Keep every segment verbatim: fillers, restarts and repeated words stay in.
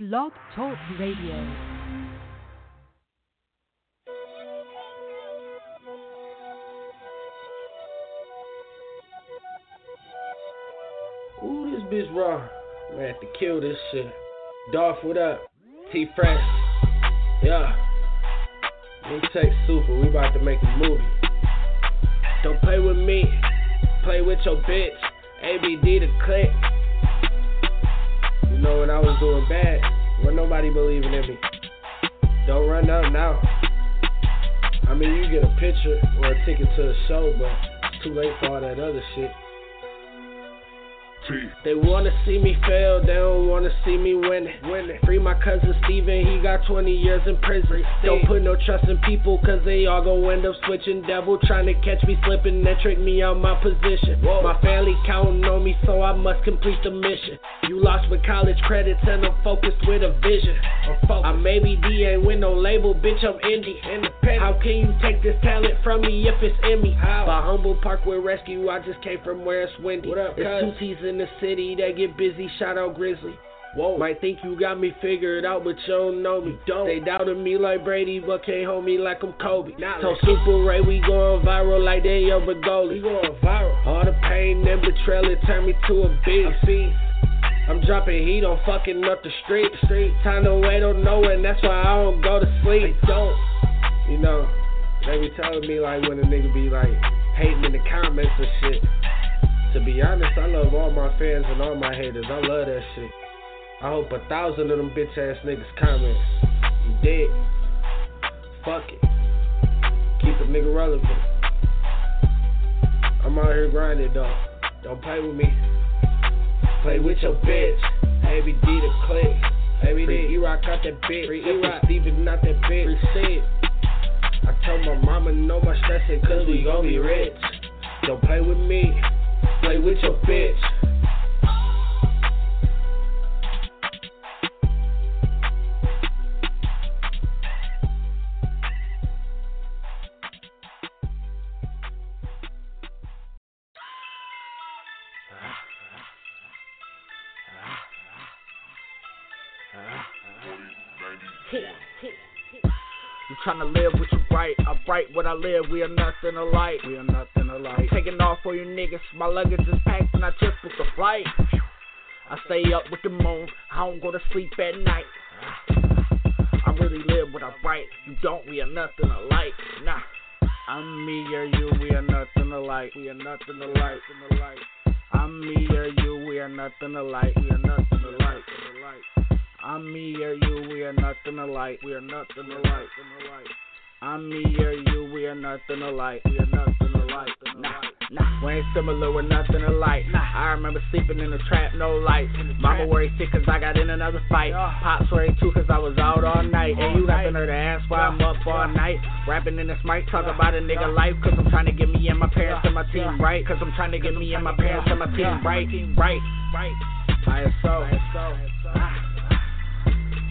Blog Talk Radio. Ooh, this bitch raw. I'm gonna have to kill this shit. Dolph, what up? T-Fresh. Yeah. We take super. We about to make a movie. Don't play with me. Play with your bitch. A B D to click. You know when I was doing bad, when nobody believing in me. Don't run up now. I mean, you get a picture or a ticket to the show, but it's too late for all that other shit. They wanna see me fail, they don't wanna see me winning. Winning. Free my cousin Steven, he got twenty years in prison. Don't put no trust in people, cause they all gon' end up switching. Devil trying to catch me slipping, that trick me out my position. Whoa. My family counting on me, so I must complete the mission. You lost with college credits, and I'm focused with a vision. I'm A B D, ain't with no label, bitch, I'm indie. Independent. How can you take this talent from me if it's in me? How? By humble parkway rescue, I just came from where it's windy. What up, it's two seasons in the city that get busy, shout out Grizzly. Whoa, might think you got me figured out, but you don't know me. Don't. They doubted me like Brady, but can't hold me like I'm Kobe. Now so Super Ray, we going viral like they young Bergoli. We going viral. All the pain and betrayal, it turned me to a beast. I'm dropping heat on fucking up the street. street. Time to wait on no one, that's why I don't go to sleep. They don't. You know, they be telling me like when a nigga be like hating in the comments and shit. To be honest, I love all my fans and all my haters. I love that shit. I hope a thousand of them bitch ass niggas comment. You dead. Fuck it. Keep a nigga relevant. I'm out here grinding though. Don't play with me. Play with your bitch. A B D to click. A B D, E-Rock out that bitch. Free E-Rock, even not that bitch. Free shit. I told my mama no more stressing, cause we gon' be rich. Don't play with me. Play with your bitch. You trying to live with your right, I right what I live, we are nothing alike. We are nothing alike. I'm taking off for you niggas, my luggage is packed and I just booked a flight. I stay up with the moon, I don't go to sleep at night. I really live what I write, you don't, we are nothing alike. Nah, I'm me or you, we are nothing alike. We are nothing alike. I'm me or you, we are nothing alike. We are nothing alike. I'm me or you, we are nothing alike. We are nothing alike. I'm me or you, we are nothing alike. We are nothing alike. Nah, nah, we ain't similar, we're nothing alike. Nah, I remember sleeping in the trap, no light. Mama worried sick cause I got in another fight. Pops worried too cause I was out all night. And you laughing her to ask why I'm up all night. Rapping in this mic, talk about a nigga life. Cause I'm trying to get me and my parents and my team right. Cause I'm trying to get me and my parents and my team right. Right, right. I am so, I am so, I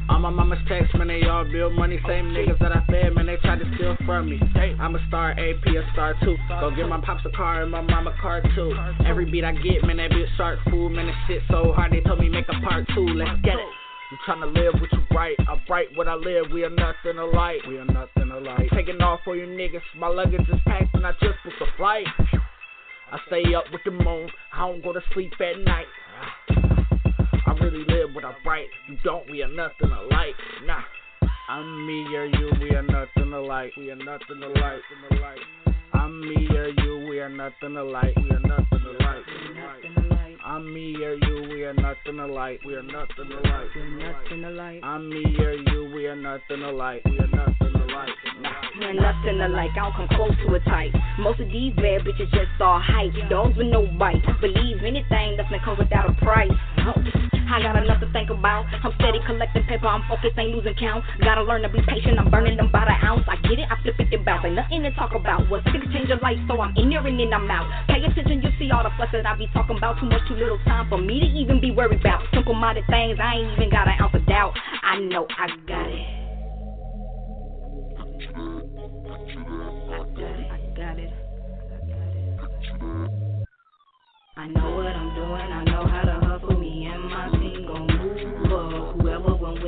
all my mama's text, man, they all build money. Same niggas that I fed, man, they tried to steal from me. I'm a star A P, a star two. Go get my pops a car and my mama a car too. Every beat I get, man, that bitch shark food. Man, this shit so hard, they told me make a part two. Let's get it. You tryna live what you write, I write what I live, we are nothing alike. We are nothing alike. Taking off for you niggas, my luggage is packed and I just booked a flight. I stay up with the moon, I don't go to sleep at night. I really live what I write, you don't, we are nothing alike. Nah, I'm me or you, we are nothing alike. We are nothing alike. I'm me or you, we are nothing alike. We are nothing alike. I'm me or you, we are nothing alike. We are nothing alike. I'm me or you, we are nothing alike. We are nothing alike. We're nothing alike, I don't come close to a type. Most of these bad bitches just all hype. Dogs with no bite, believe anything, nothing comes without a price. I got enough to think about. I'm steady collecting paper, I'm focused, ain't losing count. Gotta learn to be patient, I'm burning them by the ounce. I get it, I flip it, it bounce. Ain't nothing to talk about. What's things change your life, so I'm in there and then I'm out. Pay attention, you see all the fuss that I be talking about. Too much, too little time for me to even be worried about. Simple-minded things, I ain't even got an ounce of doubt. I know I got it. I got it. I know what I'm doing, I know how to hustle, me and my team gon' move up. Whoever went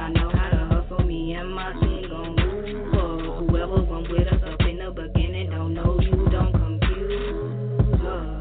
and I know how to hustle. Me and my team gon' move up. Whoever went with us up in the beginning don't know you, don't confuse us.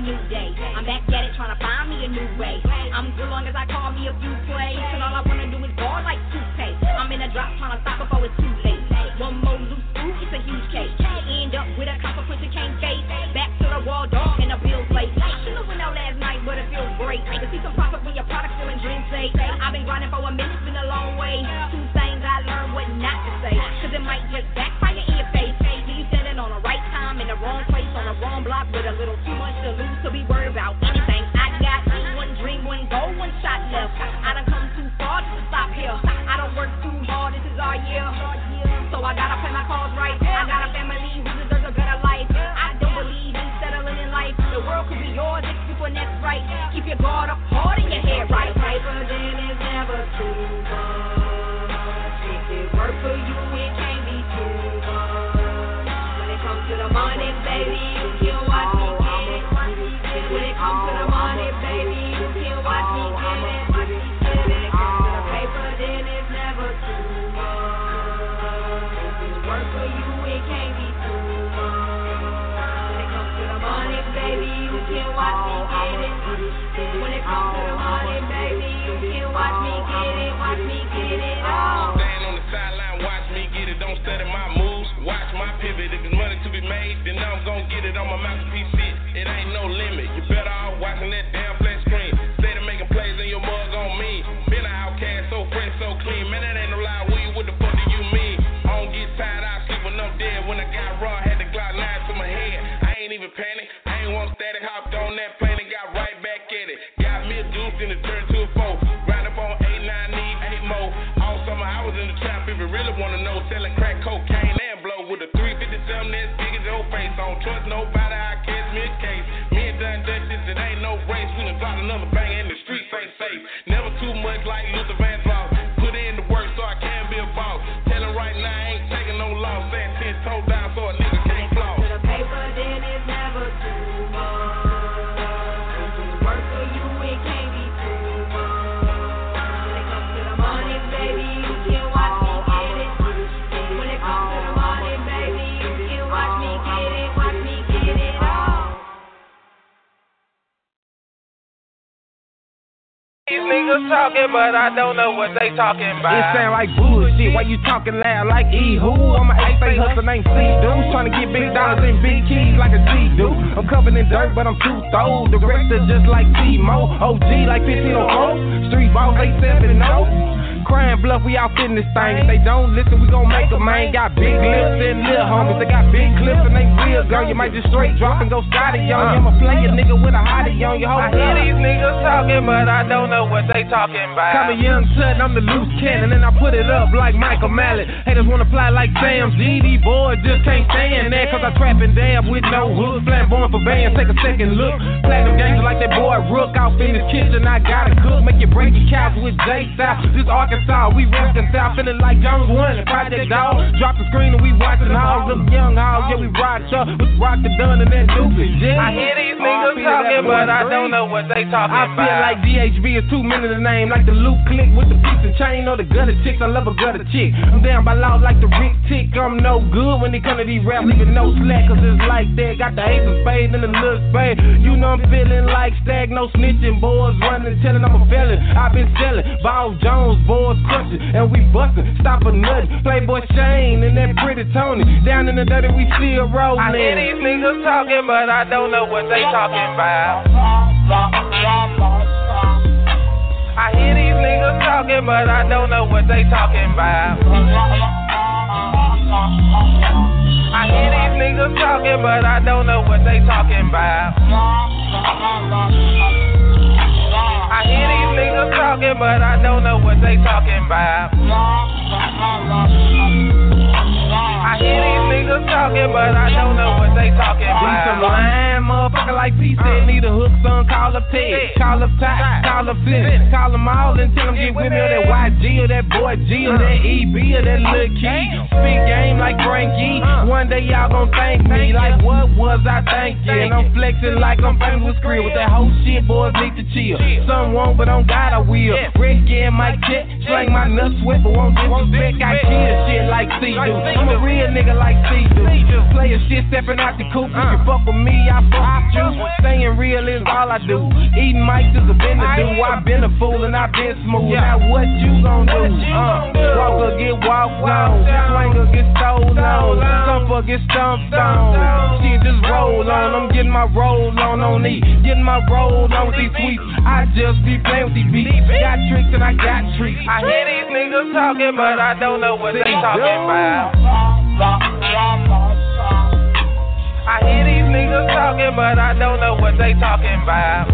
New day. I'm back at it trying to find me a new way. I'm good long as I call me a few plays. And all I want to do is ball like toupee. I'm in a drop trying to stop before it's too late. One more loose screw, it's a huge case. End up with a consequence you can't face. Back to the wall, dog, and a bill plate. I should've went out last night, but it feels great. To see some profit when your product's feeling dream safe. I've been grinding for a minute, it's been a long way. Two things I learned what not to say. Cause it might just backfire in your face. You standing on the right time in the wrong place on the wrong block with a little too much to lose. So be worried about anything I got. One dream, one goal, one shot left. I done come too far to stop here. I don't work too hard, this is our year. So I gotta play my cards right. I got a family who deserves a better life. I don't believe in settling in life. The world could be yours if you were next right. Keep your guard up hard and your head right. Paper then is never too much. If it work for you, it can't be too much. When it comes to the money, baby, you can watch me. When it comes to the money, baby, you can watch me get it. When it comes to the paper, then it's never too much. If it work for you, it can't be too much. When it comes to the money, baby, you can watch me get it. When it comes to the money, baby, you can watch me get it, watch me get it all. Stand on the sideline, watch me get it. Don't study my moves, watch my pivot. If there's money to be made, then I'm gonna get it on my masterpiece. It ain't no limit, you better off watching that damn flat screen. Stay to making plays and your mug on me. Been an outcast, so fresh, so clean. Man, that ain't no lie, weed, what the fuck do you mean? I don't get tired, I sleep when I'm dead. When I got raw, had the Glock nine to my head. I ain't even panic, I ain't want static. Hopped on that plane and got right back at it. Got me a deuce and it turned to a four. Round up on eight, nine, need eight more. All summer I was in the trap, if you really wanna know. Selling crack cocaine and blow with a three fifty something as big as your face. I don't trust nobody, I can't. Case. Me and Don Dutchess, it ain't no race. We done got another bang in the streets ain't safe. Never too much like Luther. Niggas talking, but I don't know what they talking about. It sound like bullshit. Why you talking loud like E-Hu? I'm an eight-day hustler named C-Dubs, trying to get big dollars and big keys like a G-Dub. I'm covered in dirt, but I'm too throw. Director just like T-Mo. O G like fifteen oh four. Street balls like seven oh. Crying bluff, we out in this thing. If they don't listen, we gon' make a man. Got big lips and little homies. They got big clips and they real gone. You might just straight drop and go Scotty on. I'm a player nigga with a hottie on your whole. I hear these niggas talking, but I don't know what they talking about. I'm a young stud, I'm the loose cannon, and I put it up like Michael Mallett. Haters wanna fly like Sam G. These boys just can't stand that, cause I trap and dab with no hook. Flamboyant for bands, take a second look. Platinum gangster like that boy Rook. Out in his kitchen, I gotta cook. Make you break your couch with J South. This art Arkansas, we reconcile, feeling like Jones One, Project Dog. Drop the screen and we watching all them young hogs. Yeah, we ride up, we rock the done and that stupid shit. I hear these niggas talking, but I don't know what they talking about. I feel like D H B is too many to name, like the Luke Click with the piece and chain or the gutter chicks. I love a gutter chick. I'm down by law like the Rick Tick. I'm no good when it come to these rap, leaving no slack, cause it's like that. Got the ace of spades and the little spade. You know I'm feeling like stag, no snitching. Boys running, telling I'm a felon. I've been selling, Bob Jones, boy. Crushing, and we bustin', stop a nuttin'. Playboy Shane and that pretty Tony. Down in the dirty, we still rollin'. I hear these niggas talking, but I don't know what they talking about. I hear these niggas talking. talking, but I don't know what they talking about. I hear these niggas talking, but I don't know what they talking about. I hear these niggas talking, but I don't know what they talking about. I hear these niggas talking, but I don't know what they talking about. These some lying motherfucker like P said. Need a hook son, call a pig, call a tie, call a flip, call them all and tell them get with me. Or that Y G, or that boy G, or that E B, or that Lil Key. Speak game like Frankie. One day y'all gon' thank me. Like what was I thinking? I'm flexing like I'm famous screen. With that whole shit, boys need to chill. Some won't, but on God I will. Reggie and my Jit, slang my nuts with, but won't disrespect. I kill shit like C-Dubs. I'm a real a nigga like C-Dubs, player shit stepping out the coop. You uh, can fuck with me, I fuck with you. Staying real is all I do. Eating mics is a been to do. I been a fool and I been smooth. Now what you gon' do? Uh, walker get walked on, swanger get sold on, stumper get stumped on. Shit just roll on. I'm getting my roll on on these, getting my roll on these tweets. I just be playing with these beats. Got tricks and I got treats. I hear these niggas talking, but I don't know what they talking about. I hear these niggas talking, but I don't know what they talking about.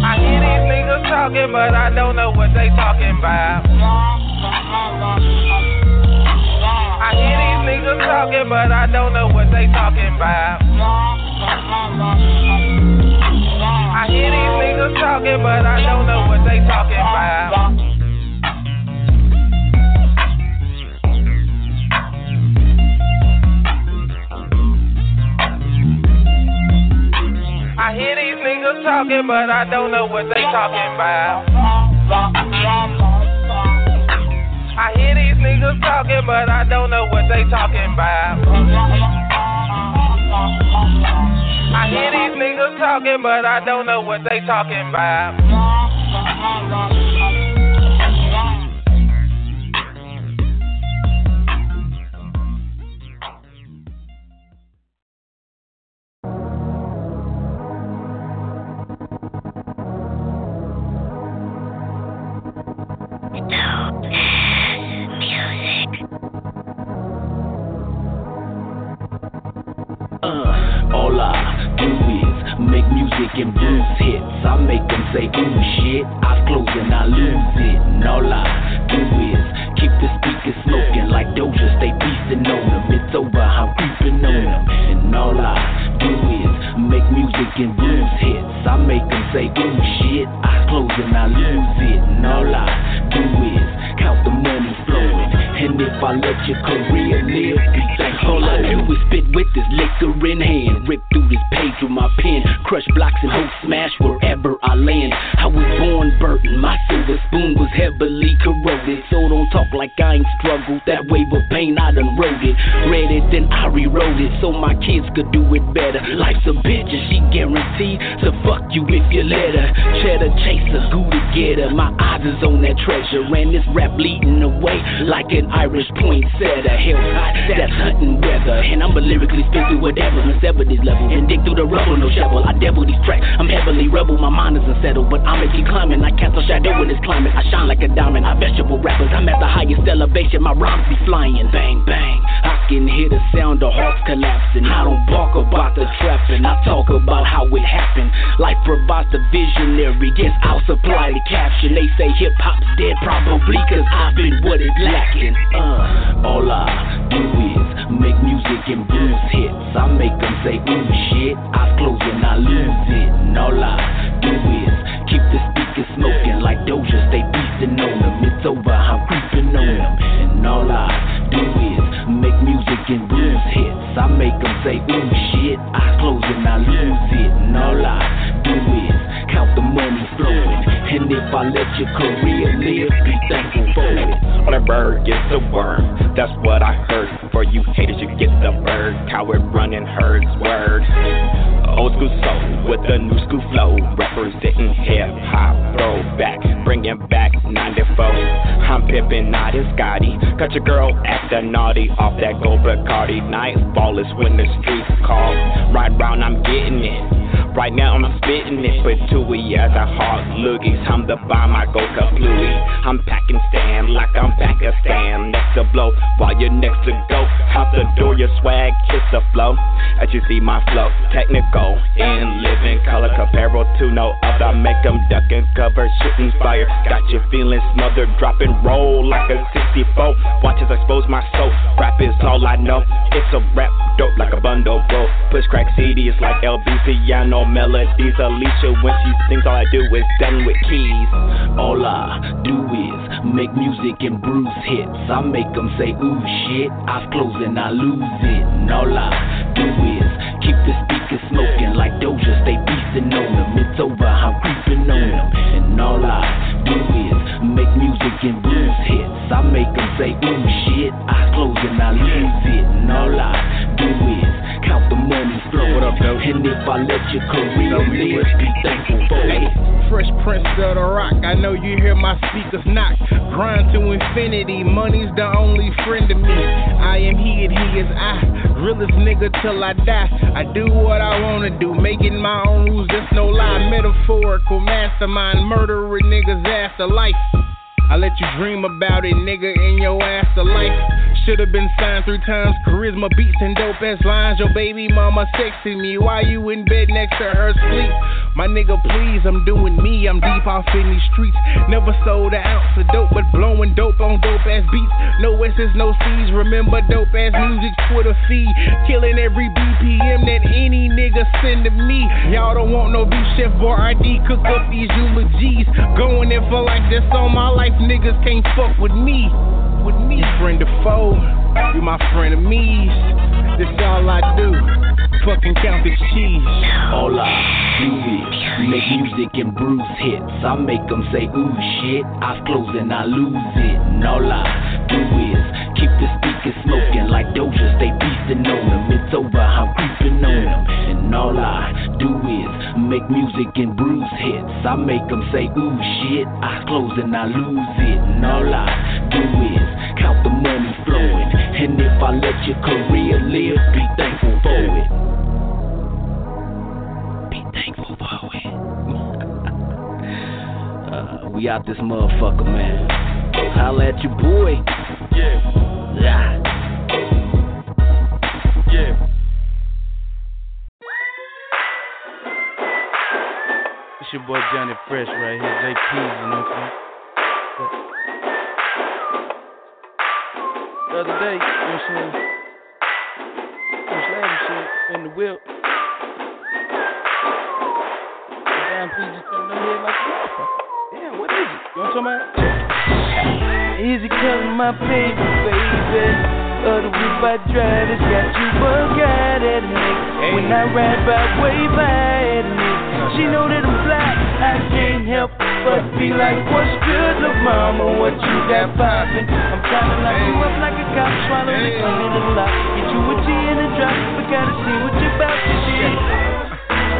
I hear these niggas talking, but I don't know what they talking about. I hear these niggas talking, but I don't know what they talking about. I hear these niggas talking, but I don't know what they talking about. I hear these niggas talking, but I don't know what they talking about. I hear these niggas talking, but I don't know what they talking about. I hear these niggas talking, but I don't know what they talking about. And blues hits, I make them say ooh shit. Eyes closed and I lose it, and all I do is keep the speakers smoking like Doja. Stay beastin' on them, it's over, I'm creepin' on them, and all I do is make music and blues hits. I make them say ooh shit. Eyes closed and I lose it, and all I do is count the money flowing. And if I let your career live, be thankful. All I do is spit with this liquor in hand, rip through this page with my pen, crush blocks and hope smash wherever I land. I was born burdened, my silver spoon was heavily corroded. So don't talk like I ain't struggled, that wave of pain I done wrote it. Read it, then I rewrote it, so my kids could do it better. Life's a bitch and she guaranteed to fuck you if you let her. Cheddar chaser, Gouda getter, my eyes is on that treasure. And this rap leading away like an Irish poinsettia, hell hot, that's hunting weather. And I'ma lyrically spin through whatever and sever these levels and dig through the rubble, no shovel. I devil these tracks, I'm heavily rebel. My mind is unsettled, but I'ma keep climbing. I cast a shadow in this climate, I shine like a diamond. I vegetable rappers, I'm at the highest elevation. My rhymes be flying, bang, bang. I can hear the sound of hearts collapsing. I don't bark about the trapping, I talk about how it happened. Life provides the visionary, yes, I'll supply the caption. They say hip-hop's dead, probably cause I've been what it lacking. Uh, all I do is make music and blues hits. I make them say ooh shit. Eyes closed and I lose it. And all I do is keep the speakers smoking like Doja. Stay beastin' on them. It's over, I'm creepin' on them. And all I do is make music and blues hits. I make them say ooh shit. Eyes closed and I lose it. And all I do is count the money flowing. And if I let your career live, be thankful for it. On a bird gets a worm, that's what I heard. For you haters, you get the bird. Coward running herds, word. Old school soul with a new school flow. Representing hip hop, throwback, bringing back ninety-four. I'm pimping out his Gotti. Got your girl acting naughty off that gold Bacardi. Nightfall is when the streets call. Right round, I'm getting it. Right now I'm spitting it for Tui as I hawk loogies. I'm the bomb, I go kablooey. I'm packing stand like I'm Pakistan. Next to blow while you're next to go. Out the door, your swag kiss the flow. As you see my flow, technical and living color comparable to no other. Make them duck and cover, shooting fire. Got you feeling smothered, drop and roll like a sixty-four. Watch as I expose my soul. Rap is all I know. It's a rap dope like a bundle, bro. Push crack C D, it's like L B C. I know melodies, Alicia, when she sings, all I do is done with keys. All I do is make music and bruise hits. I make them say, ooh, shit, eyes closed and I lose it. And all I do is keep the speakers smoking like Doja, stay beastin' on them. It's over, I'm creeping on them. And all I do is make music and bruise hits. I make them say, ooh, shit, eyes closed and I lose it. And all I do is count the money, blow it up, though. And if I let your career live, be thankful for it. Fresh Prince of the Rock, I know you hear my speakers knock. Grind to infinity, money's the only friend to me. I am he and he is I, realest nigga till I die. I do what I wanna do, making my own rules, that's no lie. Metaphorical mastermind, murdering niggas after life. I let you dream about it, nigga, in your afterlife. Should've been signed three times. Charisma, beats, and dope-ass lines. Your baby mama sexy me. Why you in bed next to her sleep? My nigga, please, I'm doing me. I'm deep off in these streets. Never sold an ounce of dope, but blowing dope on dope-ass beats. No S's, no C's. Remember dope-ass music, Twitter feed. Killing every B P M that any nigga send to me. Y'all don't want no beef, chef or I D. Cook up these eulogies. Going in for like this on my life. Niggas can't fuck with me. With me, you friend of foe, you my friend of me's. That's all I do. Fucking count this cheese. All I do is make music and bruise hits. I make them say, ooh shit, eyes closed and I lose it. And all I do is keep the speakers smoking like Doja, stay beastin' on them. It's over, I'm creepin' on them. And all I do is make music and bruise hits. I make them say, ooh shit, eyes closed and I lose it. And all I do is count the money flowing. And if I let your career live, be thankful for it. Be thankful for it. uh, we out this motherfucker, man. Holla at your boy. Yeah. Yeah. Yeah. It's your boy Johnny Fresh right here. J P, you know what I'm saying? The other day, you know what I'm saying? I was laughing shit in the whip. The damn piece just turned their head like a motherfucker. Damn, what is it? You know what I'm talking about? Easy comin' my baby, baby. Other whip I drive, it's got you bug out at me. Hey. When I ride by, wave by at me. She know that I'm black, I can't help but be like, what's good, look mama, what you got poppin'? I'm trying to lock you up like a cop, swallow the gun in the lock. Get you a G in the drop, but gotta see what you about to shit.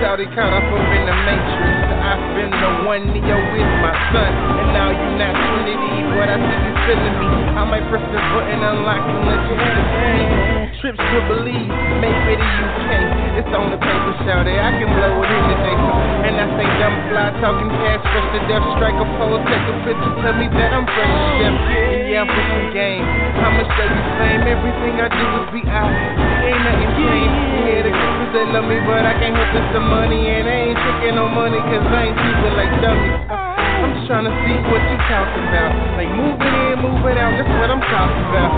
Shouty caught up in the matrix, I've been the one Neo with my son. And now you're not Trinity, what I think is feeling me. I might press the button, unlock and let you hit the trips to believe, make it in U K. It's on the paper, shouty, I can blow it in the day. And I say dumb fly, talking cash, fresh to death, strike a pole, take a picture, tell me that I'm fresh to death. Yeah, I'm pushing game, I'ma show you fame. Everything I do is be out, ain't nothing plain. Yeah, the Christmas they love me, but I can't help it's the money. And I ain't tricking no money, cause I ain't people like dummies. I'm just trying to see what you talking about. Like moving in, moving out, that's what I'm talking about.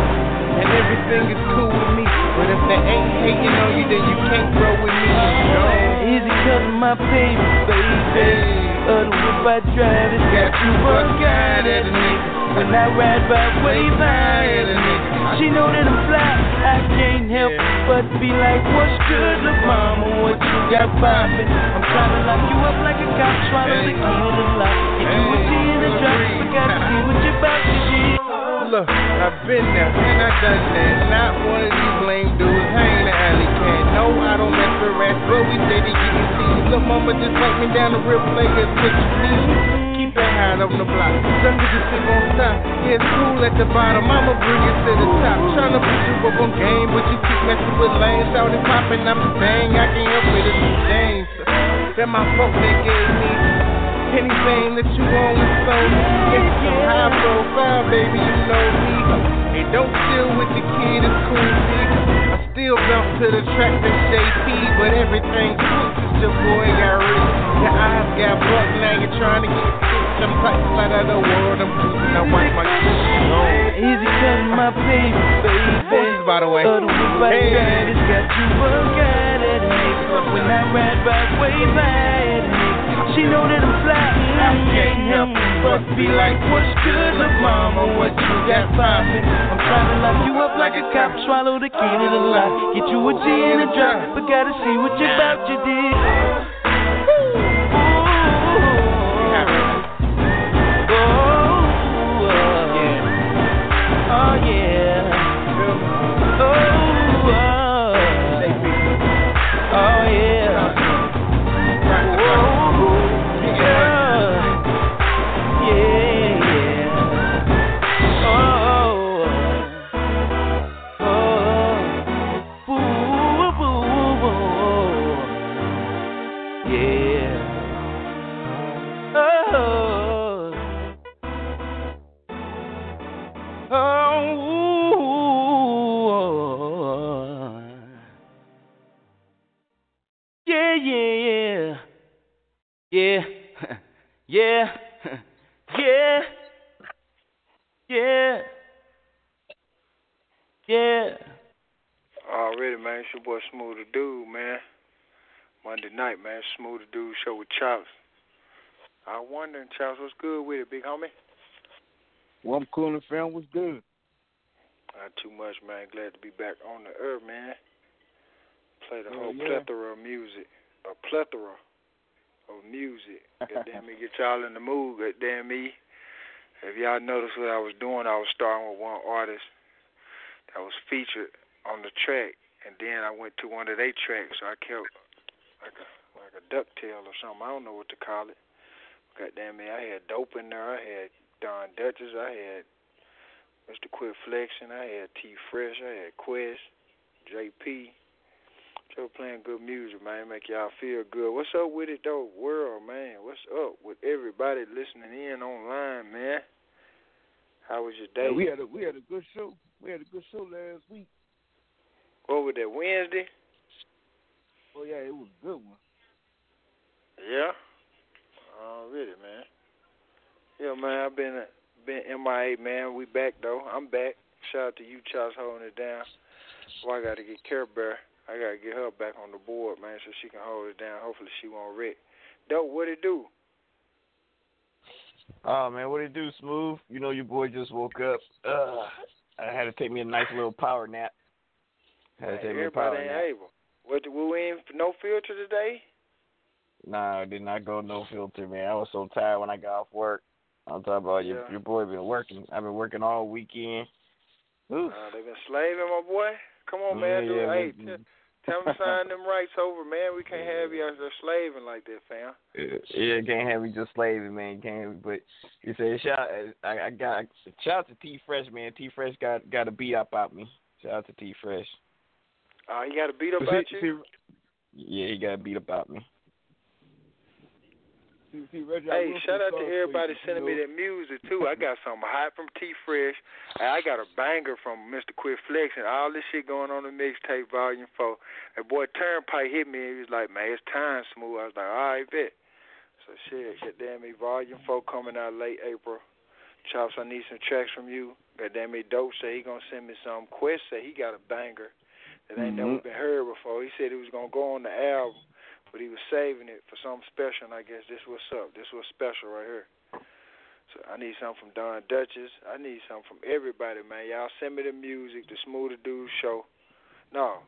And everything is cool with me, but if they ain't hating on you, then you can't grow with me. No. Easy cutting my baby, baby. Other whip I drive, it's got you work out at a nigga. When I ride by, wave by at a nigga. She know that I'm fly, I can't help but be like, what's good, look mama, what you got poppin'? I'm trying to lock you up like a cop, swallow the key in the lock. If you were seeing the drugs, we gotta see what you about to do. Look, I've been there and I done that. Not one of these lame dudes, I ain't an alley cat. No, I don't mess with rats, but we say they gettin' teased. Look mama, just walk me down the river, like it's what you need. Hide on the block, some niggas sit on top. Yeah, it's cool at the bottom, I'ma bring it to the top. Tryna put you up on game, but you keep messing with lanes. Out and poppin', I'm a bang, I can't help it, it's a game. and my folk that gave me anything that you own is sold. It's some high profile, baby, you know me. Hey, don't deal with the kid, it's cool, G. I still bounce to the track that J P, but everything's cool, cause your boy got rich. Your eyes got bugged, now you're trying to get rich. I'm tight, out of the world, I'm choosing, I wipe my shit on. Easy cause my baby, baby. By the way, oh, hey. Right, it's got you look at it. When I ride by way by, she know that I'm fly. I can't help it but be like, what's good, look, mama, what you got poppin'? I'm trying to lock you up like a cop, swallow the key to the lock, get you a G and a drop, but gotta see what you bout you did. Oh, oh, yeah. Oh yeah. Yeah, yeah, yeah, yeah. Already, man, it's your boy Smooth Tha Dude, man. Monday night, man, Smooth Tha Dude show with Charles. I wonder, Charles, what's good with it, big homie? Well, I'm cool and fam, what's good? Not too much, man. Glad to be back on the earth, man. Played a whole yeah, yeah. plethora of music, a plethora. Of music. God damn me, get y'all in the mood. God damn me. If y'all noticed what I was doing, I was starting with one artist that was featured on the track, and then I went to one of their tracks. So I kept like a like a ducktail or something. I don't know what to call it. God damn me, I had Dope in there. I had Don Dutchess. I had Mister Quit Flexing. I had T-Fresh. I had Quest, J P. Still playing good music, man. Make y'all feel good. What's up with it, though, world, man? What's up with everybody listening in online, man? How was your day? Yeah, we had a we had a good show. We had a good show last week. What was that, Wednesday? Oh yeah, it was a good one. Yeah. Already, man. Yeah, man. I've been been M I A, man. We back though. I'm back. Shout out to you, Charles, holding it down. Well, I got to get Care Bear. I got to get her back on the board, man, so she can hold it down. Hopefully she won't wreck. Dope, what it do? Oh, man, what it do, Smooth? You know your boy just woke up. Ugh. I had to take me a nice little power nap. Had to take Everybody me a power ain't nap. Able. What, were we in no filter today? Nah, I did not go no filter, man. I was so tired when I got off work. I'm talking about yeah. your, your boy been working. I've been working all weekend. Uh, They've been slaving, my boy. Come on, man. Yeah, dude. Yeah, hey, t- tell them to sign them rights over, man. We can't have you out there slaving like that, fam. Yeah, can't have you just slaving, man. Can't. Have you, but you say shout. I, I got shout out to T-Fresh, man. T-Fresh got got a beat up out me. Shout out to T-Fresh. Uh, he got a beat up out you. Yeah, he got a beat up out me. Hey, shout out to everybody sending me that music, too. I got something hot from T-Fresh. I got a banger from Mister Quit Flexing. All this shit going on the mixtape, volume four. That boy Turnpike hit me, and he was like, man, it's time, Smooth. I was like, all right, bet. So, shit, goddamn me, volume four coming out late April. Chops, I need some tracks from you. Goddamn me, Dope said he going to send me some. Quest said he got a banger that ain't mm-hmm. never been heard before. He said it was going to go on the album. But he was saving it for something special, and I guess this what's up. This was special right here. So I need something from Don Dutchess. I need something from everybody, man. Y'all send me the music, the Smooth Tha Dude show. No,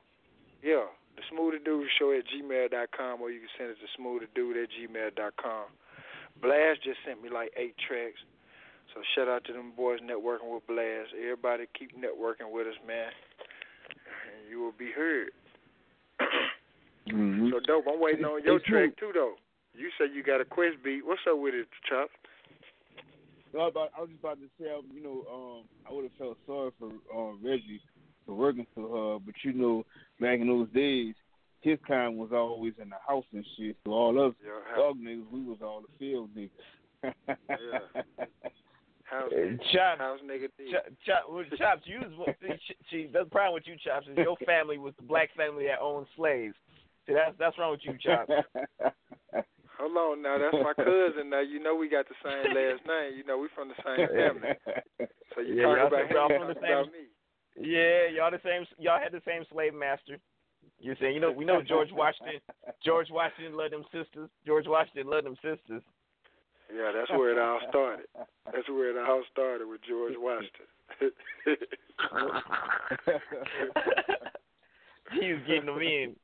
yeah, the Smooth Tha Dude show at gmail dot com, or you can send it to smooth tha dude at gmail dot com. Blast just sent me like eight tracks. So shout out to them boys networking with Blast. Everybody keep networking with us, man. And you will be heard. Mm-hmm. So Dope, I'm waiting on your it's track cool. too though. You said you got a Quest beat. What's up with it, Chop? No, I was just about to say, you know, um, I would have felt sorry for uh, Reggie for working for her, but you know, back in those days, his time was always in the house and shit. So all us yeah, dog niggas, we was all the field niggas. Yeah. House, Chop, house nigga. Chop, Chop, well, Chops, you was what, see, see, that's the problem with you, Chops, is your family was the black family that owned slaves. See, that's that's wrong with you, Chops. Hold on now, that's my cousin. Now you know we got the same last name. You know we from the same family. So you yeah, talking about, y'all him, from the same, about me? Yeah, y'all the same. Y'all had the same slave master. You're saying you know we know George Washington. George Washington loved them sisters. George Washington loved them sisters. Yeah, that's where it all started. That's where it all started with George Washington. He was getting them in.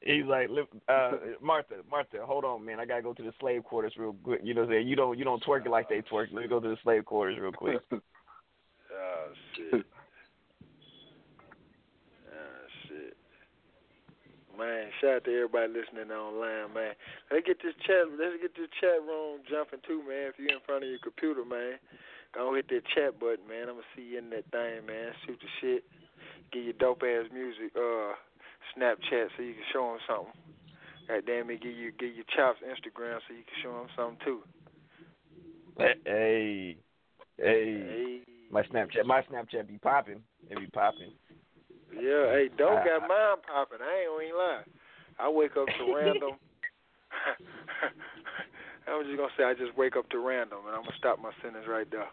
He's like, uh, Martha, Martha, hold on, man. I gotta go to the slave quarters real quick. You know, what I'm saying? you don't, you don't twerk it like they twerk. Let me go to the slave quarters real quick. Oh shit! Oh shit! Man, shout out to everybody listening online, man. Let's get this chat. Let's get this chat room jumping too, man. If you're in front of your computer, man, go hit that chat button, man. I'ma see you in that thing, man. Shoot the shit. Get your dope ass music. Uh. Snapchat so you can show them something. God damn it, give you give your Chops Instagram so you can show them something too. Hey, hey, hey. my Snapchat, my Snapchat be popping. It be popping. Yeah, hey, Dope got mine popping. I ain't even lying. I wake up to random. I was just gonna say I just wake up to random, and I'm gonna stop my sentence right there.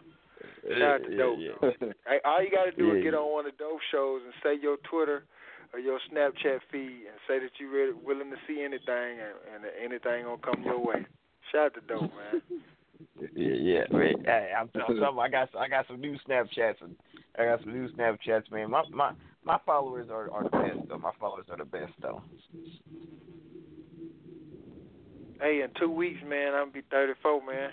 Shout out to Dope. Yeah, yeah. Hey, all you gotta do yeah, is get yeah. on one of the Dope shows and say your Twitter. Or your Snapchat feed and say that you're really willing to see anything and, and anything gonna come your way. Shout out to Dope, man. Yeah, yeah, man. Hey, I'm, I'm, I'm, I got I got some new Snapchats. And I got some new Snapchats, man. My my, my followers are, are the best though. My followers are the best though. Hey, in two weeks, man, I'm gonna be thirty-four, man.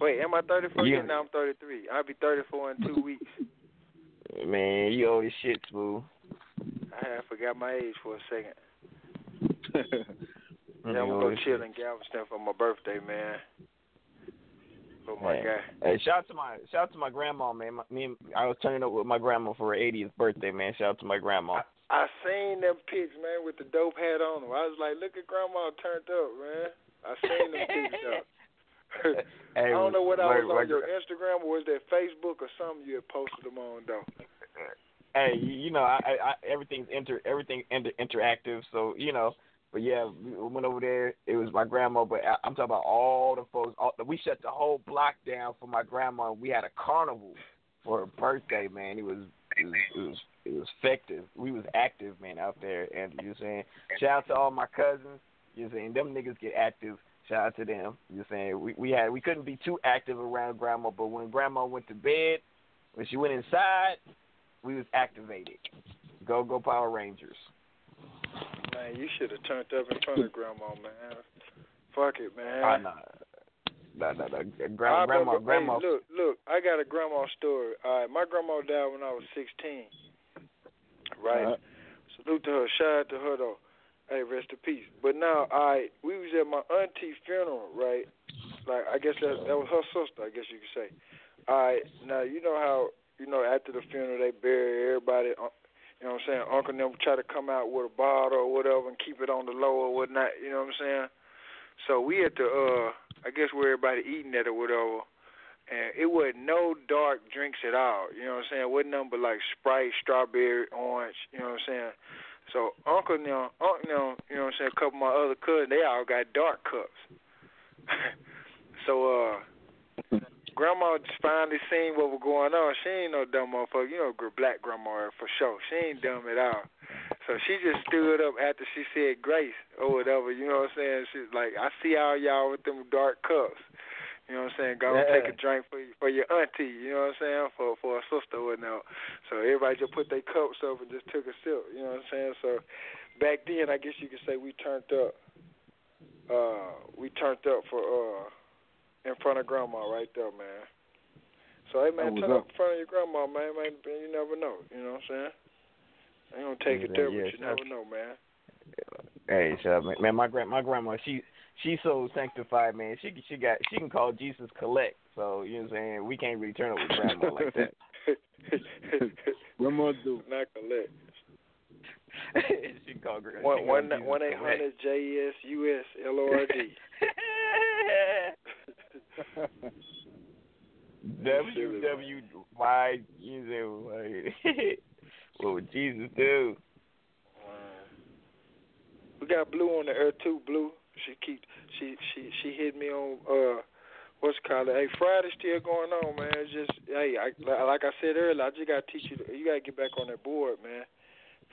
Wait, am I thirty-four? Yeah, now I'm thirty-three. I'll be thirty-four in two weeks. Man, you owe your shit, Smooth. I forgot my age for a second. Yeah, I'm going to go chill in Galveston for my birthday, man. Oh, my hey. God. Hey, shout out to my, shout out to my grandma, man. My, me and, I was turning up with my grandma for her eightieth birthday, man. Shout out to my grandma. I, I seen them pics, man, with the dope hat on them. I was like, look at grandma turned up, man. I seen them pics, though. Hey, I don't know what I was on, your Instagram or was that Facebook or something you had posted them on, though. Hey, you know, I, I, everything's inter, everything inter, interactive, so you know. But yeah, we went over there. It was my grandma, but I, I'm talking about all the folks. All, we shut the whole block down for my grandma. We had a carnival for her birthday, man. It was, it was, it was, it was effective. We was active, man, out there. And you know saying, shout out to all my cousins. You know saying, them niggas get active. Shout out to them. You know saying, we we had we couldn't be too active around grandma, but when grandma went to bed, when she went inside. We was activated. Go, go Power Rangers. Man, you should have turned up in front of Grandma, man. Fuck it, man. I know. No, no, no. Grandma, grandma, remember, grandma. Hey, look, look, I got a grandma story. All right, my grandma died when I was sixteen. Right? Uh-huh. Salute to her. Shout out to her, though. Hey, rest in peace. But now, all right, we was at my auntie's funeral, right? Like, I guess that, that was her sister, I guess you could say. All right, now, you know how... You know, after the funeral, they bury everybody. You know what I'm saying? Uncle and them try to come out with a bottle or whatever and keep it on the low or whatnot. You know what I'm saying? So we had to, uh, I guess where everybody eating at or whatever. And it wasn't no dark drinks at all. You know what I'm saying? It wasn't nothing but like Sprite, strawberry, orange. You know what I'm saying? So Uncle and them, Uncle and them, you know what I'm saying? A couple of my other cousins, they all got dark cups. So, uh... Grandma just finally seen what was going on. She ain't no dumb motherfucker. You know, black grandma for sure. She ain't dumb at all. So she just stood up after she said grace or whatever. You know what I'm saying? She's like, I see all y'all with them dark cups. You know what I'm saying? Go yeah. take a drink for for your auntie. You know what I'm saying? For for a sister or whatnot. So everybody just put their cups up and just took a sip. You know what I'm saying? So back then, I guess you could say we turned up. Uh, we turned up for. Uh, In front of Grandma right there, man. So, hey, man, turn up in front of your Grandma, man. man. You never know, you know what I'm saying? I ain't going to take it there, yeah, but you never up. know, man. Hey, shut up, man. man my, grand, my Grandma, she she's so sanctified, man. She she got she can call Jesus collect. So, you know what I'm saying? We can't really turn up with Grandma like that. Grandma do. Not collect. She called Grizzly. One one eight hundred J E S U S L O R D. W W Y Jesus. What would Jesus do? We got Blue on the air too. Blue, she keep she she she hit me on uh what's it called? Hey, Friday's still going on, man. It's just hey, I, like I said earlier, I just gotta teach you. You gotta get back on that board, man.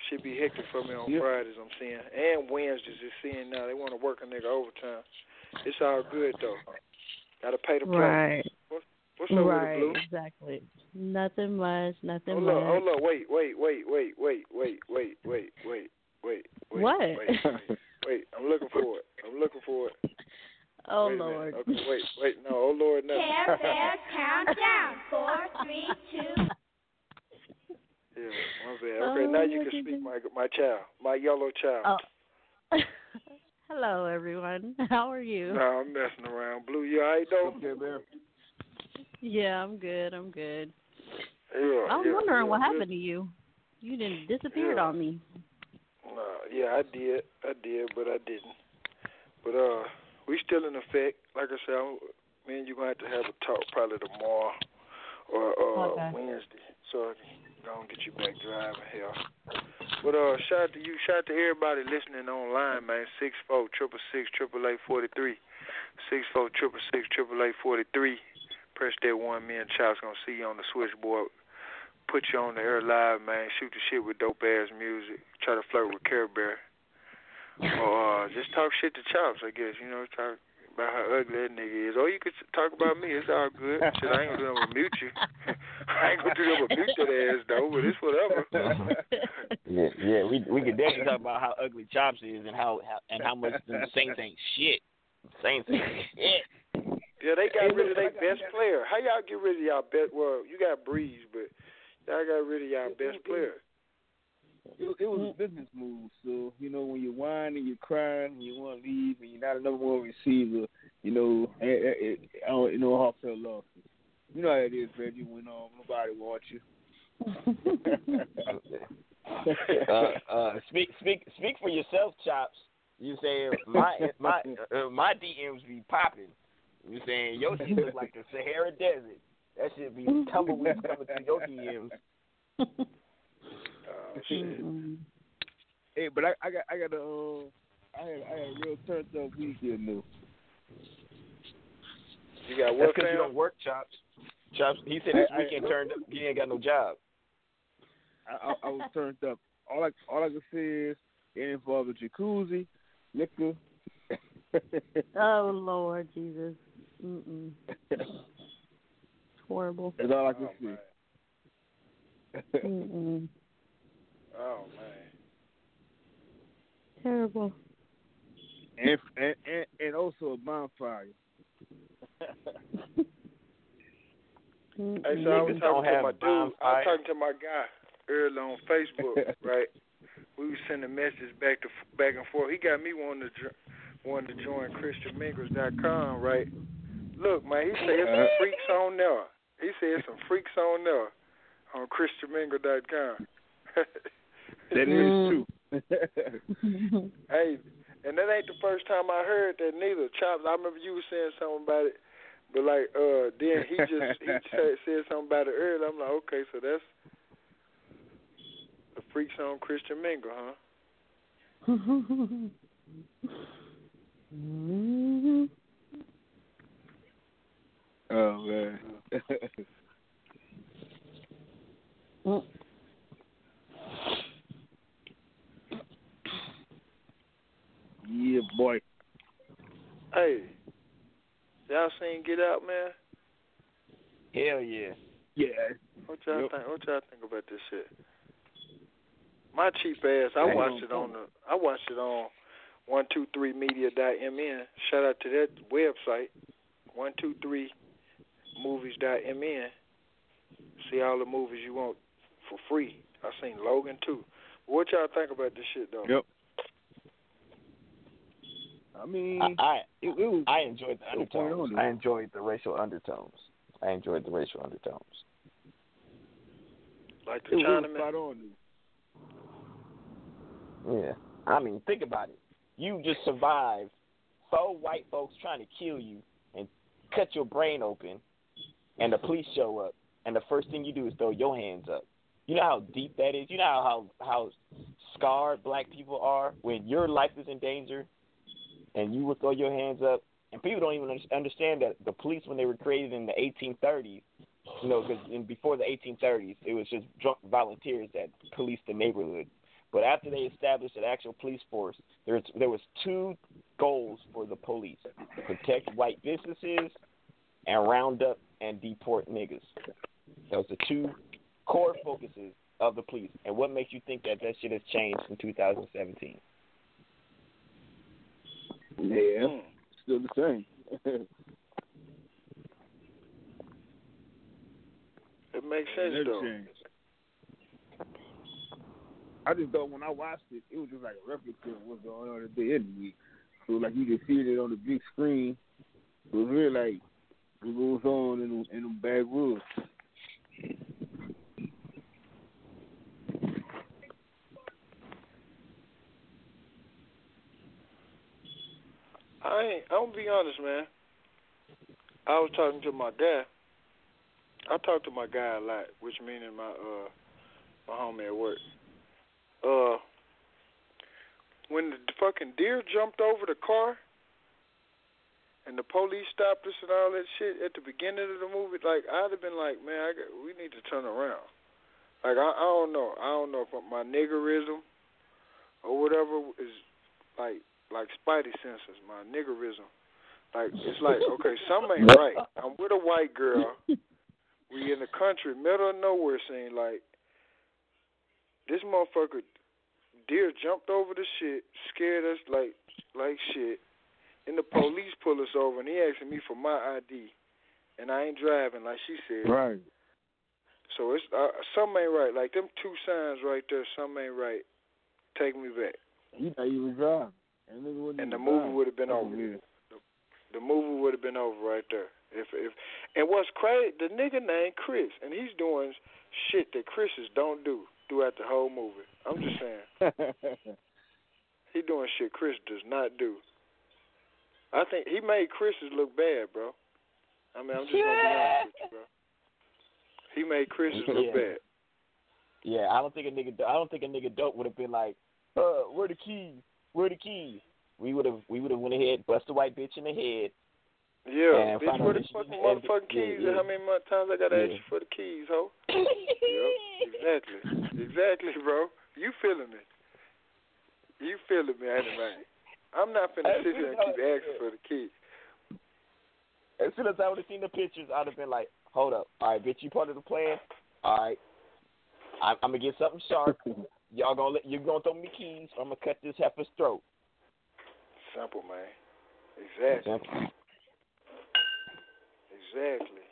Should be hectic for me on yep. Fridays, I'm seeing, and Wednesdays. It's seeing now they want to work a nigga overtime. It's all good though. Gotta pay the price. Right. What, what's up right, with the Blue? Exactly. Nothing much. Nothing hold much. Hold up. Hold up. Wait. Wait. Wait. Wait. Wait. Wait. Wait. Wait. Wait. Wait, wait, what? Wait, wait, wait, I'm looking for it. I'm looking for it. Oh, wait Lord. Okay, wait, wait, no, oh, Lord, no. Care Bear, countdown. Four, three, two. Yeah, my bad. Okay, oh, now you can speak, my my child, my yellow child. Oh. Hello, everyone. How are you? No, I'm messing around. Blue, you all right, though? Care Bear. Yeah, I'm good. I'm good. Yeah, I'm yeah, wondering yeah, what happened good. to you. You didn't disappeared yeah. on me. Uh, yeah, I did. I did, but I didn't. But uh, we still in effect. Like I said, I'm, me and you going to have to have a talk probably tomorrow or uh, okay. Wednesday. So I can go and get you back driving hell. But uh, shout out to you. Shout out to everybody listening online, man. six four six six six eight eight eight four three. six four six six six eight eight eight four three. Press that one. Me and Chops going to see you on the switchboard. Put you on the air live, man. Shoot the shit with dope ass music. Try to flirt with Care Bear. Or uh, just talk shit to Chops, I guess. You know, talk about how ugly that nigga is. Or you could talk about me. It's all good. Shit, I ain't gonna do nothing but mute you. I ain't gonna do nothing but mute that ass, though, but it's whatever. yeah, yeah, we we could definitely talk about how ugly Chops is and how, how and how much the Saints ain't shit. Saints ain't shit. Yeah, they got rid of their best player. How y'all get rid of y'all best? Well, you got Breeze, but. Y'all got rid of y'all best player. It, it was a business move. So, you know, when you're whining and you're crying and you want to leave and you're not a number one receiver, you know, it, it, I don't you know how felt lost. You know how it is, Reggie, when um, nobody wants you. uh, uh, speak, speak, speak for yourself, Chops. You saying my my uh, my D Ms be popping. You saying your shit look like the Sahara Desert. That shit be tumbleweeds coming through your D Ms. Oh shit! Hey, but I, I got, I got a, uh, I had, I had a real turned up weekend though. You got work? That's because you don't work, Chops. Chops. He said this weekend I, I, turned up. He ain't got no job. I, I, I was turned up. All I, all I could say is it involved a jacuzzi, liquor. Oh Lord Jesus. Mm mm. Horrible. That's all I can oh, see. Mm-mm. Oh man. Terrible. And and and, and also a bonfire. Hey, so I was talking to my dude. I was talking to my guy earlier on Facebook, right? We were sending messages back to back and forth. He got me wanting to wanting to join Christian Mingles dot com, right? Look, man, he said some freaks on there. He said some freaks on there on Christian Mingle dot com. That is true. Hey, and that ain't the first time I heard that neither. Chops, I remember you were saying something about it, but like uh, then he just he said something about it earlier. I'm like, okay, so that's the freaks on Christian Mingle, huh? Mm-hmm. Oh man. Well, yeah, boy. Hey, y'all seen Get Out, man? Hell yeah. Yeah. What y'all yep. think? What y'all think about this shit? My cheap ass. I Dang watched it on the. I watched it on one two three media dot m n. Shout out to that website. one two three movies dot m n. See all the movies you want for free. I seen Logan too. What y'all think about this shit though? Yep. I mean, I I, it, it was, I enjoyed the undertones. I enjoyed the racial undertones. I enjoyed the racial undertones. Like the Chinaman. Yeah. I mean, think about it. You just survived four white folks trying to kill you and cut your brain open, and the police show up, and the first thing you do is throw your hands up. You know how deep that is? You know how, how scarred black people are when your life is in danger and you will throw your hands up? And people don't even understand that the police, when they were created in the eighteen thirties, you know, because before the eighteen thirties, it was just drunk volunteers that policed the neighborhood. But after they established an actual police force, there's, there was two goals for the police: protect white businesses and round up and deport niggas. Those are two core focuses of the police. And what makes you think that that shit has changed in two thousand seventeen? Yeah, still the same. It makes sense, it though. Changed. I just thought when I watched it, it was just like a replica of what's going on at the end of the week. So, like, you could see it on the big screen. It was really like what goes on in the, in the backwoods. I ain't, I'm gonna be honest, man. I was talking to my dad. I talk to my guy a lot, which means my uh, my homie at work. Uh, when the fucking deer jumped over the car and the police stopped us and all that shit at the beginning of the movie, like, I'd have been like, man, I got, we need to turn around. Like, I, I don't know. I don't know if my niggerism or whatever is like like spidey senses, my niggerism. Like, it's like, okay, something ain't right. I'm with a white girl. We in the country, middle of nowhere, saying, like, this motherfucker deer jumped over the shit, scared us like like shit, and the police pull us over, and he asking me for my I D, and I ain't driving, like she said. Right. So it's uh, something ain't right. Like, them two signs right there, something ain't right. Take me back. He thought you was driving. And, and the movie would have been over. Yeah. The, the movie would have been over right there. If if and what's crazy, the nigga named Chris, and he's doing shit that Chris's don't do throughout the whole movie. I'm just saying. He doing shit Chris does not do. I think he made Chris's look bad, bro. I mean, I'm just gonna be honest with you, bro. He made Chris's yeah. look bad. Yeah, I don't think a nigga. I don't think a nigga dope would have been like, uh, where the keys? Where the keys? We would have. We would have went ahead, bust the white bitch in the head. Yeah, and bitch, where the fucking motherfucking keys? Yeah, yeah. How many more times I gotta yeah. ask you for the keys, ho? Yeah, exactly, exactly, bro. You feeling me? You feeling me, anyway? I'm not finna sit here and keep asking for the keys. As soon as I would have seen the pictures, I'd have been like, "Hold up, all right, bitch, you part of the plan? All right, I'm, I'm gonna get something sharp. Y'all gonna let, you're gonna throw me the keys? Or I'm gonna cut this heifer's throat." Simple, man. Exactly. Simple. Exactly.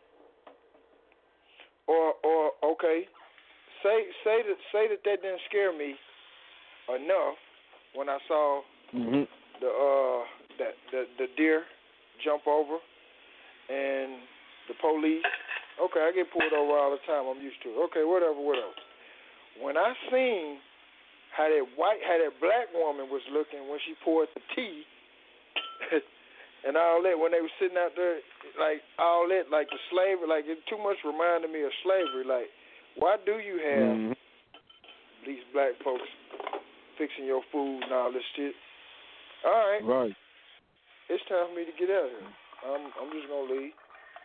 Or, or okay, say say that say that that didn't scare me enough when I saw mm-hmm. the uh that the, the deer jump over and the police. Okay, I get pulled over all the time. I'm used to it. Okay, whatever, whatever. When I seen how that white, how that black woman was looking when she poured the tea. And all that, when they were sitting out there, like, all that, like the slavery, like, it too much reminded me of slavery. Like, why do you have mm-hmm. these black folks fixing your food and all this shit? All right. Right. It's time for me to get out of here. I'm, I'm just going to leave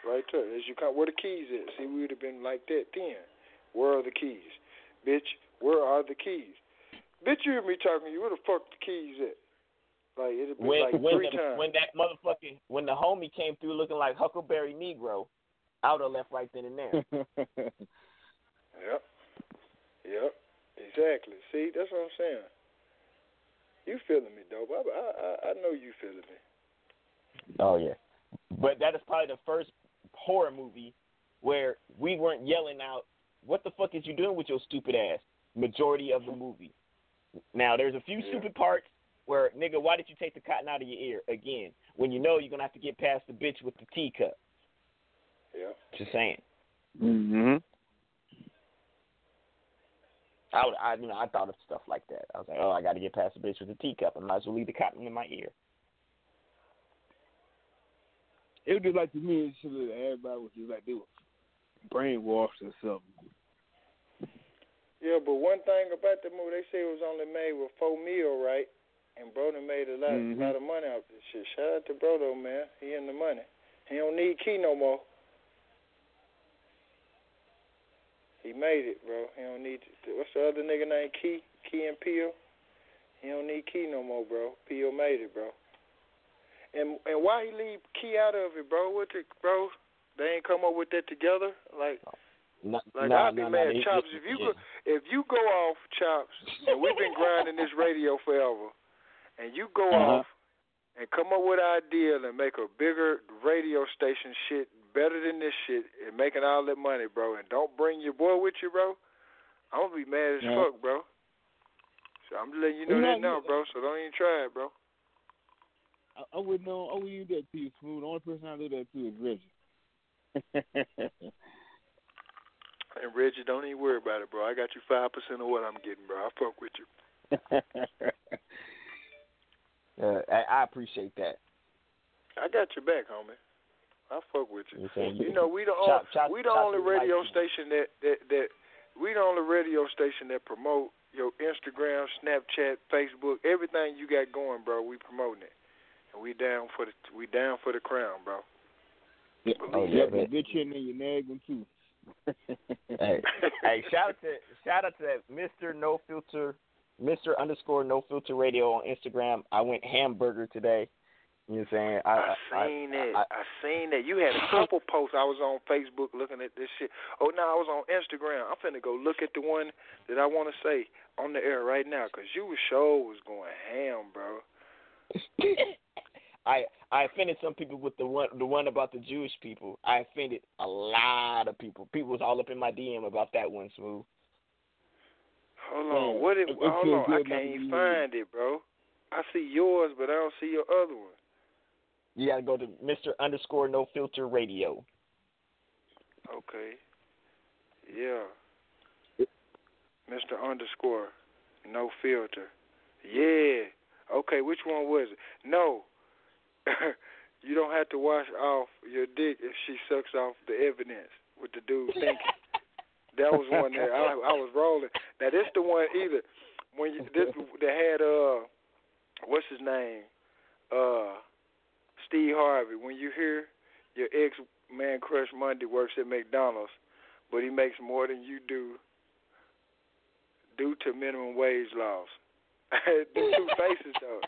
right there. As you come, where the keys at? See, we would have been like that then. Where are the keys? Bitch, where are the keys? Bitch, you hear me talking to you. Where the fuck the keys at? Like, it'd be when, like when, three the, times. when that motherfucking when the homie came through looking like Huckleberry Negro, I would have left right then and there. Yep. Yep. Exactly. See, that's what I'm saying. You feeling me, dope? I I, I know you feeling me. Oh yeah. But that is probably the first horror movie where we weren't yelling out, "What the fuck is you doing with your stupid ass?" Majority of the movie. Now there's a few yeah. stupid parts. Where, nigga, why did you take the cotton out of your ear again when you know you're going to have to get past the bitch with the teacup? Yeah. Just saying. Mm-hmm. I would, I, you know, I thought of stuff like that. I was like, oh, I got to get past the bitch with the teacup. I might as well leave the cotton in my ear. It would be like to me, it should be like everybody was just like they were brainwashed or something. Yeah, but one thing about the movie, they say it was only made with four mil, right? And Broden made a lot, mm-hmm. a lot of money off this shit. Shout out to Brodo, man. He in the money. He don't need Key no more. He made it, bro. He don't need to. What's the other nigga named Key? Key and Peel? He don't need Key no more, bro. Peel made it, bro. And and why he leave Key out of it, bro? What the, bro? They ain't come up with that together? Like... No, like no, I'd be no, mad, no, Chops. If you go, if you go off, Chops, and we've been grinding this radio forever, and you go uh-huh. off and come up with an idea and make a bigger radio station shit better than this shit and making all that money, bro, and don't bring your boy with you, bro, I'm gonna be mad as yeah. fuck, bro. So I'm just letting you know well, that now, bro. So don't even try it, bro. I, I wouldn't know. I wouldn't do that to you, Smooth. The only person I do that to is Reggie. And Reggie, don't even worry about it, bro. I got you five percent of what I'm getting, bro. I fuck with you. uh, I, I appreciate that. I got your back, homie. I fuck with you. Okay. You know, we the only, chop, chop, we the only radio like station that, that that we the only radio station that promote your Instagram, Snapchat, Facebook, everything you got going, bro. We promoting it, and we down for the we down for the crown, bro. Yeah, oh, yeah, yeah, good chin and you nag them too. hey, hey! Shout out to shout out to that Mister No Filter, Mister Underscore No Filter Radio on Instagram. I went hamburger today. You know what I'm saying? I, I, I seen I, it. I, I seen that. You had a couple posts. I was on Facebook looking at this shit. Oh no, I was on Instagram. I'm finna go look at the one that I want to say on the air right now because you sure was going ham, bro. I I offended some people with the one the one about the Jewish people. I offended a lot of people. People was all up in my D M about that one, Smooth. Hold on, what? It, hold on, I can't even find it, bro. I see yours, but I don't see your other one. You gotta go to Mister Underscore No Filter Radio. Okay. Yeah. Mister Underscore No Filter. Yeah. Okay, which one was it? No. You don't have to wash off your dick if she sucks off the evidence with the dude thinking. That was one that I, I was rolling. Now this the one either when you, this that had uh what's his name uh Steve Harvey. When you hear your ex man crush Monday works at McDonald's, but he makes more than you do due to minimum wage laws. The two faces though.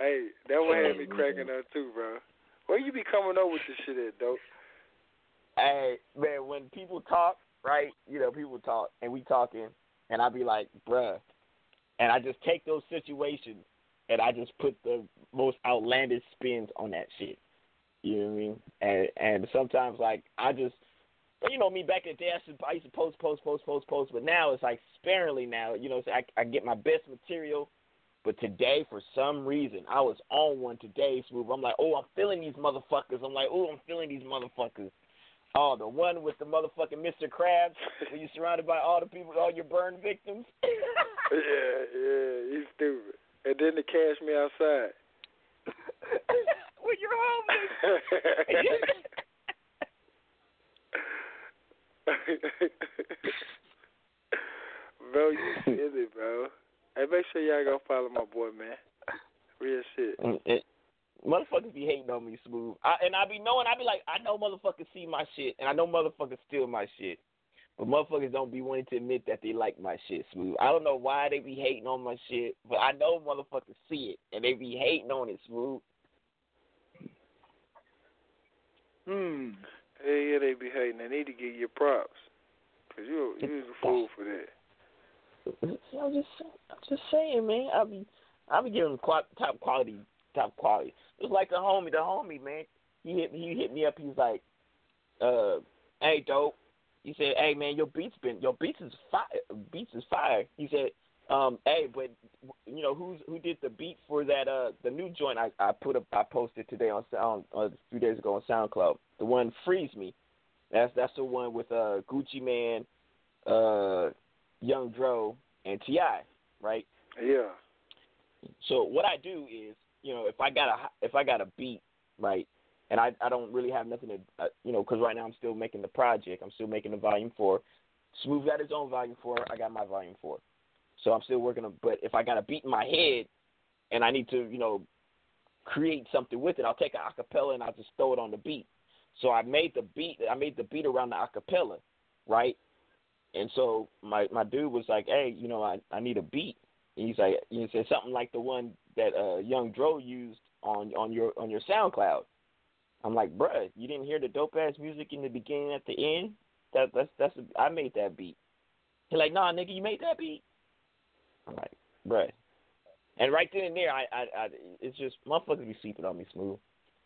Hey, that one had me cracking up too, bro. Where you be coming up with this shit at, Dope? Hey, man, when people talk, right, you know, people talk, and we talking, and I be like, bruh. And I just take those situations, and I just put the most outlandish spins on that shit. You know what I mean? And, and sometimes, like, I just, you know me, back in the day, I used to, I used to post, post, post, post, post, but now it's like sparingly now. You know, so I, I get my best material. But today, for some reason, I was on one today, Smooth. I'm like, oh, I'm feeling these motherfuckers. I'm like, oh, I'm feeling these motherfuckers. Oh, the one with the motherfucking Mister Krabs, when you're surrounded by all the people, all your burned victims. yeah, yeah, you stupid. And then they cash me outside. When you're homeless. Bro, you silly, bro. Hey, make sure y'all go follow my boy, man. Real shit. It, motherfuckers be hating on me, Smooth. I, and I be knowing, I be like, I know motherfuckers see my shit, and I know motherfuckers steal my shit. But motherfuckers don't be wanting to admit that they like my shit, Smooth. I don't know why they be hating on my shit, but I know motherfuckers see it, and they be hating on it, Smooth. Hmm. Hey, yeah, they be hating. They need to give you props. Because you, you was a fool for that. I'm just, I'm just saying, man. I be, I be giving qual- top quality, top quality. It was like the homie, the homie, man. He hit, he hit me up. He was like, uh, "Hey, Dope." He said, "Hey, man, your beats been, your beats is fire. Beats is fire." He said, um, "Hey, but you know who's who did the beat for that? Uh, the new joint I, I put up, I posted today on Sound uh, a few days ago on SoundCloud. The one Freeze Me. That's that's the one with uh Gucci Man, uh." Young Dro and T I, right? Yeah. So what I do is, you know, if I got a if I got a beat, right, and I, I don't really have nothing to, uh, you know, because right now I'm still making the project. I'm still making the volume four. Smooth got his own volume four. I got my volume four. So I'm still working on, but if I got a beat in my head and I need to, you know, create something with it, I'll take an acapella and I'll just throw it on the beat. So I made the beat. I made the beat around the acapella, right? And so my, my dude was like, hey, you know, I, I need a beat. And he's like, he said something like the one that uh, Young Dro used on on your on your SoundCloud. I'm like, bruh, you didn't hear the dope ass music in the beginning at the end? That that's that's a, I made that beat. He's like, nah, nigga, you made that beat. I'm like, bruh. And right then and there, I, I, I it's just motherfuckers be sleeping on me, Smooth.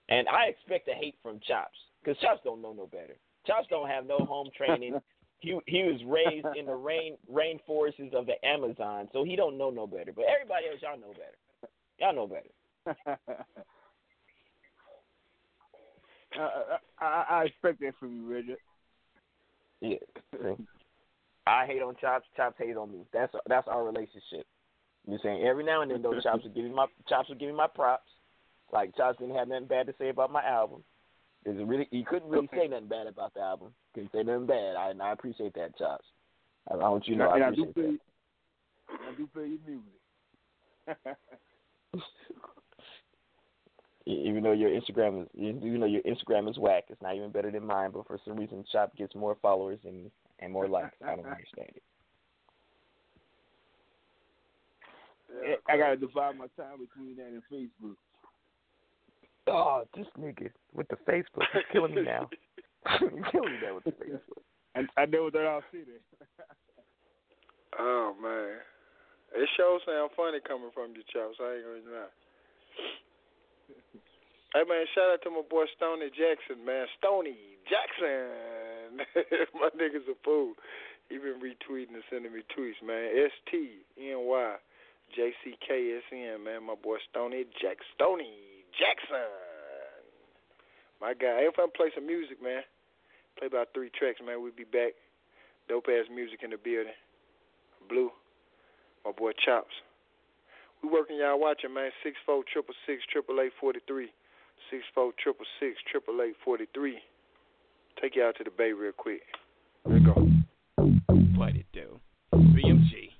And I expect the hate from Chops, because Chops don't know no better. Chops don't have no home training. He he was raised in the rain rainforests of the Amazon, so he don't know no better. But everybody else, y'all know better. Y'all know better. uh, I, I expect that from you, Richard. Yeah. I hate on Chops. Chops hate on me. That's that's our relationship. You saying every now and then though, Chops will give me my Chops will give me my props. Like Chops didn't have nothing bad to say about my album. Is it really? He couldn't really say nothing bad about the album. Couldn't say nothing bad. I and I appreciate that, Chops. I, I want you to know I appreciate that. I do play your music. Even though your Instagram is, even though your Instagram is whack, it's not even better than mine. But for some reason, Chops gets more followers and and more likes. I don't understand it. I gotta divide my time between that and Facebook. Oh, this nigga with the Facebook is killing me now. You're killing me now with the Facebook. And I know that I'll see that. Oh man, it sure sound funny coming from you, Chops. I ain't gonna lie. Hey man, shout out to my boy Stoney Jackson, man. Stoney Jackson, my nigga's a fool. He been retweeting and sending me tweets, man. S T N Y J C K S N, man, my boy Stoney Jack Stoney Jackson. My guy. If I play some music, man, play about three tracks, man, we'll be back. Dope ass music in the building. Blue, my boy Chops. We working, y'all watching, man. Six four triple six triple eight forty three. Six four triple six triple eight forty three. Take you out to the bay real quick. Let's go. What it do? B M G.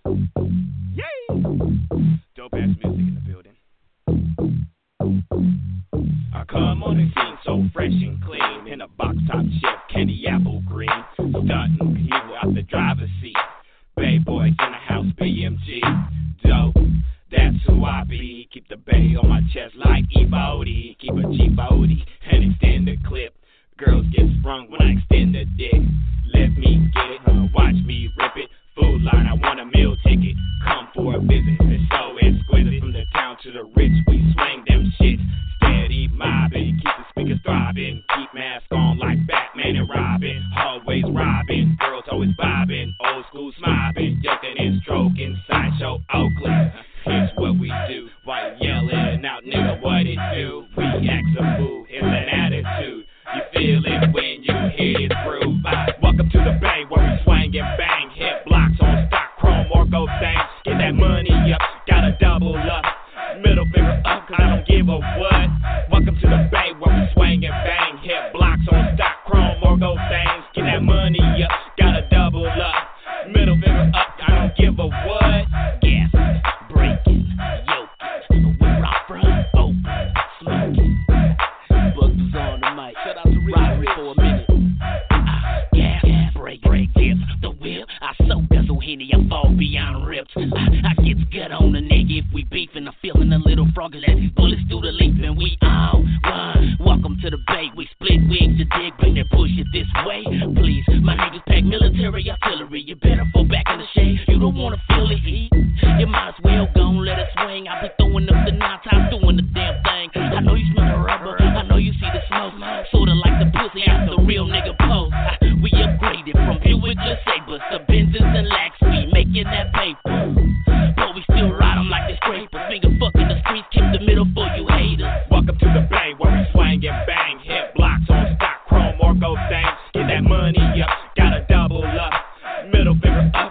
Dope ass music in the building. I come on the scene so fresh and clean, in a box top chef, candy apple green. Stuntin' hero out the driver's seat. Bay boys in the house, B M G. Dope, that's who I be. Keep the bay on my chest like E forty. Keep a G forty and extend the clip. Girls get sprung when I extend the dick. Let me get it, uh, watch me rip it. Food line, I want a meal ticket. Come for a visit, it's so exquisite. From the town to the rich, we swing them shit. Steady mobbing, keep the speakers thriving. Keep masks on like Batman and Robin. Always robbing, girls always bobbing. Old school smobbing, ducking and stroking. Sideshow Oakland, here's what we do. While yelling out, nigga, what it do? We act a fool, it's an attitude. You feel it when you hear this groove. Welcome to the bay where we swing and bang. Hit blocks on stock, chrome or gold thing. Get that money up, gotta double up. Middle finger up, cause I don't give a what. Welcome to the bay where we swing and bang. Hit blocks on stock, chrome or gold things. Get that money up, gotta double up. Middle finger up, I don't give a what. Gas, breaking, yoking. Where I'm from, open, smoking. Bugs was on the mic, riding for a minute. The whip, I so guzzle Henny, I fall beyond ripped. I, I get gut on the nigga if we beefin'. I'm feelin' a little froggy as these bullets through the leaf, and we all run. Welcome to the bay, we split wigs to dig, bring that bullshit this way. Please, my niggas pack military artillery. You better fall back in the shade, you don't wanna feel the heat. You might as well go let it swing. I be throwing up the nine times, doing the damn thing. I know you smell the rubber, I know you see the smoke. Sorta like the pussy out the real nigga pose. I, we upgraded from Buick to Sabres to Benzes and Lax, we making that paper. But we still ride them like they scrapers. Finger fucking the streets, keep the middle for you haters. Welcome to the bay where we swing and bang. Hit blocks on stock, chrome or gold things. Get that money up, gotta double up. Middle finger up.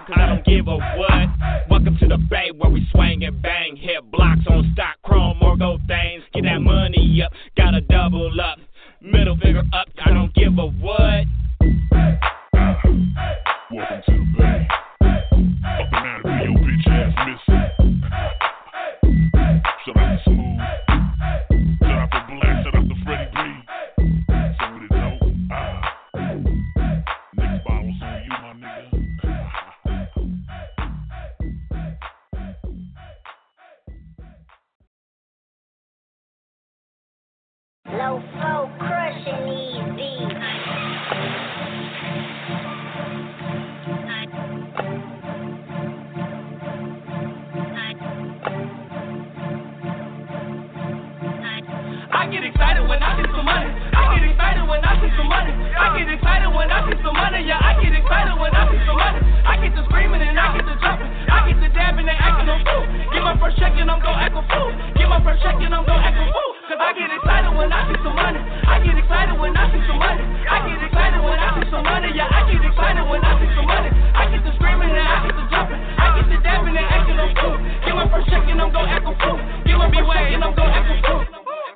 check and I'm gon' act a fool. Cause I get excited when I see some money. I get excited when I see some money. I get excited when I see some money. Yeah, I get excited when I see some money. I get to screaming and I get to jumping. I get to dabbing and acting a fool. Get my first check and I'm gon' act a fool. Get my beware and I'm gon' act a fool.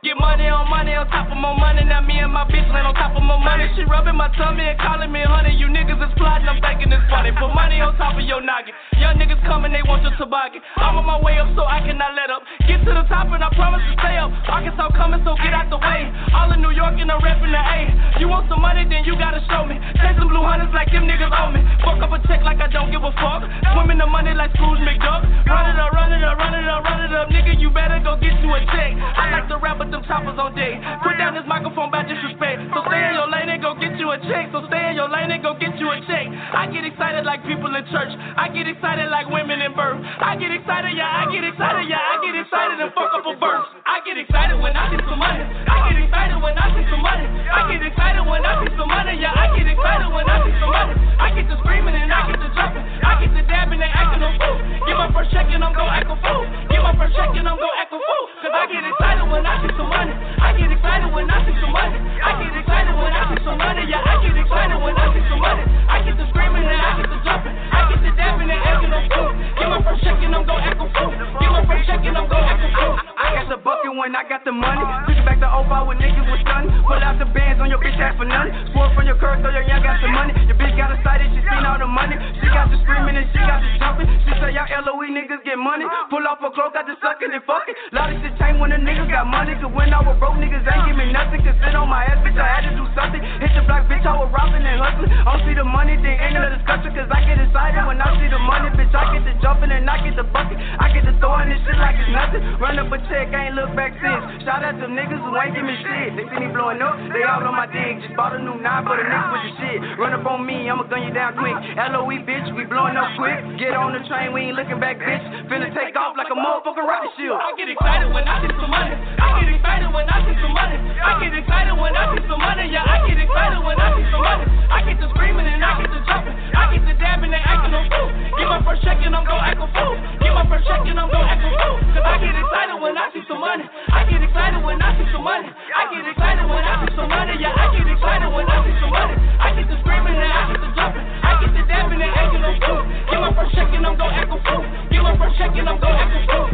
Get money on money on top of more money. Now me and my bitch land on top of more money. She rubbing my tummy and calling me honey. You niggas is plotting, I'm thinking it's funny. Put money on top of your noggin. Young niggas coming, they want your toboggan. I'm on my way up, so I cannot let up. Get to the top and I promise to stay up. Arkansas coming, so get out the way. All in New York and I'm repping the A. You want some money, then you gotta show me. Take some blue hunters like them niggas owe me. Fuck up a check like I don't give a fuck. Swimming the money like Scrooge McDuck. Run it up, run it up, run it up, run it up. Nigga, you better go get you a check. I like to rap with them choppers on deck. Put down this microphone by disrespect. So stay in your lane and go get you a check. So stay in your lane and go get you a check. I get excited like people in church. I get excited like women in birth. I get excited, yeah, I get excited, yeah, I get excited and fuck up a verse. I get excited when I see some money. I get excited when I see some money. I get excited when I see some money. Yeah, I get excited when I see some money. I get to screaming and I get to jumping. I get to dabbing and acting a fool. Get my first check and I'm gon' act a fool. Get my first check and I'm gon' act a fool. Cause I get excited when I see some money. I get excited when I see some money. I get excited when I see some money. Yeah, I get excited when I see some money. I get to screaming and I get to jumping. I get to dabbing and acting a fool. Get my first check and I'm gon' act a fool. Get my first check and I'm gon' act a fool. I got the bucket when I got the money. Push back the old five when niggas was done. Pull out the bands on your bitch ass for none. Swore from your curse, so your young got some money. Your bitch got excited, she seen all the money. She got the screaming and she got the jumping. She say y'all L O E niggas get money. Pull off her cloak, got the sucking and fucking. Lot of shit change when the niggas got money. Cause when I was broke, niggas ain't give me nothing. Cause sit on my ass, bitch, I had to do something. Hit the block, bitch, I was robbing and hustling. I don't see the money, then end of the discussion. Cause I get excited when I see the money. Bitch, I get to jumping and I get the bucket. I get to throwing this shit like it's nothing. Run up a check, I ain't look back since. Shout out to niggas who ain't give me shit. They see me blowing up, they all on my dick. Just bought a new nine for the niggas with the shit. Run up on me, I'ma gun you down quick. L O E, bitch, we blowing up quick. Get on the train, we ain't looking back, bitch. Finna take off like a motherfucking rocket shield. I get excited when I get some money. I get excited. I get excited when I see some money. I get excited when I see some money. Yeah, I get excited when I see some money. I get to screaming and I get to jumping. I get to dabbing and acting a fool. Get my first check and I'm gon' act a fool. Get my first check and I'm gon' act a fool. Cause I get excited when I see some money. I get excited when I see some money. I get excited when I see some money. Yeah, I get excited when I see some money. I get to screaming and I get to jumping. I get to dabbing and acting a fool. Get my first check and I'm gon' act a fool. Get my first check and I'm gon' act a fool.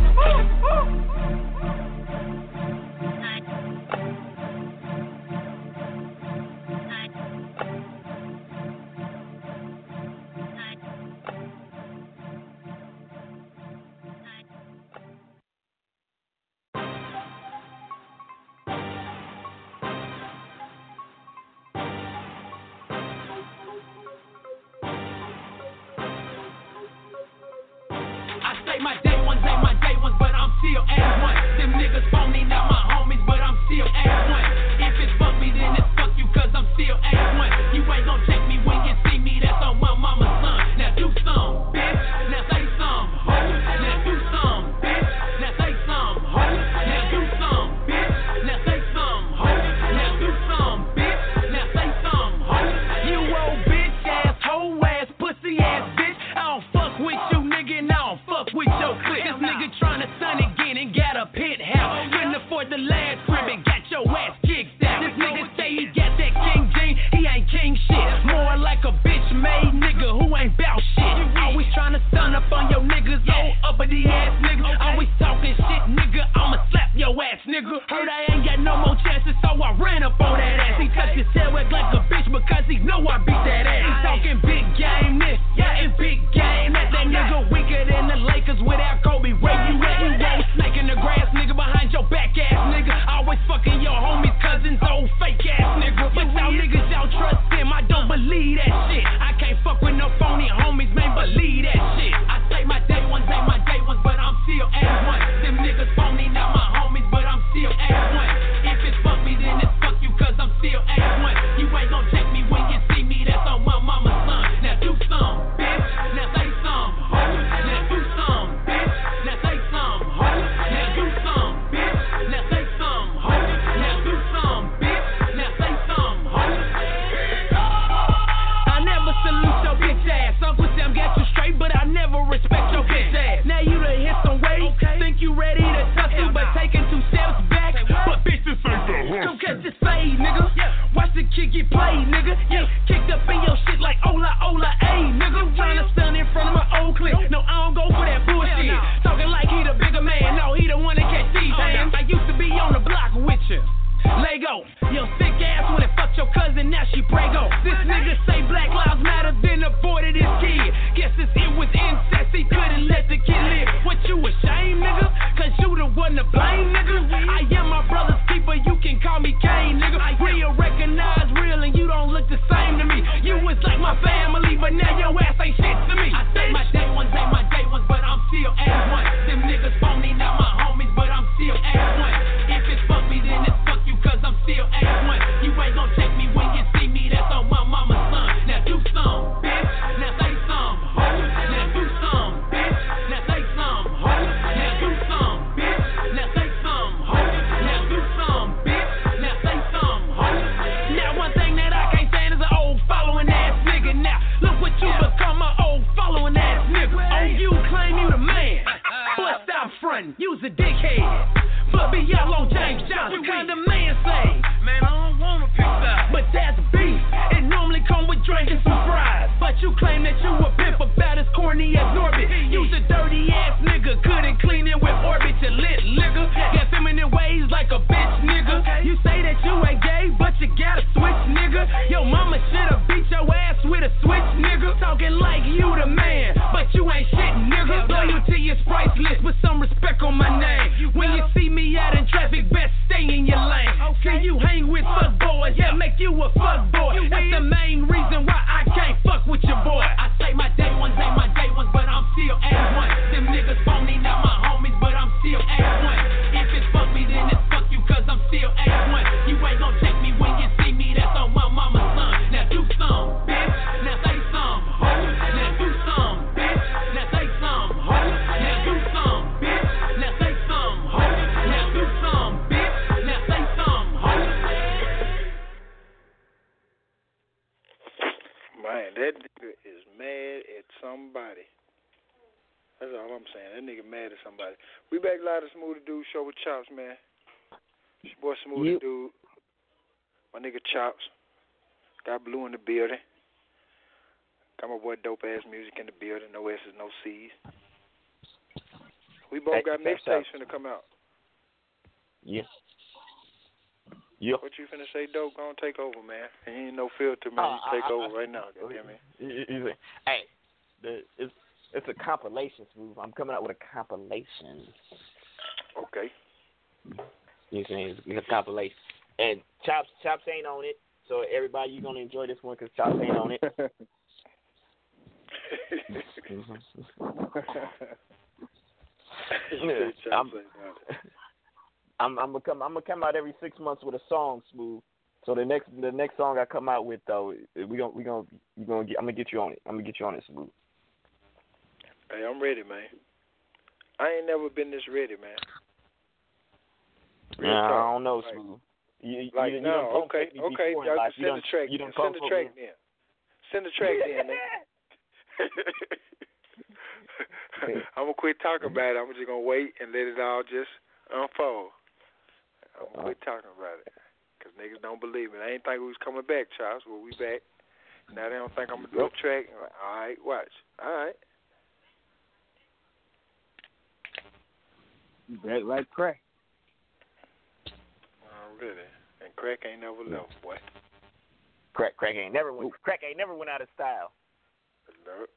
But I'm my family, but now your ass ain't shit to me. I say my day ones ain't my day ones, but I'm still A one. Them niggas phony, not my homies, but I'm still A one. If it's fuck me, then it's fuck you, cause I'm still A one. You ain't gon' check me when you see me, that's on my mama's son. Now do some, bitch. Now say some, ho. Now do some, bitch. Now say some, ho. Now do some, bitch. Now say some, ho. Now do some, bitch. Now say some, ho. Now one thing that I can't stand is an old following ass nigga. Now look what you become, an old following ass nigga. Oh, you claim you the man, but stop frontin', you's a dickhead. But be y'all on James Johnson, what kind of man say? Man, I don't wanna pick that. But that's beef. It normally come with drink and some fries. But you claim that you a pimp, about as corny as Norbit. You's a dirty ass nigga, couldn't clean it with Orbit. You lit, nigga. Got feminine ways like a bitch, nigga. You say that you ain't gay, but you gotta switch, nigga. Yo mama shoulda beat your ass with a switch, nigga. Talking like you the man, but you ain't shit, nigga. Loyalty is priceless, put some respect on my name. When you see me out in traffic, best stay in your lane. Okay. See you hang with fuck boys, yeah, make you a fuck boy. That's the main reason why I can't fuck with your boy. I say my day ones ain't my day ones, but I'm still A one. Them niggas phony, not my homies, but I'm still A one. If it's fuck me, then it's fuck you, cause I'm still A one. You ain't gon' check me when you see me, that's on my mama's son. Now do some, bitch. Now say some, ho. Now do some, bitch. Now say some, ho. Now do some, bitch. Now say some, ho. Man, that nigga is mad at somebody. That's all I'm saying. That nigga mad at somebody. We back live to Smooth Tha Dude show with Chops, man. It's your boy Smooth Tha Dude. My nigga Chops. Got Blue in the building. Got my boy Dope Ass Music in the building. No S's, no C's. We both got mixtapes finna come out. Yes. Yep. What you finna say, Dope? Go on, take over, man. And you ain't no filter, man. You take uh, I, over I, I, right now. Goddamn it. Hey, the, it's it's a compilation, Smooth. I'm coming out with a compilation. Okay. You saying it's a compilation? And Chops Chops ain't on it, so everybody, you're gonna enjoy this one because Chops ain't on it. Yeah, I'm. I'm, I'm gonna come. I'm gonna come out every six months with a song, Smooth. So the next, the next song I come out with, though, we gonna, we gonna, you gonna get. I'm gonna get you on it. I'm gonna get you on it, Smooth. Hey, I'm ready, man. I ain't never been this ready, man. Real nah, I don't know, like, Smooth. You, like you, you no, okay, okay. Y'all can send the track. You don't send the track then. Send the track then, man. I'm gonna quit talking about it. I'm just gonna wait and let it all just unfold. I'm gonna quit talking about it, cause niggas don't believe it. I ain't think we was coming back, Charles. Well, we back. Now they don't think I'm a dope track. Like, all right, watch. All right. You back like crack. Oh, really? And crack ain't never left, boy. Crack, crack ain't never went. Ooh. Crack ain't never went out of style. Nope.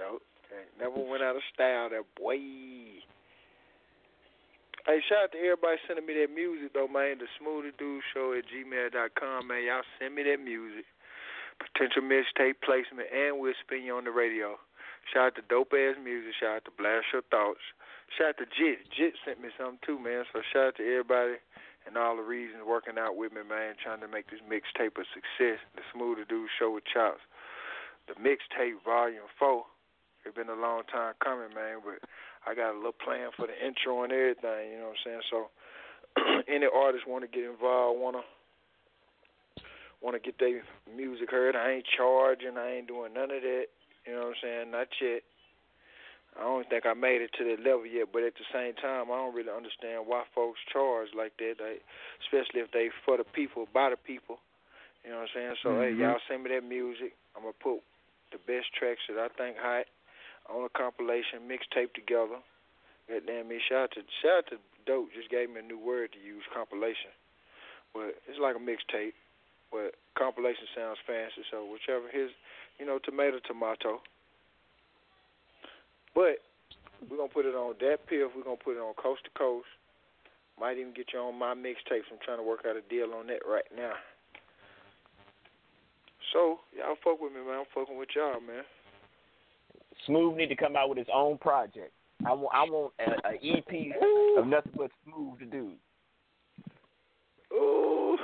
Nope. Ain't never went out of style, that boy. Hey, shout out to everybody sending me that music, though, man. The Smooth Tha Dude Show at gmail dot com, man. Y'all send me that music. Potential mixtape placement, and we'll spin you on the radio. Shout out to Dope Ass Music. Shout out to Blast Your Thoughts. Shout out to Jit. Jit sent me something, too, man. So shout out to everybody and all the reasons working out with me, man, trying to make this mixtape a success. The Smooth Tha Dude Show with Chops. The mixtape volume four. It's been a long time coming, man, but I got a little plan for the intro and everything, you know what I'm saying? So any artist want to get involved, want to want to get their music heard. I ain't charging. I ain't doing none of that, you know what I'm saying? Not yet. I don't think I made it to that level yet, but at the same time, I don't really understand why folks charge like that, like, especially if they for the people, by the people, you know what I'm saying? So, mm-hmm. Hey, y'all send me that music. I'm going to put the best tracks that I think hot on a compilation, mixtape together. God damn me, shout out to shout out to Dope, just gave me a new word to use, compilation. But it's like a mixtape, but compilation sounds fancy, so whichever his, you know, tomato, tomato. But we're going to put it on that piff, we're going to put it on Coast to Coast. Might even get you on my mixtapes. I'm trying to work out a deal on that right now. show. Y'all fuck with me, man. I'm fucking with y'all, man. Smooth need to come out with his own project. I want, I want an E P of nothing but Smooth Tha Dude. Ooh,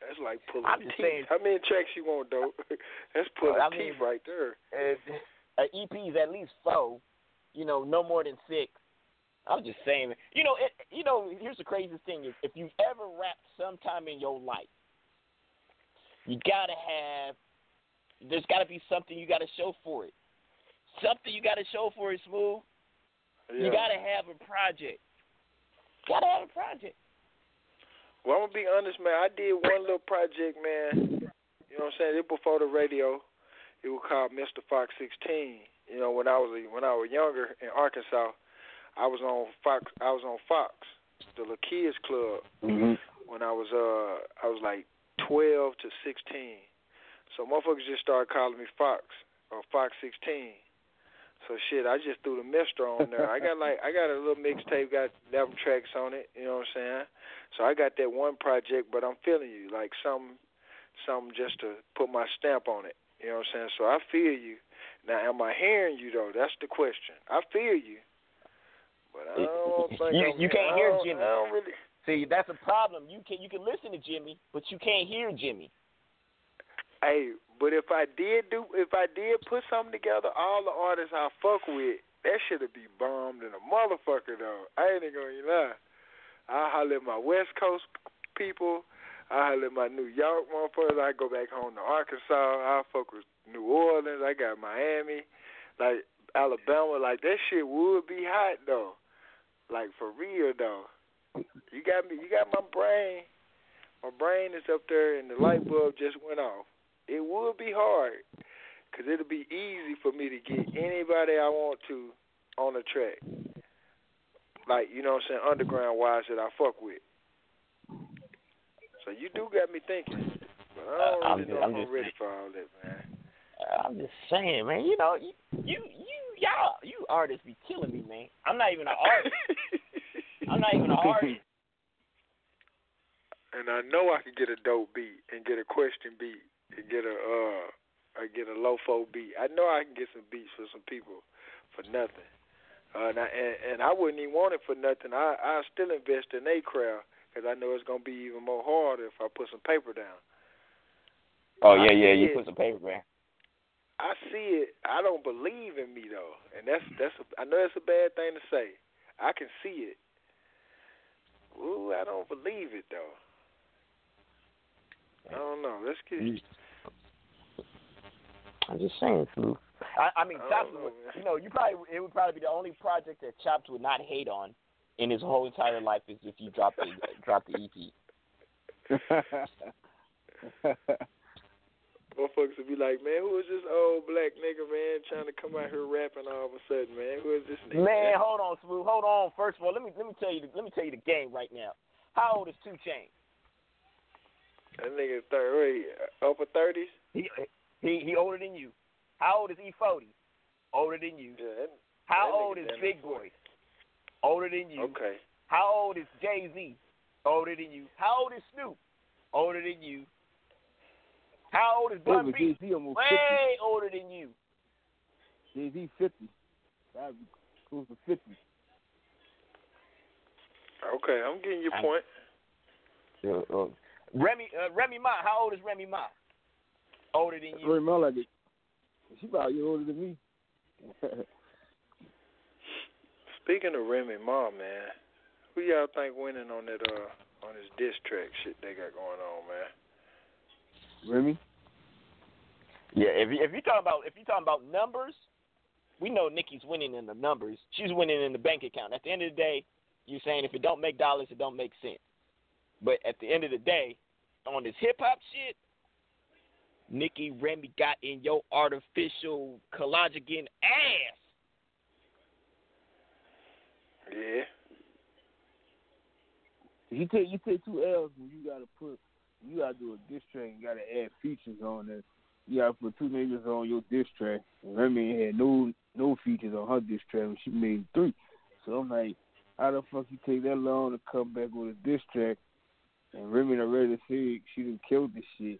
that's like pulling teeth. Saying, how many tracks you want, though? That's pulling I mean, teeth right there. An E P is at least four. You know, no more than six. I'm just saying. You know, it, you know. Here's the craziest thing is if you've ever rapped sometime in your life, you gotta have. There's gotta be something you gotta show for it. Something you gotta show for it, Smooth. Yeah. You gotta have a project. Gotta have a project. Well, I'm gonna be honest, man. I did one little project, man. You know what I'm saying? It was before the radio. It was called Mister Fox sixteen. You know, when I was when I was younger in Arkansas, I was on Fox. I was on Fox, the little kids club. Mm-hmm. When I was uh, I was like twelve to sixteen. So motherfuckers just started calling me Fox or Fox sixteen. So shit, I just threw the Mister on there. I got like I got a little mixtape, got eleven tracks on it. You know what I'm saying? So I got that one project, but I'm feeling you, like something, something just to put my stamp on it. You know what I'm saying? So I feel you. Now, am I hearing you though? That's the question. I feel you, but I don't think you, I'm, you can't I hear don't, Jimmy. I don't really. See, that's a problem. You can you can listen to Jimmy, but you can't hear Jimmy. Hey, but if I did do, if I did put something together, all the artists I fuck with, that shit'd be bombed in a motherfucker though. I ain't gonna lie. I holler at my West Coast people. I holler at my New York motherfuckers. I go back home to Arkansas. I fuck with New Orleans. I got Miami, like Alabama. Like that shit would be hot though. Like for real though. You got me. You got my brain. My brain is up there, and the light bulb just went off. It would be hard, cause it'll be easy for me to get anybody I want to on the track. Like you know what I'm saying, underground wise that I fuck with. So you do got me thinking, but I don't really know if I'm ready for all that, man. I'm just saying, man. You know, you you you y'all you artists be killing me, man. I'm not even an artist. I'm not even an artist. And I know I can get a dope beat and get a question beat. To get a uh, or get a lofo beat. I know I can get some beats for some people for nothing, uh, and, I, and and I wouldn't even want it for nothing. I I still invest in a crowd because I know it's gonna be even more harder if I put some paper down. Oh yeah, I yeah, you it. Put some paper down. I see it. I don't believe in me though, and that's that's. A, I know it's a bad thing to say. I can see it. Ooh, I don't believe it though. I don't know. Let's get. I'm just saying, Smooth. I, I mean, I Chops. Know, would, you know, you probably it would probably be the only project that Chops would not hate on in his whole entire life is if you dropped the drop the E P. Motherfuckers would be like, man, who is this old black nigga, man, trying to come out here rapping all of a sudden, man? Who is this nigga? Man, hold on, Smooth. Hold on. First of all, let me let me tell you the, let me tell you the game right now. How old is two Chainz? That nigga thirty, upper thirties. He, he he older than you. How old is E forty? Older than you. Yeah, that, How that old is Big Boy? Older than you. Okay. How old is Jay-Z? Older than you. How old is Snoop? Older than you. How old is Bun B? Way older than you. Jay-Z fifty. That'd be close to fifty. Okay, I'm getting your point. Yeah. Uh, Remy uh, Remy Ma, how old is Remy Ma? Older than you. Remy Ma like it. She about a year older than me. Speaking of Remy Ma, man, who y'all think winning on that uh on this diss track shit they got going on, man? Remy? Yeah, if you, if you talking about if you talking about numbers, we know Nikki's winning in the numbers. She's winning in the bank account. At the end of the day, you're saying if it don't make dollars, it don't make sense. But at the end of the day, on this hip-hop shit, Nikki Remy got in your artificial collagen ass. Yeah. You take, you take two L's and you got to put, you got to do a diss track and got to add features on it. You got to put two niggas on your diss track. Remy had no no features on her diss track when she made three. So I'm like, how the fuck you take that long to come back with a diss track? And Remy already said she done killed this shit.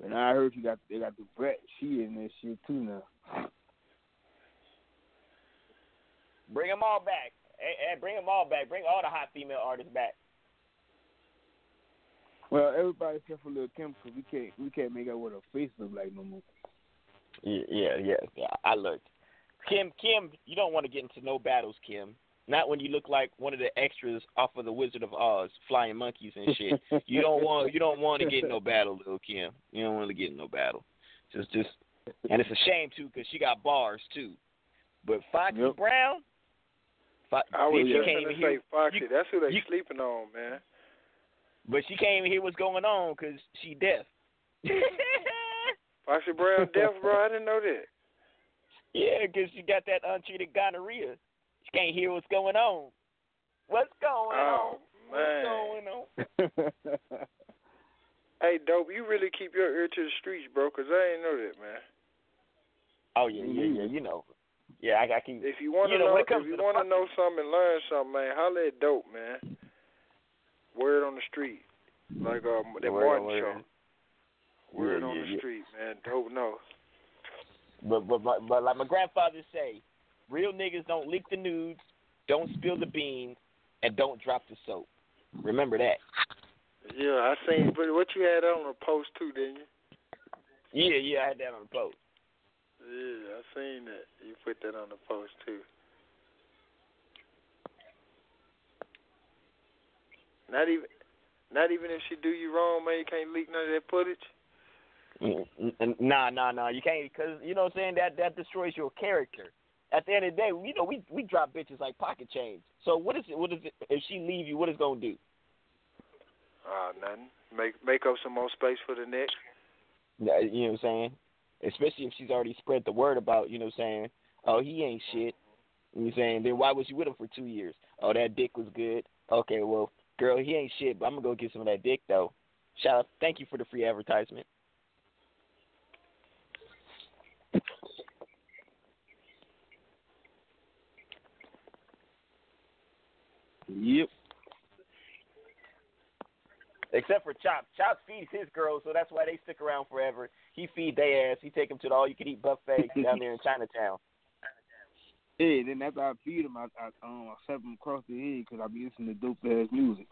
But now I heard you got they got the Brett. She in this shit too now. Bring them all back. Hey, hey, bring them all back. Bring all the hot female artists back. Well, everybody except for Lil' Kim, because we can't we can't make out what her face look like no more. Yeah, yeah, yeah. yeah. I looked. Kim, Kim, you don't want to get into no battles, Kim. Not when you look like one of the extras off of The Wizard of Oz, flying monkeys and shit. You don't want you don't want to get in no battle, Lil' Kim. You don't want to get in no battle. Just, just, and it's a shame too, because she got bars too. But Foxy yep. Brown, Fo- I was just going to say Foxy. You, that's who they you, sleeping on, man. But she can't even hear what's going on because she deaf. Foxy Brown deaf, bro? I didn't know that. Yeah, because she got that untreated gonorrhea. She can't hear what's going on. What's going oh, on? Man. What's going on? Hey, Dope, you really keep your ear to the streets, bro, because I ain't know that, man. Oh, yeah, yeah, yeah, you know. Yeah, I, I keep. If you want to you know, know, if you want to know something and learn something, man, holla at Dope, man. Word on the street, like uh, that word, Martin word. show. Word yeah, on yeah, the yeah. street, man. Dope knows. But, but but but like my grandfather say, real niggas don't leak the nudes, don't spill the beans, and don't drop the soap. Remember that. Yeah, I seen what you had on the post too, didn't you? Yeah, yeah, I had that on the post. Yeah, I seen that. You put that on the post too. Not even, not even if she do you wrong, man. You can't leak none of that footage. Nah, nah, nah. You can't, cause you know what I'm saying. That that destroys your character. At the end of the day, you know we we drop bitches like pocket change. So what is it? What is it? If she leave you, what is it gonna do? Ah, uh, nothing. Make make up some more space for the next. Yeah, you know what I'm saying. Especially if she's already spread the word about, you know what I'm saying, oh, he ain't shit. You know what I'm saying? Then why was you with him for two years? Oh, that dick was good. Okay, well, girl, he ain't shit, but I'm going to go get some of that dick, though. Shout out. Thank you for the free advertisement. Yep. Except for Chops. Chops feeds his girls, so that's why they stick around forever. He feed their ass. He take them to the all-you-can-eat buffet down there in Chinatown. Yeah, then after I feed them, I, I, um, I slap them across the head because I be listening to dope ass music.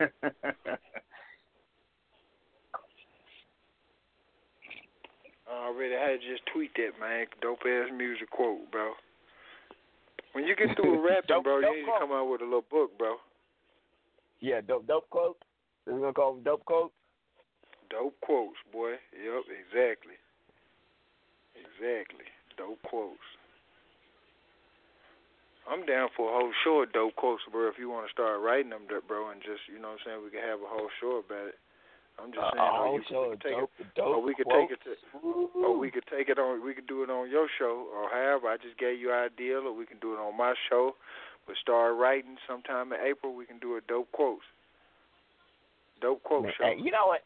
I already had to just tweet that, man. Dope ass music quote, bro. When you get through a rapping, dope, bro, dope you need quote. to come out with a little book, bro. Yeah, dope, dope quote. We're going to call them dope quotes? Dope quotes, boy. Yep, exactly. Exactly. Dope quotes. I'm down for a whole show of dope quotes, bro, if you want to start writing them, bro, and just, you know what I'm saying, we can have a whole show about it. I'm just saying, uh, oh, you can take dope, it, dope or we could quotes. take it to, or we could take it on, we could do it on your show, or however, I just gave you an idea, or we can do it on my show, but start writing sometime in April, we can do a dope quotes. Dope quote show. Hey, you know what?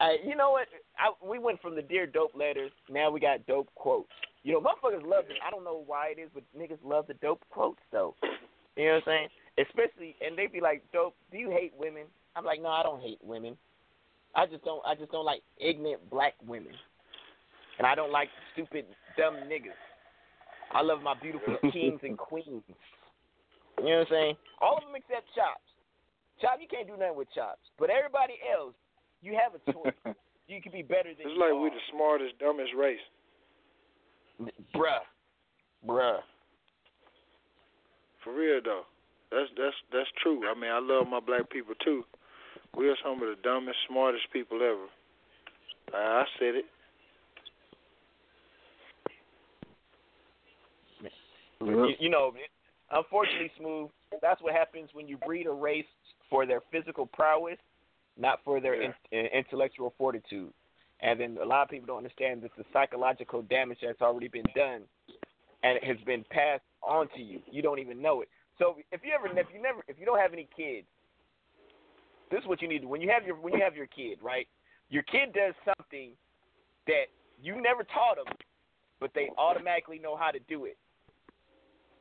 Hey, you know what? I, we went from the Dear Dope letters. Now we got dope quotes. You know, motherfuckers love it. I don't know why it is, but niggas love the dope quotes, though. You know what I'm saying? Especially, and they be like, Dope, do you hate women? I'm like, no, I don't hate women. I just don't. I just don't like ignorant black women, and I don't like stupid dumb niggas. I love my beautiful kings and queens. You know what I'm saying? All of them except Chops. Chops, you can't do nothing with Chops. But everybody else, you have a choice. You can be better than It's you like are. We're the smartest, dumbest race. Bruh. Bruh. For real, though. That's that's that's true. I mean, I love my black people, too. We are some of the dumbest, smartest people ever. I said it. You, you know, unfortunately, Smooth, that's what happens when you breed a race for their physical prowess, not for their yeah. in, in, intellectual fortitude. And then a lot of people don't understand that the psychological damage that's already been done and it has been passed on to you. You don't even know it. So if you ever, if you never, if you don't have any kids, this is what you need to, when you have your when you have your kid, right? Your kid does something that you never taught them, but they automatically know how to do it.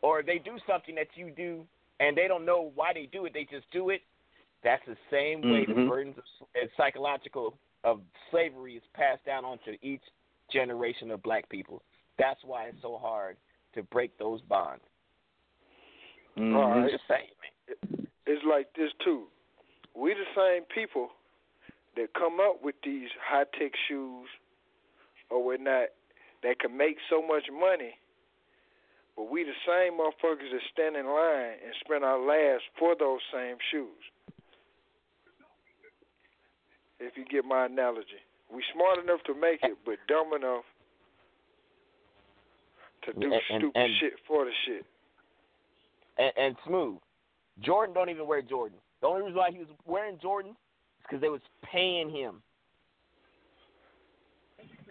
Or they do something that you do and they don't know why they do it. They just do it. That's the same way mm-hmm. the burdens of psychological of slavery is passed down onto each generation of black people. That's why it's so hard to break those bonds. Mm-hmm. Bro, it's, it's like this too. We the same people that come up with these high tech shoes or whatnot that can make so much money, but we the same motherfuckers that stand in line and spend our last for those same shoes. If you get my analogy, we smart enough to make it, but dumb enough to do and, stupid and, shit for the shit. And, and Smooth, Jordan don't even wear Jordan. The only reason why he was wearing Jordan is because they was paying him.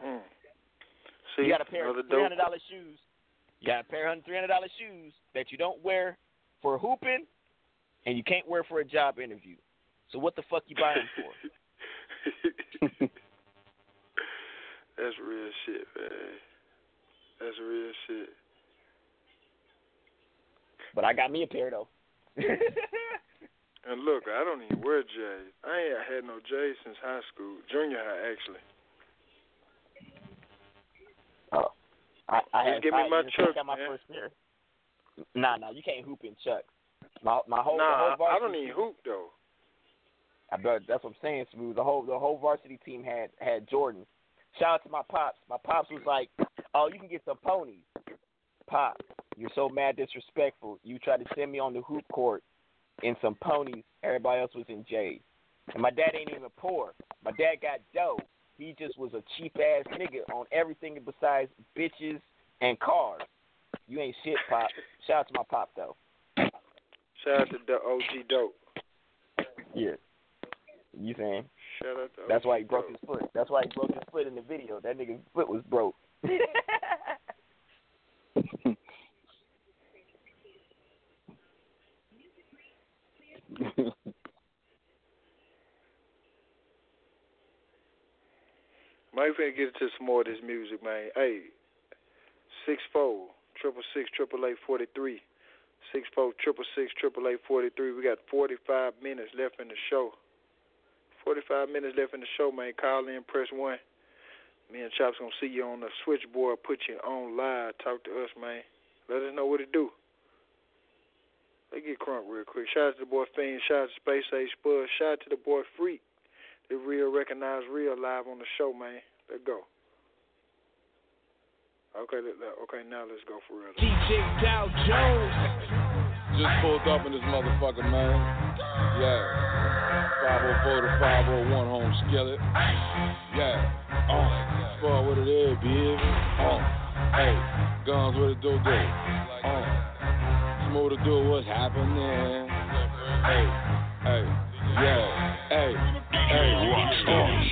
Mm. See, you got a pair of three hundred dollars shoes. You got a pair of three hundred dollars shoes that you don't wear for hooping, and you can't wear for a job interview. So what the fuck you buying for? That's real shit, man. That's real shit. But I got me a pair though. And look, I don't even wear J's. I ain't had no J's since high school, junior high actually. Oh, I, I just had, give me I, my Chuck. Got my man. First pair. Nah, nah, you can't hoop in Chuck. My my whole nah, whole I don't even hoop though. I bet that's what I'm saying, Smooth. The whole the whole varsity team had, had Jordan. Shout out to my pops. My pops was like, "Oh, you can get some ponies." Pop, you're so mad disrespectful. You tried to send me on the hoop court in some ponies. Everybody else was in J's. And my dad ain't even poor. My dad got dough. He just was a cheap ass nigga on everything besides bitches and cars. You ain't shit, Pop. Shout out to my pop though. Shout out to the O G Dope. Yeah. You saying? Shut up, that's why he broke dope. his foot. That's why he broke his foot in the video. That nigga's foot was broke. Might finna get into some more of this music, man. Hey, six four triple six triple eight forty three, six four triple six triple eight forty three. We got forty five minutes left in the show. forty-five minutes left in the show, man. Call in, press one. Me and Chops gonna see you on the switchboard. Put you on live. Talk to us, man. Let us know what to do. Let's get crunk real quick. Shout out to the boy Fiend. Shout out to Space Age Spud. Shout out to the boy Freak. The real recognized real live on the show, man. Let's go. Okay, let, okay, now let's go for real. D J Dow Jones just pulled up in this motherfucker, man. Yeah. five oh four to five oh one home skillet. Yeah. Uh, for what it is, baby. Uh, hey, guns, what it do, do. Uh, Smooth to do what's happening. Hey, hey, yeah, hey, hey. Uh,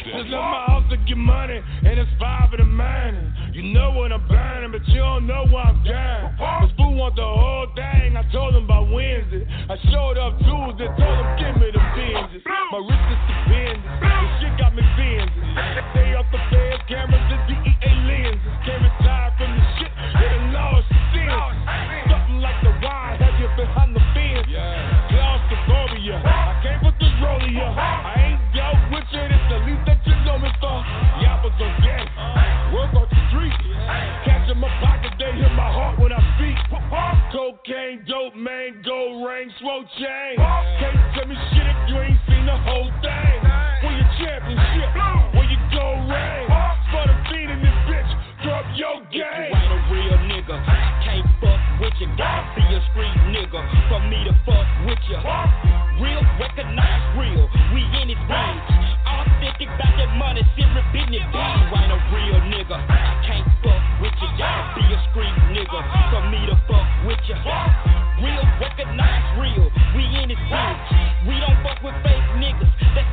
just let my officer get money, and it's five in the morning. You know what I'm burning, but you don't know what I'm dying. Cause Blue want the whole thing, I told him by Wednesday. I showed up Tuesday, told him give me the binges. My wrist is the binges, this shit got me binges. Stay off the feds, cameras, the D E A lenses. Can't retire from the shit, hit a large sentence. Something like the wire, have you behind the fence? Claustrophobia, I came with the roller. I ain't dealt with it, it's the least that you know me for. Yappers on deck, work on the street. Catch in my pocket, they hit my heart when I speak. Cocaine, dope, mango, ring, swole chain. Can't tell me shit if you ain't seen the whole thing. Win your championship, where you go rain. For the feet in this bitch, drop your game. If you ain't a real nigga, I can't fuck with you. Gotta be a street nigga for me to fuck with you. Real, recognize real, we in it range. Authentic, about that money, shit, repeating it. You ain't a real nigga, I can't fuck with you. Gotta be a street nigga for me to fuck with you. Real, recognize real, we in it range. We don't fuck with fake niggas, that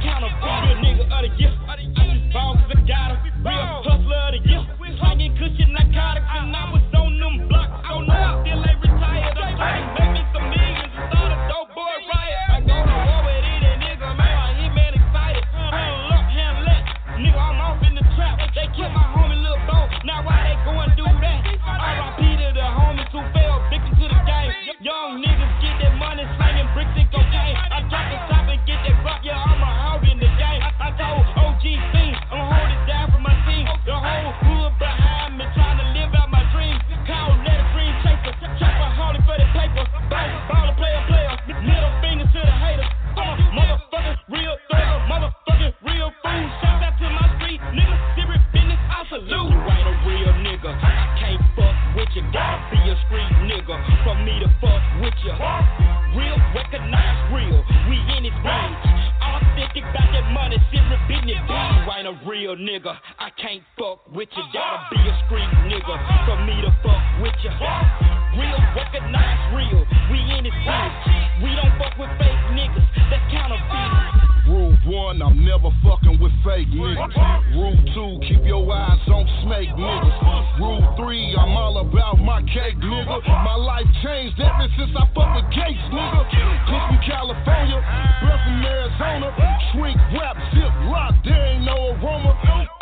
can't fuck with you. Gotta be a street nigga for me to fuck with you. Real, recognize real. We in it real. We don't fuck with fake niggas. That's counterfeit. Rule one, I'm never fucking with fake niggas. Rule two, keep your eyes on snake niggas. Rule three, I'm all about my cake, nigga. My life changed ever since I fucked with Gates, nigga. Clip from California, breath from Arizona. Shrink wrap, zip lock, there ain't no aroma.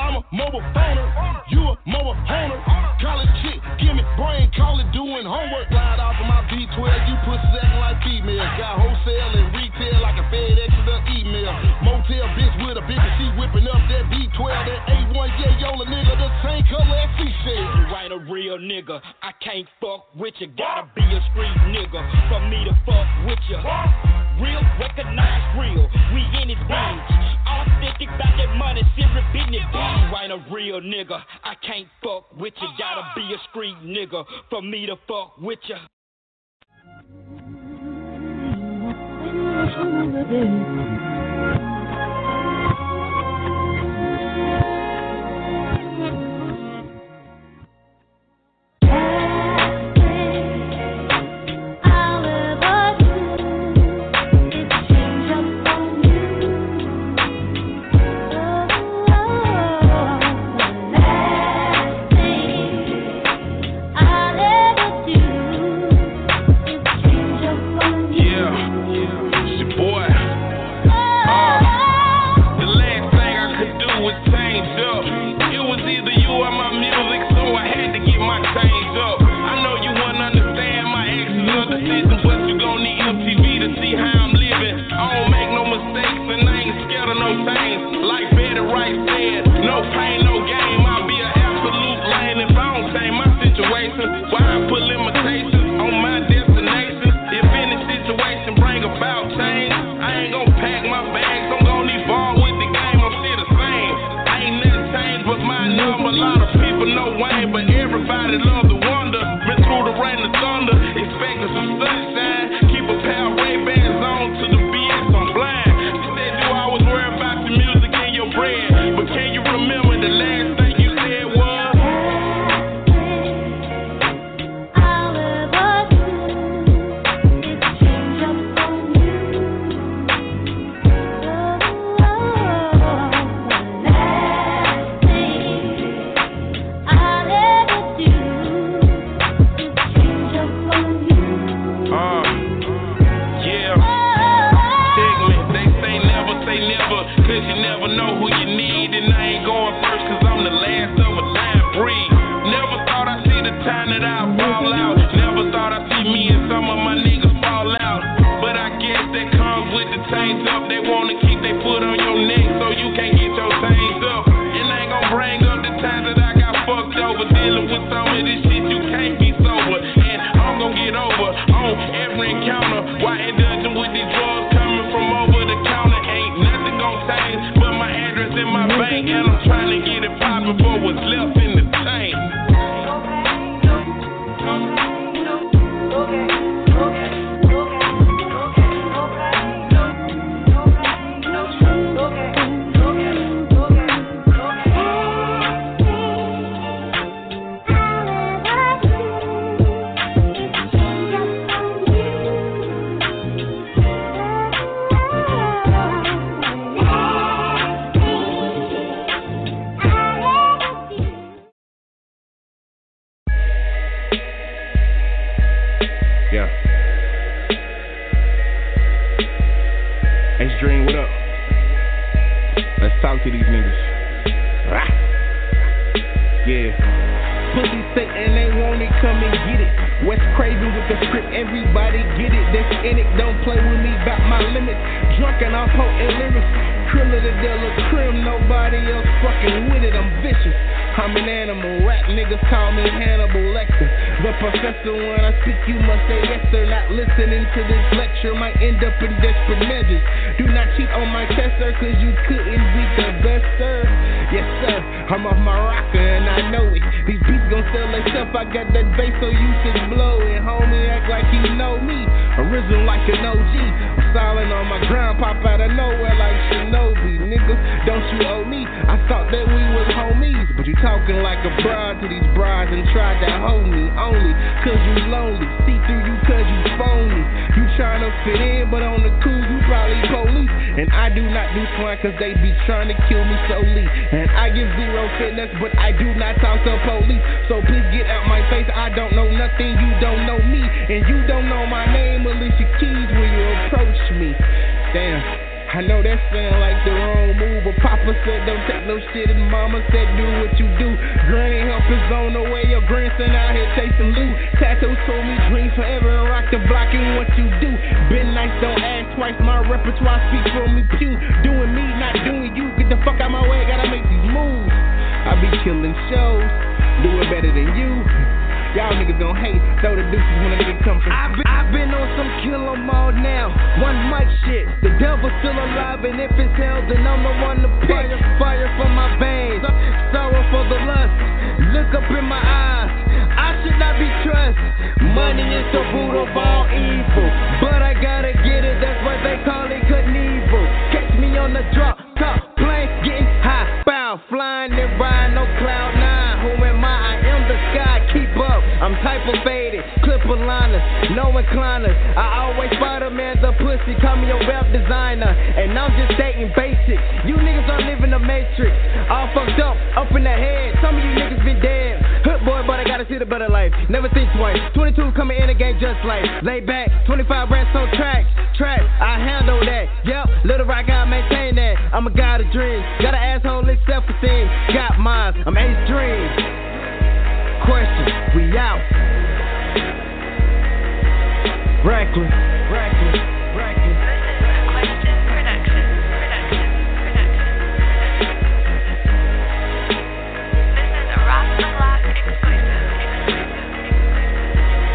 I'm a mobile phoner, you a mobile honer. College chick, give me brain, call it doing homework. Glide off of my B twelve, you pussies acting like females. Got wholesale and retail like a FedEx and an email. Motel bitch with a bitch, she whipping up that B twelve, that A one, yeah, Yola nigga, the same color as she said. You ain't a real nigga, I can't fuck with you. Gotta be a street nigga for me to fuck with you. Real, recognize real, we in it range. Authentic about that money, serious business. You ain't a real nigga, I can't fuck with you. Gotta be a street nigga for me to fuck with you. only, cause you lonely. See through you cause you phony. You tryna fit in, but on the cool you probably police. And I do not do swine cause they be tryna kill me slowly. And I give zero fitness, but I do not talk to police. So please get out my face, I don't know nothing, you don't know me. And you don't know my name, Alicia Keys, when you approach me. Damn, I know that sound like the wrong move, but Papa said don't take no shit, and Mama said do what you do. Granny help is on the way, your grandson out here chasing loot. Tattoo told me dream forever and rock the block and what you do. Been nice, don't ask twice, my repertoire speaks for me too. Doing me, not doing you, get the fuck out my way, gotta make these moves. I be killing shows, doing better than you. Y'all niggas gon' hate, throw the deuces when a nigga come from. I've been, I been on some kill 'em all now. One mic shit, the devil's still alive, and if it's hell, then I'm the one to pick. Fire for my veins, sorrow for the lust. Look up in my eyes, I should not be trusted. Money is the root of all evil, but I gotta get it, that's what they call it, Knievel. Catch me on the drop, top plane, getting high, bow, flying and riding on cloud nine. Who am I? I am the sky, keep up. I'm type-faded, clipper liners, no incliners. I always bottom as a pussy, call me a rap designer. And I'm just dating basic. You niggas don't live in the matrix. All fucked up, up in the head. Some of you niggas been dead. Hood boy, but I gotta see the better life. Never think twice. twenty-two coming in the game just like. Lay back, twenty-five rats on tracks. Trap, I handle that. Yep, little rock, I maintain that. I'm a god of dreams. Got an asshole in self-esteem. Got mine, I'm Ace Dream. Question, we out. Reckless, reckless, reckless. This is Question Production, Production, Production. This is a Rock the Block exclusive, exclusive, exclusive.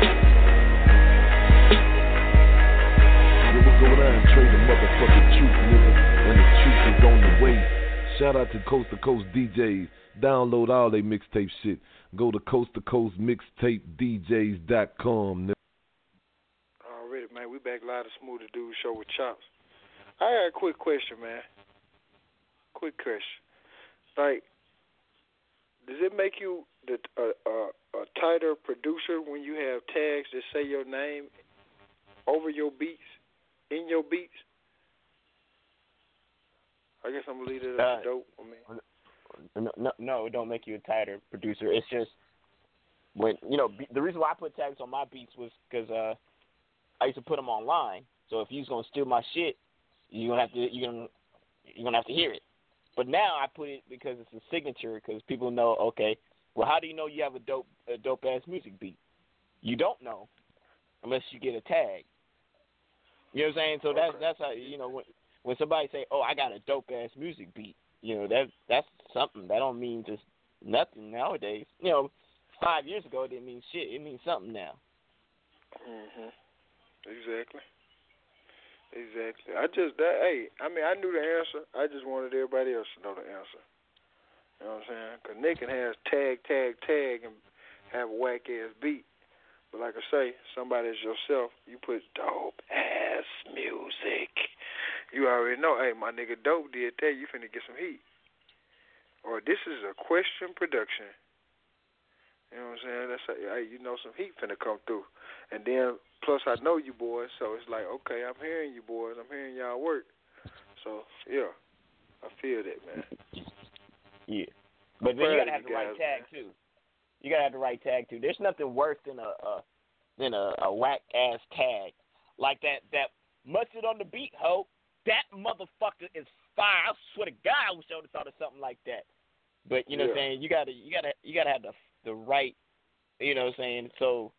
Yeah, we'll go down and trade the motherfucking truth, nigga. And the truth is on the way. Shout out to Coast to Coast D Js. Download all they mixtape shit. Go to Coast to Coast Mixtape D Js dot com. Already, man, we back live to Smooth Tha Dude Show with Chops. I got a quick question, man. Quick question. Like, does it make you the, uh, uh, a tighter producer when you have tags that say your name over your beats, in your beats? I guess I'm gonna leave it as dope. I mean. No, no, no, it don't make you a tighter producer. It's just when you know be, the reason why I put tags on my beats was because uh, I used to put them online. So if you was gonna steal my shit, you gonna have to you gonna you gonna have to hear it. But now I put it because it's a signature. Because people know, okay, well, how do you know you have a dope a dope ass music beat? You don't know unless you get a tag. You know what I'm saying? So okay. that's that's how you know when when somebody say, oh, I got a dope ass music beat. You know, that that's something. That don't mean just nothing nowadays. You know, five years ago, it didn't mean shit. It means something now. Mm-hmm. Exactly. Exactly. I just, that, hey, I mean, I knew the answer. I just wanted everybody else to know the answer. You know what I'm saying? Because Nick can have tag, tag, tag, and have a whack-ass beat. But like I say, somebody as yourself, you put dope-ass music. You already know, hey, my nigga Dope did that, you finna get some heat. Or this is a Question Production. You know what I'm saying? That's like, hey, you know some heat finna come through. And then, plus I know you boys, so it's like, okay, I'm hearing you boys, I'm hearing y'all work. So, yeah, I feel that, man. Yeah. But I'm then you gotta have the guys, right tag, man. Too. You gotta have the right tag, too. There's nothing worse than a, a, than a, a whack-ass tag. Like that, that mustard on the beat, ho. That motherfucker is fire. I swear to God, I wish I would have thought of something like that. But you know yeah. what I'm saying? You gotta you gotta you gotta have the the right, you know what I'm saying? So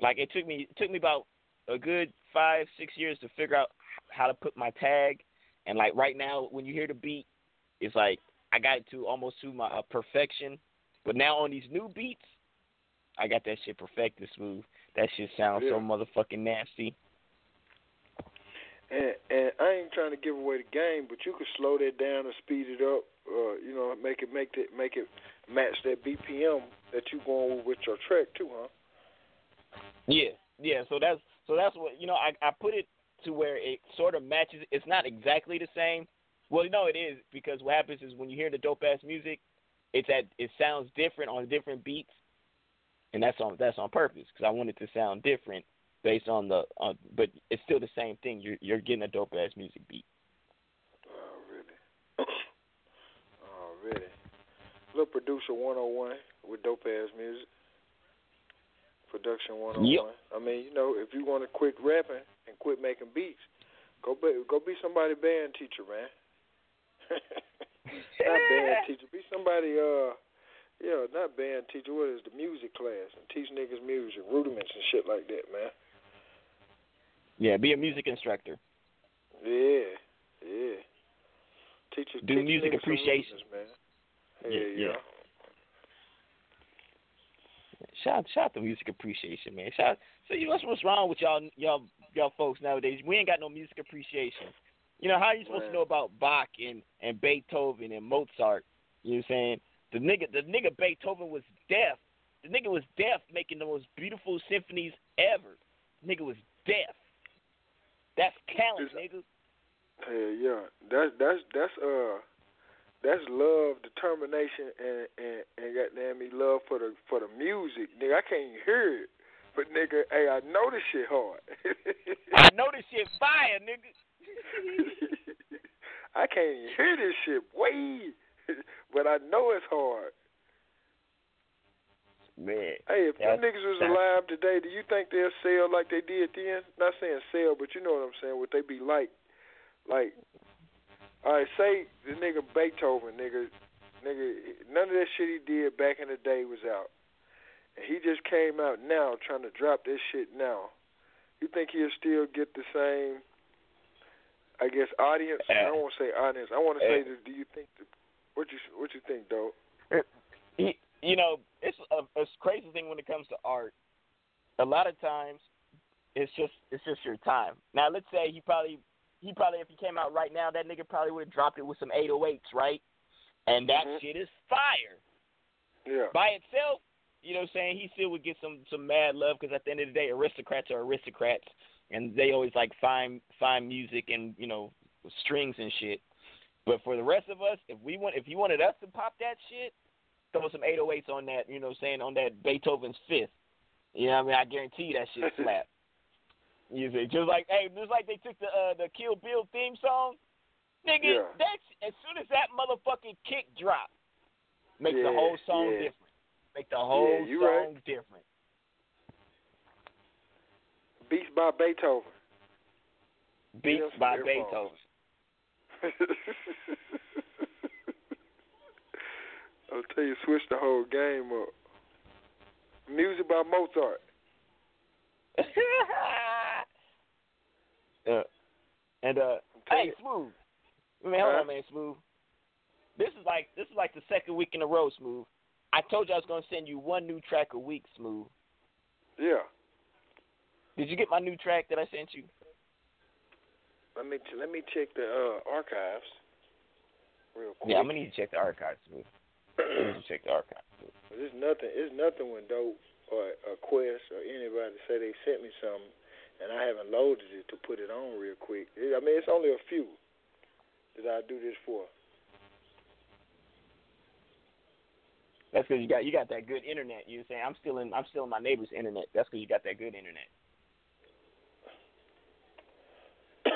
like it took me it took me about a good five, six years to figure out how to put my tag, and like right now when you hear the beat, it's like I got it to almost to my uh, perfection. But now on these new beats, I got that shit perfected smooth. That shit sounds yeah. so motherfucking nasty. And, and I ain't trying to give away the game, but you can slow that down and speed it up, uh, you know, make it make it make it match that B P M that you going with your track too, huh? Yeah, yeah. So that's so that's what you know. I, I put it to where it sort of matches. It's not exactly the same. Well, no, it is because what happens is when you hear the dope ass music, it's at it sounds different on different beats, and that's on that's on purpose because I want it to sound different based on the, on, but it's still the same thing. You're you're getting a dope ass music beat. Already, already. Little Producer one oh one with Dope Ass Music. Production one oh one. Yep. I mean, you know, if you want to quit rapping and quit making beats, go be, go be somebody band teacher, man. Not band teacher. Be somebody, uh, yeah, not band teacher. What is the music class? And teach niggas music, rudiments and shit like that, man. Yeah, be a music instructor. Yeah, yeah. Teach, Do teach music appreciation. Rudiments, man. Yeah, yeah. yeah. Shout, shout out to music appreciation, man. Shout. So you know what's, what's wrong with y'all, y'all, y'all folks nowadays? We ain't got no music appreciation. You know how you supposed man. to know about Bach and, and Beethoven and Mozart? You know what I'm saying? The nigga, the nigga Beethoven was deaf. The nigga was deaf, making the most beautiful symphonies ever. The nigga was deaf. That's talent, nigga. Hey, yeah, that's that's that's uh. That's love, determination, and, and, and goddamn me love for the for the music. Nigga, I can't even hear it. But, nigga, hey, I know this shit hard. I know this shit fire, nigga. I can't even hear this shit, way. But I know it's hard. Man. Hey, if them niggas was alive today, do you think they'll sell like they did then? Not saying sell, but you know what I'm saying, what they be like. Like... All right, say the nigga Beethoven, nigga, nigga, none of that shit he did back in the day was out. And he just came out now trying to drop this shit now. You think he'll still get the same, I guess, audience? Uh, I don't want to say audience. I want to uh, say, do you think, the, what you what you think, Dope? You know, it's a, a crazy thing when it comes to art. A lot of times, it's just it's just your time. Now, let's say he probably... He probably, if he came out right now, that nigga probably would have dropped it with some eight oh eights, right? And that mm-hmm. shit is fire. Yeah. By itself, you know what I'm saying, he still would get some, some mad love because at the end of the day, aristocrats are aristocrats, and they always like fine fine music and, you know, strings and shit. But for the rest of us, if we want, if you wanted us to pop that shit, throw some eight oh eights on that, you know what I'm saying, on that Beethoven's Fifth. You know what I mean? I guarantee you that shit slapped. Music. Just like, hey, just like they took the uh, the Kill Bill theme song, nigga. Yeah. That's as soon as that motherfucking kick drop, make yeah, the whole song yeah. different. Make the whole yeah, song right. different. Beats by Beethoven. Beats Beat by Beethoven. I'll tell you, switch the whole game up. Music by Mozart. Uh, and uh, hey, Smooth. I mean, hold on, man, Smooth. This is like this is like the second week in a row, Smooth. I told you I was gonna send you one new track a week, Smooth. Yeah. Did you get my new track that I sent you? Let me let me check the uh, archives. Real quick. Yeah, I'm gonna need to check the archives, Smooth. I need to check the archives. There's nothing. There's nothing when Dope or a Quest or anybody say they sent me something. And I haven't loaded it to put it on real quick. I mean, it's only a few that I do this for. That's because you got you got that good internet. You know what I'm saying? I'm still in I'm still in my neighbor's internet. That's because you got that good internet. I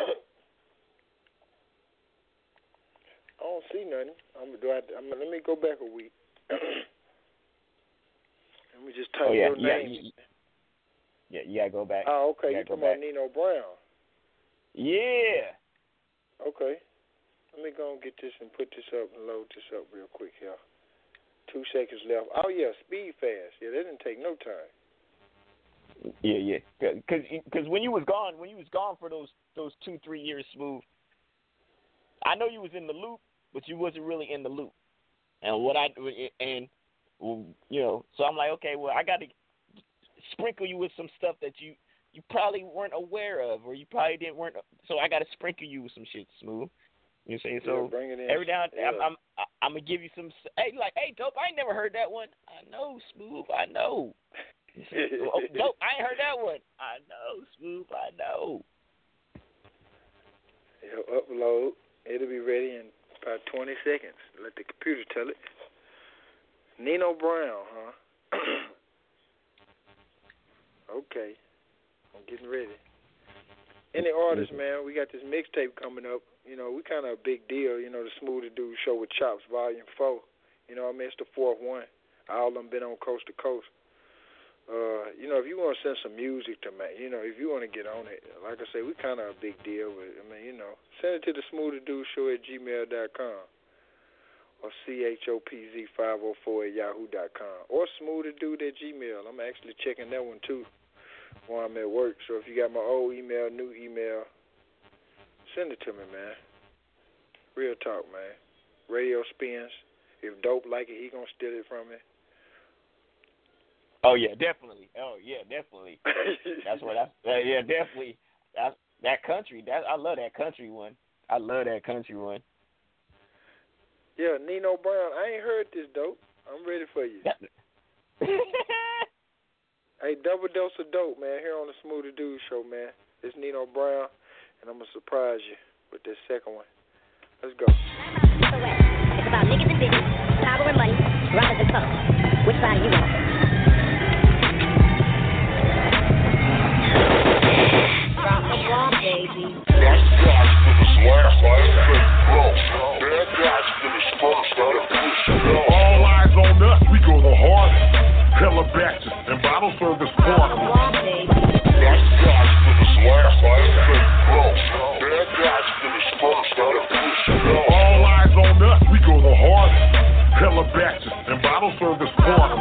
don't see nothing. I'm do I, I'm, let me go back a week. Let me just type oh, yeah. your yeah, name. Yeah, yeah. Yeah, you gotta go back. Oh, okay. You, you talking about Nino Brown? Yeah. Okay. Let me go and get this and put this up and load this up real quick here. Two seconds left. Oh yeah, speed fast. Yeah, that didn't take no time. Yeah, yeah. Cause, cause when you was gone, when you was gone for those those two three years, Smooth. I know you was in the loop, but you wasn't really in the loop. And what I and you know, so I'm like, okay, well, I gotta sprinkle you with some stuff that you, you probably weren't aware of, or you probably didn't weren't. So I gotta sprinkle you with some shit, Smooth. You know what I'm saying? So yeah, bring it in. Every now and then, yeah. I'm, I'm I'm gonna give you some. Hey, like, hey, Dope, I ain't never heard that one. I know, Smooth. I know. Oh, Dope, I ain't heard that one. I know, Smooth. I know. It'll upload. It'll be ready in about twenty seconds. Let the computer tell it. Nino Brown, huh? Okay. I'm getting ready. Any artists, man, we got this mixtape coming up. You know, we kind of a big deal. You know, the Smooth Tha Dude show with Chops, Volume four. You know what I mean? It's the fourth one. All of them been on Coast to Coast. Uh, you know, if you want to send some music to me, you know, if you want to get on it, like I say, we kind of a big deal. With, I mean, you know, send it to the Smooth Tha Dude show at gmail dot com or chopz five oh four at yahoo dot com or Smooth Tha Dude at Gmail. I'm actually checking that one, too, while I'm at work. So if you got my old email, new email, send it to me, man. Real talk, man. Radio spins. If Dope like it, he gonna steal it from me. Oh yeah, definitely. Oh yeah, definitely. That's what I. Uh, yeah, definitely. That's that country. That I love that country one. I love that country one. Yeah, Nino Brown. I ain't heard this Dope. I'm ready for you. Hey, double dose of Dope, man. Here on the Smooth Tha Dude show, man. It's Nino Brown, and I'm gonna surprise you with this second one. Let's go. It's about niggas and bitches, power and money, robbers and thugs. Which side are you on? Baby. Last guys finish last, last face broke. Bad guys finish first, out of push. All eyes on us, we go the hardest. Hella batches and bottle service parties. Last guys finish last, last face broke. Bad guys finish first, out of push. All eyes on us, we go the hardest. Hella batches and bottle service parties.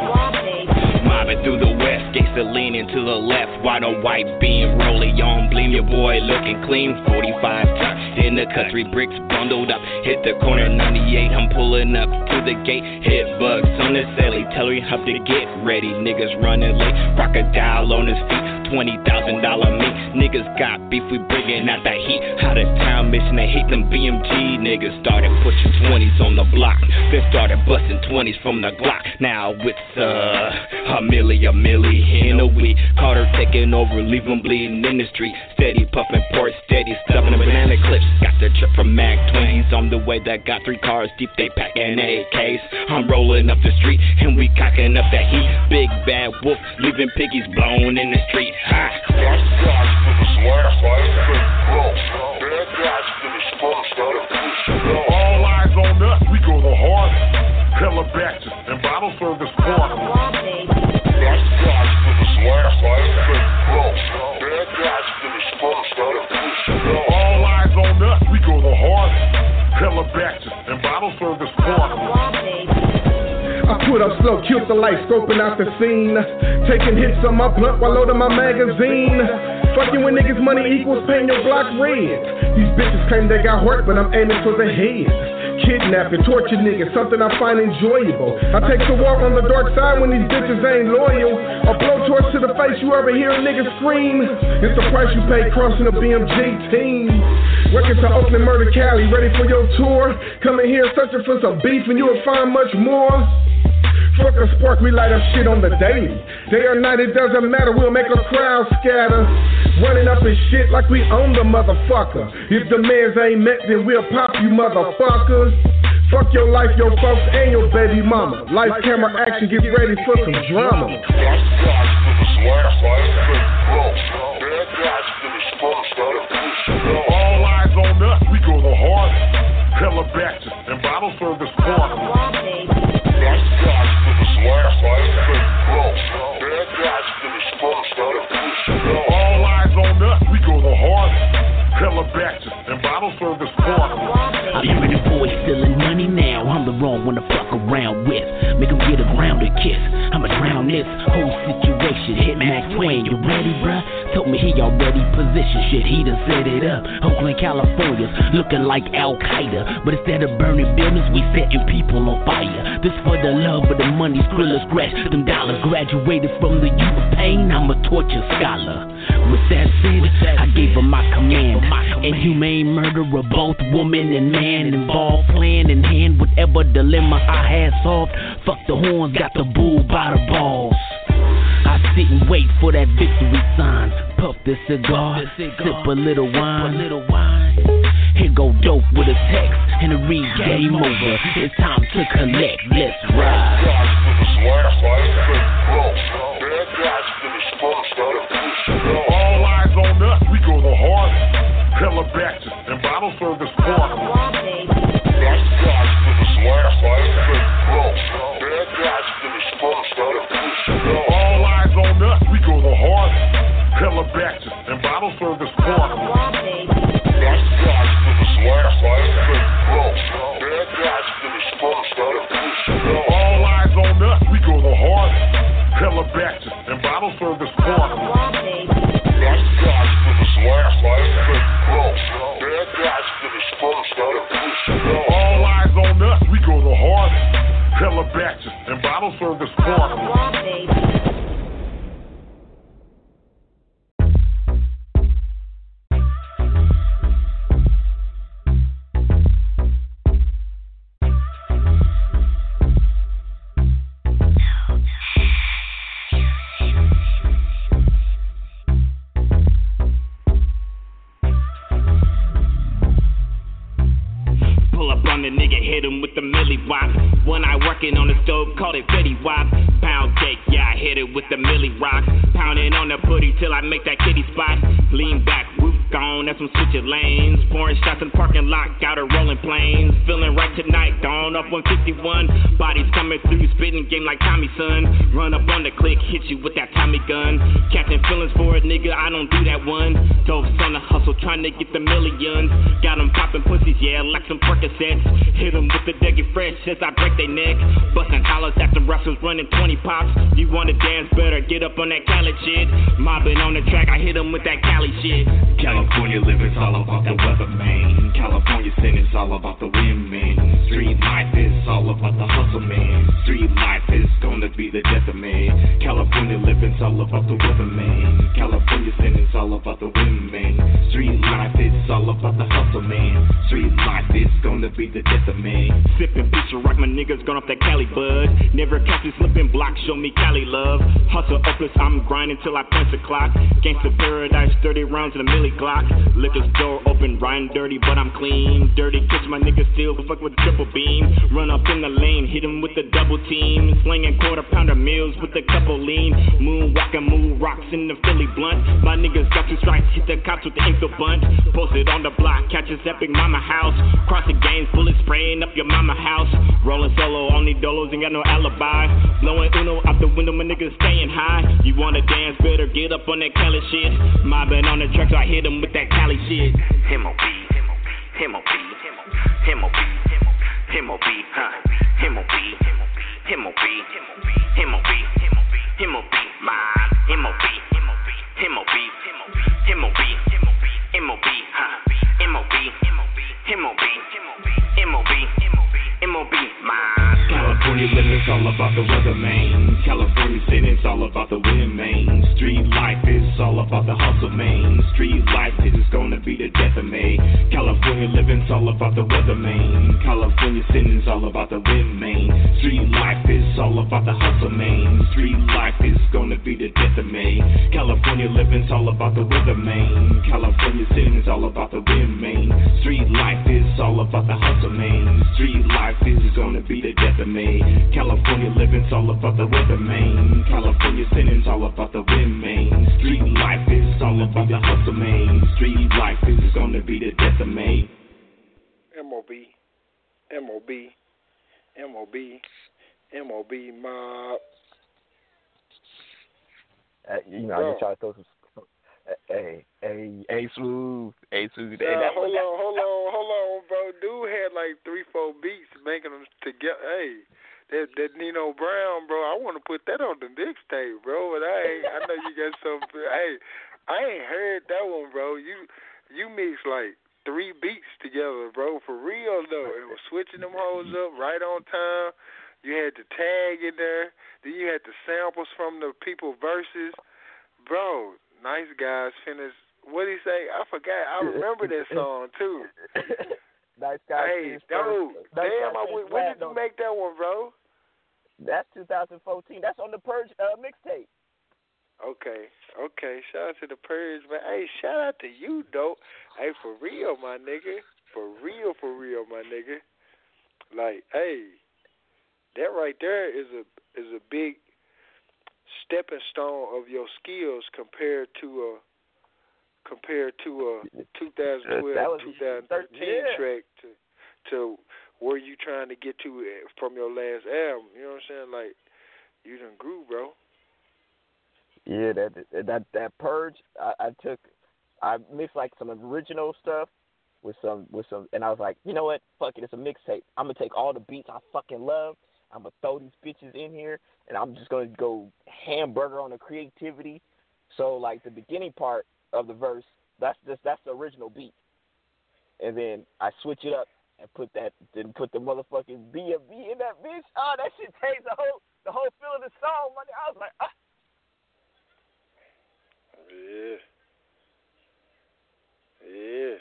Mobbing through the west, gates are leaning to the left. White on white beam, rolling on bleem. Your boy looking clean, forty-five times in the country, bricks bundled up. Hit the corner, ninety-eight, I'm pulling up to the gate. Hit Bugs on the celly, tell her up to get ready. Niggas running late, crocodile on his feet. twenty thousand dollars meat, niggas got beef, we bringing out that heat. Out of town, mission, they hate them B M G niggas. Started pushing twenties on the block, then started busting twenties from the Glock. Now it's uh, a milli, a milli in a week. Caught her taking over, leave them bleeding in the street. Steady puffing port, steady stuffing them banana clips. Got the trip from Mac twenties on the way that got three cars deep, they packing A Ks. I'm rolling up the street and we cocking up that heat. Big bad wolf, leaving piggies blown in the street. Hot. Bad guys finish last, last face broke. Bad guys finish first, out of push. All eyes on us, we go the hardest. Hella batches and bottle service parties. Bad guys finish last, last face broke. Bad guys finish first, out of push. All eyes on us, we go the hardest. Hella batches and bottle service parties. I put up slow, killed the light, scoping out the scene. Taking hits on my blunt while loading my magazine. Fucking with niggas, money equals paying your block red. These bitches claim they got hurt, but I'm aiming for the head. Kidnapping, torture niggas, something I find enjoyable. I take the walk on the dark side when these bitches ain't loyal. A blowtorch to the face, you ever hear a nigga scream? It's the price you pay crossing the B M G team. Records to Oakland, Murder, Cali, ready for your tour. Coming here searching for some beef and you'll find much more. Fuck a spark, we light up shit on the daily. Day or night, it doesn't matter, we'll make a crowd scatter. Running up his shit like we own the motherfucker. If the mans ain't met, then we'll pop you motherfuckers. Fuck your life, your folks, and your baby mama. Life, camera, action, get ready for some drama. Bad guys finish last, last face broke. Bad guys finish first, out of push. All eyes on us, we go the hardest. Hella batches and bottle service parties. Bad guys finish last, last face broke. Bad guys finish first, out of push. All eyes on us, we go the hardest. Hella batches and bottle service parties. I hear the boys stealing money now. I'm the wrong one to fuck around with. Make them get around and kiss. I'ma drown this whole situation. Hit Max Twain, you ready, bruh? Told me he already positioned shit, he done set it up. Oakland, California's looking like Al-Qaeda. But instead of burning buildings, we setting people on fire. This for the love of the money, thriller scratch them dollars. Graduated from the youth of pain, I'm a torture scholar. With that said, I gave him my command. Inhumane murder of both woman and man involved. Plan in hand, whatever dilemma I had solved. Fuck the horns, got the bull by the balls. I sit and wait for that victory sign. Puff this cigar, sip a little wine. Here go Dope with a text, and it reads game over. It's time to collect, let's ride. Bad guys finish last, last face broke. Bad guys finish first, out of All eyes on us, we go the hardest. Hella batches and bottle service quarterly. Nice guys finish last, last thing broke. Bad guys finish first, out of push. All eyes on us, we go the hardest. Hella batches and bottle service quarterly. Nice guys finish last, last thing broke. Bad guys finish first, out of push. All eyes on us, we go the hardest. Hella batches and bottle service quarterly. On the stove, call it fifty watts. Pound cake, yeah, I hit it with the milli rock. Pounding on the putty till I make that kitty spot. Lean back, roof gone, that's some switching lanes. Foreign shots in parking lot, got her rolling planes. Feeling right tonight, gone up one fifty-one. Bodies coming through, spitting game like Tommy Son. Run up on the click, hit you with that Tommy gun. Catching feelings for a nigga, I don't do that one. Dope's on the hustle, trying to get the millions. Got them popping pussies, yeah, like some Percocets. Hit them with the Dougie Fresh as I break their neck. Bustin' hollers at the wrestlers running twenty pops. You wanna dance better, get up on that Cali shit. Mobbin' on the track, I hit them with that Cali shit. California living's all about the weather, man. California sinning's all about the women. Street life is all about the hustle, man. Street life is gonna be the death of man. California living's all about the weather, man. California sinning's all about the women. Street life is all about the hustle, man. Street life is gonna be the death of man. Sippin' pizza rock, my niggas gone off that Cali bud. Never catch me slipping block, show me Cali love. Hustle upless, I'm grinding till I punch the clock. Gangsta paradise, thirty rounds in a milli Glock. Liquor's door open, riding dirty, but I'm clean. Dirty kiss, my nigga still fuck with the triple beam. Run up in the lane, hit him with the double team. Slinging quarter pounder meals with a couple lean. Moonwalking, moon rocks in the Philly blunt. My niggas got two strikes, hit the cops with the ankle bunt. Posted on the block, catches epic mama house. Crossing games, bullet spraying up your mama house. Rolling solo on dolos, ain't got no alibi. Blowing Uno out the window, my niggas staying high. You wanna dance, better get up on that Cali shit. Mobbing on the tracks, so I hit him with that Cali shit. M O B, M O B, M O B, M O B, huh? M O B, M O B, M O B, M O B, my M O B, M O B, M O B, M O B, huh? M O B, M O B, M O B, M O B, my. California living's all about the weather, man. California sinning's all about the wind, man. Street life is all about the hustle, man. Street life is gonna be the death of me. California living's all about the weather, man. California sinning's all about the wind, man. Street life is all about the hustle, man. Street life is gonna be the death of me. California living's all about the weather, man. California sinning's all about the wind, man. Street life is all about the hustle, man. Street life is gonna be the death of me. California living's all about the weather, man. California sinning's all about the wind, man. Street life is all about the hustle, man. Street life is gonna be the death of me. M O B, M O B, M O B, M O B, mob. Uh, you know, I just try to throw some. Hey, hey, hey, smooth, hey, smooth. Hey, uh, hold on, hold on, hold on, bro. Dude had like three, four beats making them together. Hey, that that Nino Brown, bro. I want to put that on the mixtape, bro. But I, ain't, I know you got something. Hey, I ain't heard that one, bro. You, you mix like three beats together, bro. For real though, it was switching them hoes up right on time. You had the tag in there. Then you had the samples from the people verses, bro. Nice guys finish. What did he say? I forgot. I remember that song too. Nice guys. Hey, dude. Nice damn, I, when did you make that one, bro? That's two thousand fourteen. That's on the Purge uh, mixtape. Okay, okay. Shout out to the Purge, man. Hey, shout out to you, dope. Hey, for real, my nigga. For real, for real, my nigga. Like, hey, that right there is a is a big stepping stone of your skills compared to a compared to a twenty twelve, twenty thirteen yeah. track to to where you trying to get to from your last album. You know what I'm saying? Like You done grew, bro. Yeah, that that that purge. I, I took, I mixed like some original stuff with some with some, and I was like, you know what? Fuck it, it's a mixtape. I'm gonna take all the beats I fucking love. I'm gonna throw these bitches in here, and I'm just gonna go hamburger on the creativity. So like the beginning part of the verse, that's just that's the original beat, and then I switch it up and put that, then put the motherfucking B M G in that bitch. Oh, that shit takes the whole the whole feel of the song. My nigga, I was like, ah. Yeah. Yeah.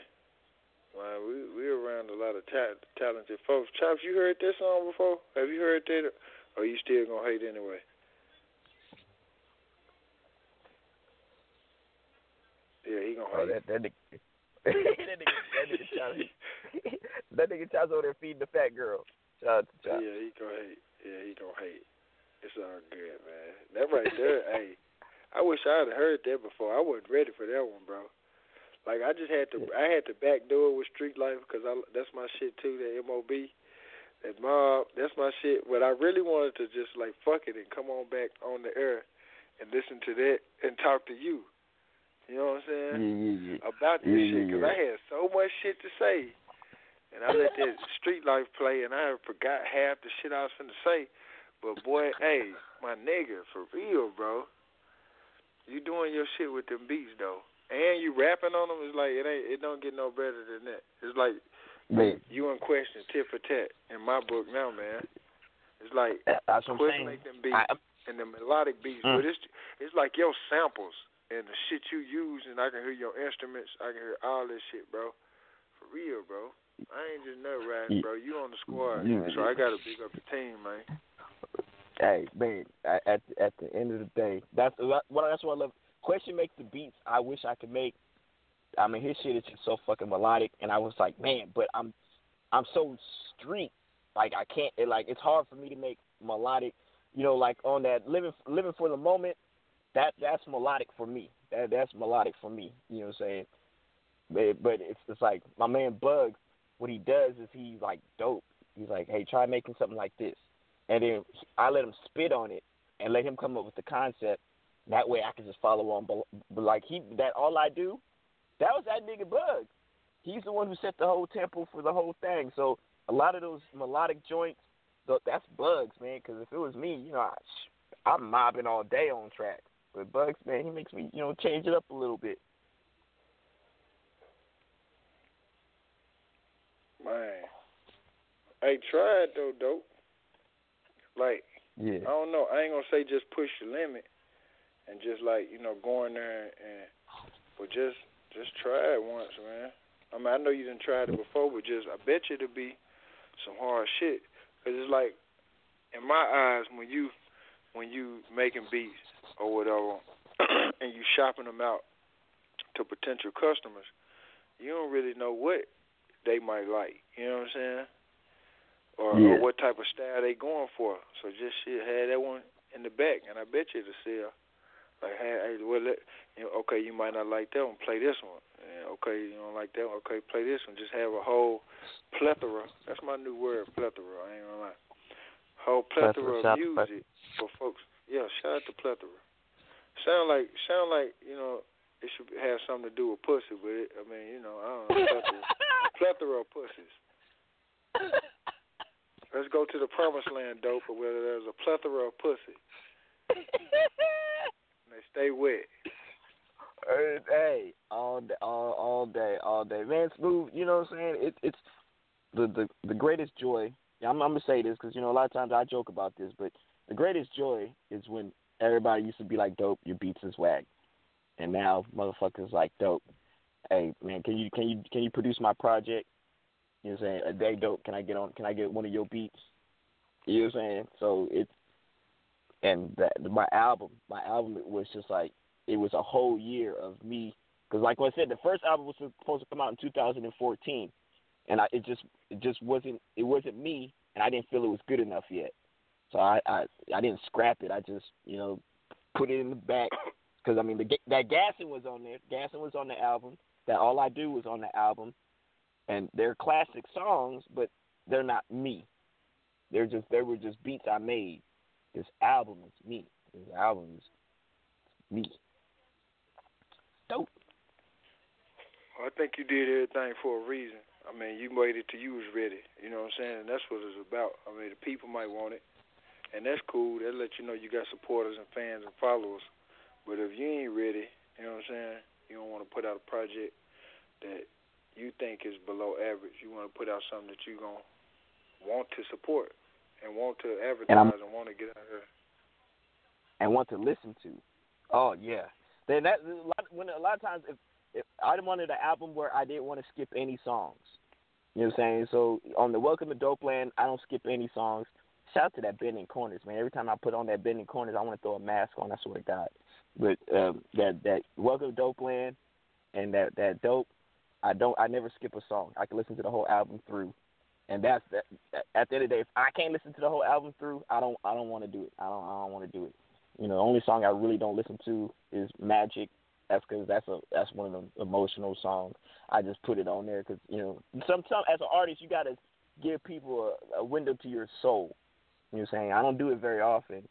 Man, we we around a lot of ta- talented folks. Chops, you heard this song before? Have you heard that? Or are you still going to hate anyway? Yeah, he going to hate. Oh, that, that nigga. that nigga, that nigga Chops. That nigga Chops over there feeding the fat girl. Chops, Chops. Yeah, he going to hate. Yeah, he going to hate. It's all good, man. That right there, hey. I wish I had heard that before. I wasn't ready for that one, bro. Like I just had to, I had to backdoor it with Street Life because I, that's my shit too. That M O B, that mob, that's my shit. But I really wanted to just like fuck it and come on back on the air and listen to that and talk to you. You know what I'm saying? Yeah, yeah, yeah. About this yeah, shit because yeah. I had so much shit to say, and I let that Street Life play, and I forgot half the shit I was finna say. But boy, hey, my nigga, for real, bro. You doing your shit with them beats though, and you rapping on them. It's like it ain't, it don't get no better than that. It's like man. You in Question tit for tat in my book now, man. It's like Question make them beats I, and the melodic beats, mm. but it's it's like your samples and the shit you use, and I can hear your instruments. I can hear all this shit, bro. For real, bro. I ain't just nut riding, bro. You on the squad, yeah. So I gotta big up the team, man. Hey man, at at the end of the day, that's what that's what I love. Question makes the beats I wish I could make. I mean, his shit is just so fucking melodic, and I was like, man, but I'm I'm so street, like I can't, it, like it's hard for me to make melodic, you know, like on that living living for the moment. That that's melodic for me. That that's melodic for me. You know what I'm saying? But, but it's it's like my man Bugs. What he does is he's like dope. He's like, hey, try making something like this. And then I let him spit on it and let him come up with the concept. That way I can just follow on. But, but like, he, that all I do, that was that nigga Bugs. He's the one who set the whole tempo for the whole thing. So a lot of those melodic joints, that's Bugs, man, because if it was me, you know, I, I'm mobbing all day on track. But Bugs, man, he makes me, you know, change it up a little bit. Man. I tried, though, dope. Like, yeah. I don't know. I ain't going to say just push the limit and just, like, you know, go in there and, and but just just try it once, man. I mean, I know you done tried it before, but just, I bet you it'll be some hard shit. Because it's like, in my eyes, when you when you making beats or whatever and you shopping them out to potential customers, you don't really know what they might like. You know what I'm saying? Or, yeah. or what type of style they going for. So just shit, had that one in the back, and I bet you it'll sell. Like, hey, well, let, you know, okay, you might not like that one, play this one. And, okay, you don't like that one, okay, play this one. Just have a whole plethora. That's my new word, plethora. I ain't gonna lie. Whole plethora, plethora of music for folks. Yeah, shout out to plethora. Sound like, sound like you know, it should have something to do with pussy, but it, I mean, you know, I don't know. Plethora, plethora of pussies. Let's go to the promised land, dope, or whether there's a plethora of pussy. And they stay wet. Hey, all day, all, all day, all day. Man, Smooth, you know what I'm saying? It, it's the, the, the greatest joy. Yeah, I'm, I'm going to say this because, you know, a lot of times I joke about this, but the greatest joy is when everybody used to be like, dope, your beats is whack. And now motherfuckers like, dope, hey, man, can you can you, can you produce my project? You know what I'm saying? A day dope, can I get on can I get one of your beats? You know what I'm saying? So it's and that, my album, my album it was just like it was a whole year of me because like I said, the first album was supposed to come out in two thousand fourteen and I it just it just wasn't it wasn't me and I didn't feel it was good enough yet. So I I, I didn't scrap it. I just, you know, put it in the back because I mean the that Gassin was on there. Gassin was on the album. That All I Do was on the album. And they're classic songs, but they're not me. They're just they were just beats I made. This album is me. This album is me. Dope. I think you did everything for a reason. I mean, you waited till you was ready. You know what I'm saying? And that's what it's about. I mean, the people might want it, and that's cool. That let you know you got supporters and fans and followers. But if you ain't ready, you know what I'm saying, you don't want to put out a project that you think is below average. You want to put out something that you're going to want to support and want to advertise and, and want to get out there. And want to listen to. Oh, yeah. Then that a lot, when a lot of times, if, if I wanted an album where I didn't want to skip any songs. You know what I'm saying? So on the Welcome to Dope Land, I don't skip any songs. Shout out to that Bending Corners, man. Every time I put on that Bending Corners, I want to throw a mask on. I swear to God. But um, that that Welcome to Dope Land and that, that Dope, I don't. I never skip a song. I can listen to the whole album through, and that's that. At the end of the day, if I can't listen to the whole album through, I don't. I don't want to do it. I don't. I don't want to do it. You know, the only song I really don't listen to is Magic. That's because that's a that's one of the emotional songs. I just put it on there because you know, sometimes as an artist, you gotta give people a, a window to your soul. You know what I'm saying? I don't do it very often,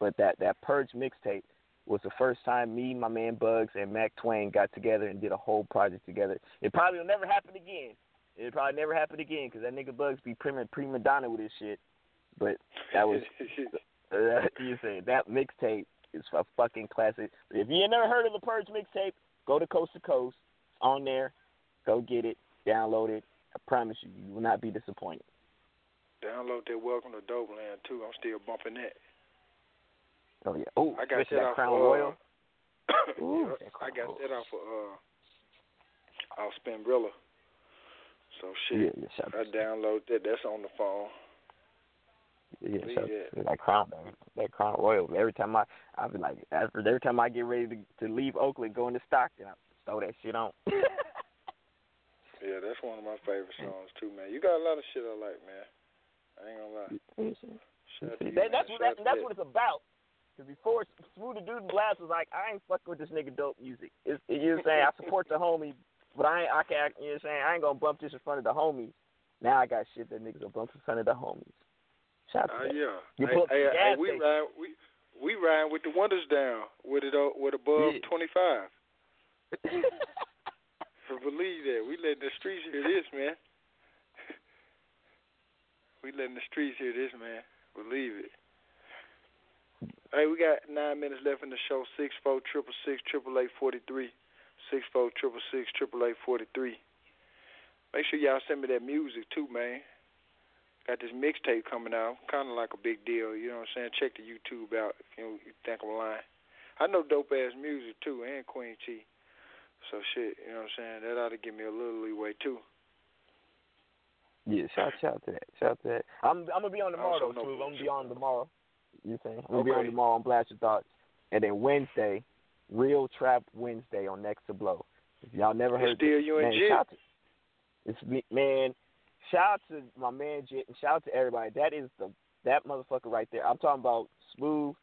but that, that Purge mixtape was the first time me, my man Bugs, and Mac Twain got together and did a whole project together. It probably will never happen again. It'll probably never happen again because that nigga Bugs be prima, prima donna with his shit. But that was, uh, you saying that mixtape is a fucking classic. If you ain't never heard of the Purge mixtape, go to Coast to Coast. It's on there. Go get it. Download it. I promise you, you will not be disappointed. Download that Welcome to Dope Land too. I'm still bumping that. Oh yeah. Oh, I got that out Crown Royal. Ooh, yeah, I got that out for uh, out Spinbrilla. So shit, yeah, yeah, I download that. That's on the phone. Yeah, so that. that Crown, that Crown Royal. Every time I, I be like, after every time I get ready to, to leave Oakland, go into Stockton, I throw that shit on. Yeah, that's one of my favorite songs too, man. You got a lot of shit I like, man. I ain't gonna lie. Shut See, you, that, that's what that, that's what it's about. Because before Smooth Tha Dude and Blast was like, I ain't fucking with this nigga Dope music. It's, you know what I'm saying? I support the homie, but I ain't, I can't, you know what I'm saying? I ain't going to bump this in front of the homies. Now I got shit that niggas going to bump in front of the homies. Shout out to uh, that. Yeah. You hey, hey, hey, we, ride, we, we ride with the wonders down with it with above yeah. twenty-five. Believe that. We let the streets hear this, man. We letting the streets hear this, man. Believe it. Hey, we got nine minutes left in the show. Six four triple six triple eight forty three. Six four triple six triple eight forty three. Make sure y'all send me that music too, man. Got this mixtape coming out, kind of like a big deal. You know what I'm saying? Check the YouTube out if you, you think I'm lying. I know Dope Ass Music too, and Queen T. So shit, you know what I'm saying? That ought to give me a little leeway too. Yeah, shout shout to that, shout to that. I'm I'm gonna be on tomorrow though, Smooth. I'm gonna be on tomorrow. You saying? We'll okay. be on tomorrow on Blast Your Thoughts. And then Wednesday, Real Trap Wednesday on Next to Blow. If y'all never heard still this, you man, and Jit. Shout to, it's, man, shout out to my man Jit and shout out to everybody. That is the that motherfucker right there. I'm talking about Smooth.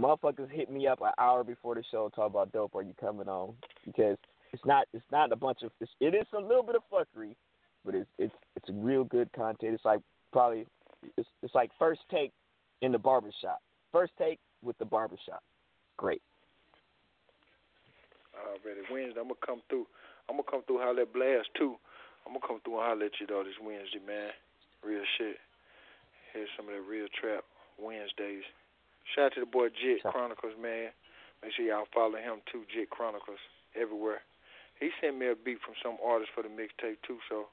Motherfuckers hit me up an hour before the show talking about Dope. Are you coming on? Because it's not it's not a bunch of it's, it is a little bit of fuckery, but it's it's it's real good content. It's like probably it's it's like First Take. In the barbershop. First Take with the barbershop. Great. Alrighty, Wednesday, I'm going to come through. I'm going to come through and holler at Blast, too. I'm going to come through and holler at you, though, this Wednesday, man. Real shit. Here's some of that Real Trap Wednesdays. Shout out to the boy Jit Chronicles, man. Make sure y'all follow him, too, Jit Chronicles, everywhere. He sent me a beat from some artist for the mixtape, too, so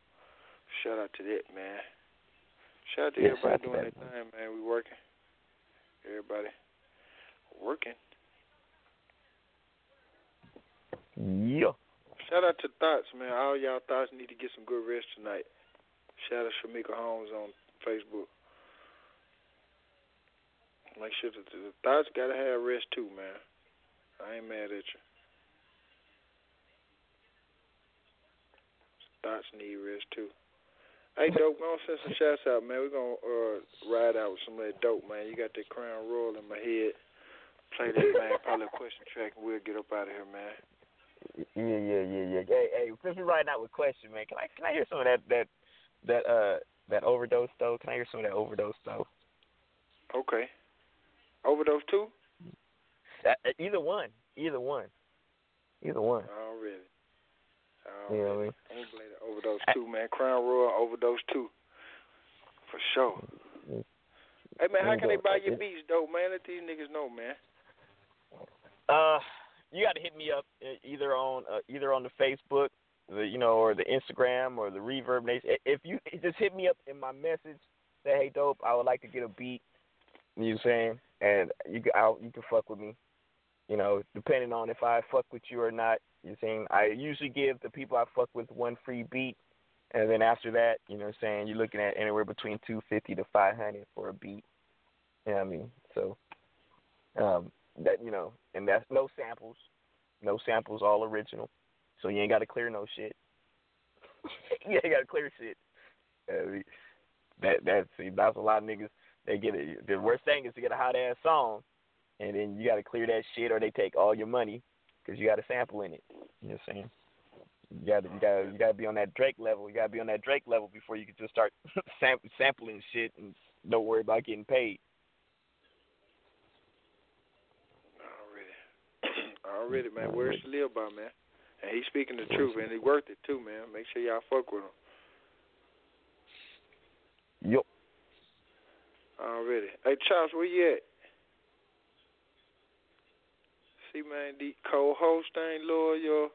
shout out to that, man. Shout out to yeah, everybody doing their thing, man. We working. Everybody working. Yeah. Shout out to Thoughts, man. All y'all Thoughts need to get some good rest tonight. Shout out to Shamika Holmes on Facebook. Make sure that the Thoughts got to have rest too, man. I ain't mad at you. Thoughts need rest too. Hey, Dope, we're going to send some shouts out, man. We're going to uh, ride out with some of that Dope, man. You got that Crown Royal in my head. Play that, man. Probably a Question track, and we'll get up out of here, man. Yeah, yeah, yeah, yeah. Hey, hey, since we're riding out with Question, man, can I can I hear some of that that that uh that Overdose, though? Can I hear some of that Overdose, though? Okay. Overdose two? Either one. Either one. Either one. Oh, really? Oh, yeah, really. I mean, I ain't played an Overdose I, two, man. Crown Royal, Overdose two. For sure. Hey, man, how can they buy your beats, though, man? Let these niggas know, man. Uh, you got to hit me up either on uh, either on the Facebook, the, you know, or the Instagram or the Reverb Nation. If you just hit me up in my message, say, hey, Dope, I would like to get a beat. You know what I'm saying? And you can, I'll, you can fuck with me. You know, depending on if I fuck with you or not. You know what I'm saying? I usually give the people I fuck with one free beat. And then after that, you know what I'm saying, you're looking at anywhere between two fifty to five hundred for a beat. You know what I mean? So, um, that, you know, and that's no samples. No samples, all original. So you ain't got to clear no shit. You ain't got to clear shit. I mean, that, that, see, that's a lot of niggas. They get it. The worst thing is to get a hot-ass song, and then you got to clear that shit or they take all your money because you got a sample in it. You know what I'm saying? You gotta, you gotta, you gotta be on that Drake level. You gotta be on that Drake level before you can just start sam- sampling shit and don't worry about getting paid. Already, already, man. Already. Where's to live by, man? And he's speaking the truth, and he worth it too, man. Make sure y'all fuck with him. Yup. Already. Hey, Charles, where you at? See, man, the co-host ain't loyal.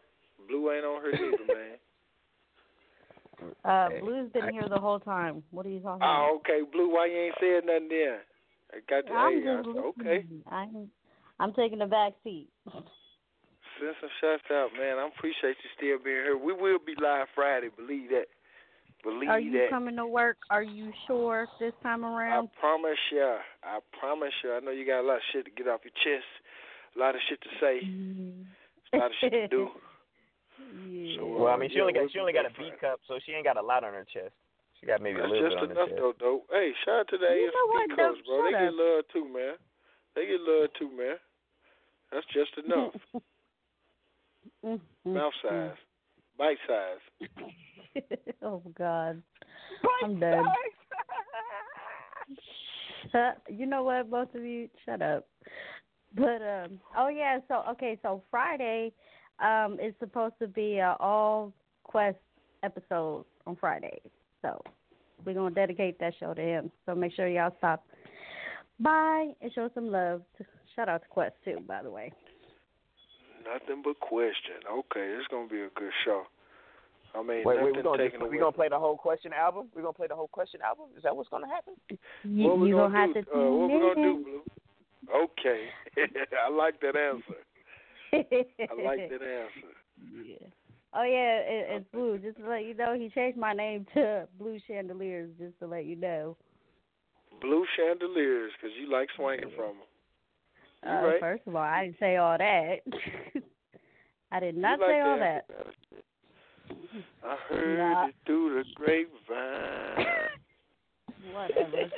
Blue ain't on her either, man. Uh, hey, Blue's been I, here the whole time. What are you talking about? Oh, okay. Blue, why you ain't saying nothing then? I got the I'm hey, just I, okay. I'm, I'm taking the back seat. Send some shots out, man. I appreciate you still being here. We will be live Friday, believe that. Believe that. Are you that. coming to work? Are you sure this time around? I promise you. I promise you. I know you got a lot of shit to get off your chest, a lot of shit to say, mm. a lot of shit to do. Yeah. So, well, I mean, she yeah, only got she only got a B cup, so she ain't got a lot on her chest. She got maybe a little bit on her chest. That's just enough, though, Dope. Hey, shout out to the A F C coach, bro. They get love, too, man. They get love, too, man. That's just enough. Mouth size. Bite size. Oh, God. Bite I'm done. You know what, both of you? Shut up. But, um, oh, yeah, so, okay, so Friday... Um, it's supposed to be an all-Quest episode on Friday, so we're going to dedicate that show to him. So make sure y'all stop by and show some love. Shout out to Quest, too, by the way. Nothing but Question. Okay, it's going to be a good show. I mean, wait, wait, we're going to play the whole Question album? We're going to play the whole Question album? Is that what's going to happen? You, what we going to do, uh, what we going to do, Blue? Okay. I like that answer. I like that answer. Yeah. Oh, yeah, it, it's Blue. Just to let you know, he changed my name to Blue Chandeliers, just to let you know. Blue Chandeliers, because you like swinging from them. Uh, right? First of all, I didn't say all that. I did not you say like all that. that. I heard nah. it through the grapevine. Whatever.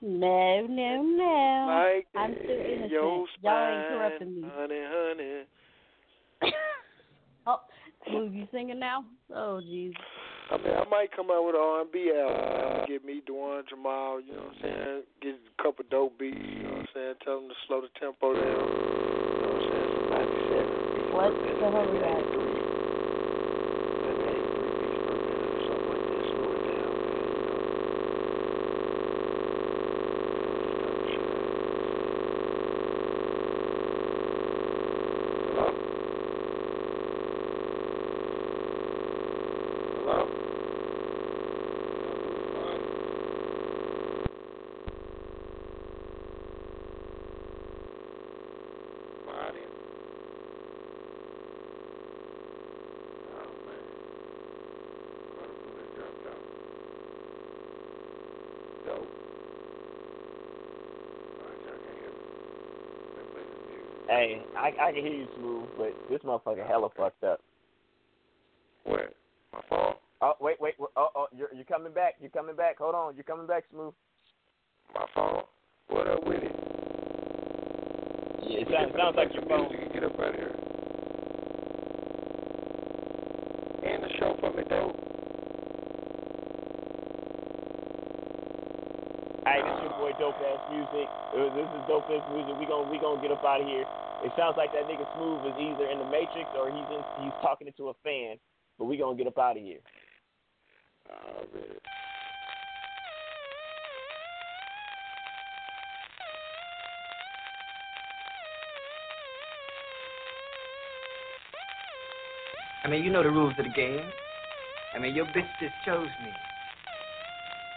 No, no, no. Like I'm still innocent. Y'all ain't corrupting me. Honey, honey. Oh, Blue, you singing now? Oh, jeez. I mean, I might come out with an R and B album. Get me Dwan Jamal, you know what I'm saying? Get a couple dope beats, you know what I'm saying? Tell them to slow the tempo down. You know what I'm saying? Somebody said it. What the hell is that? Hey, I, I can hear you, Smooth, but this motherfucker hella fucked up. What? My phone? Oh, wait, wait. Oh, oh, you're, you're coming back. You're coming back. Hold on. You're coming back, Smooth. My phone? What up with it? Yeah, it sounds, sounds like your phone. You can get up out of here. And the show for me, though. Hey, this your boy Dope Ass Music. This is Dope Ass Music. We gon' we gon' get up out of here. It sounds like that nigga Smooth is either in the Matrix or he's in, he's talking to a fan, but we gonna get up out of here. All right. I mean, you know the rules of the game. I mean, your bitch just chose me.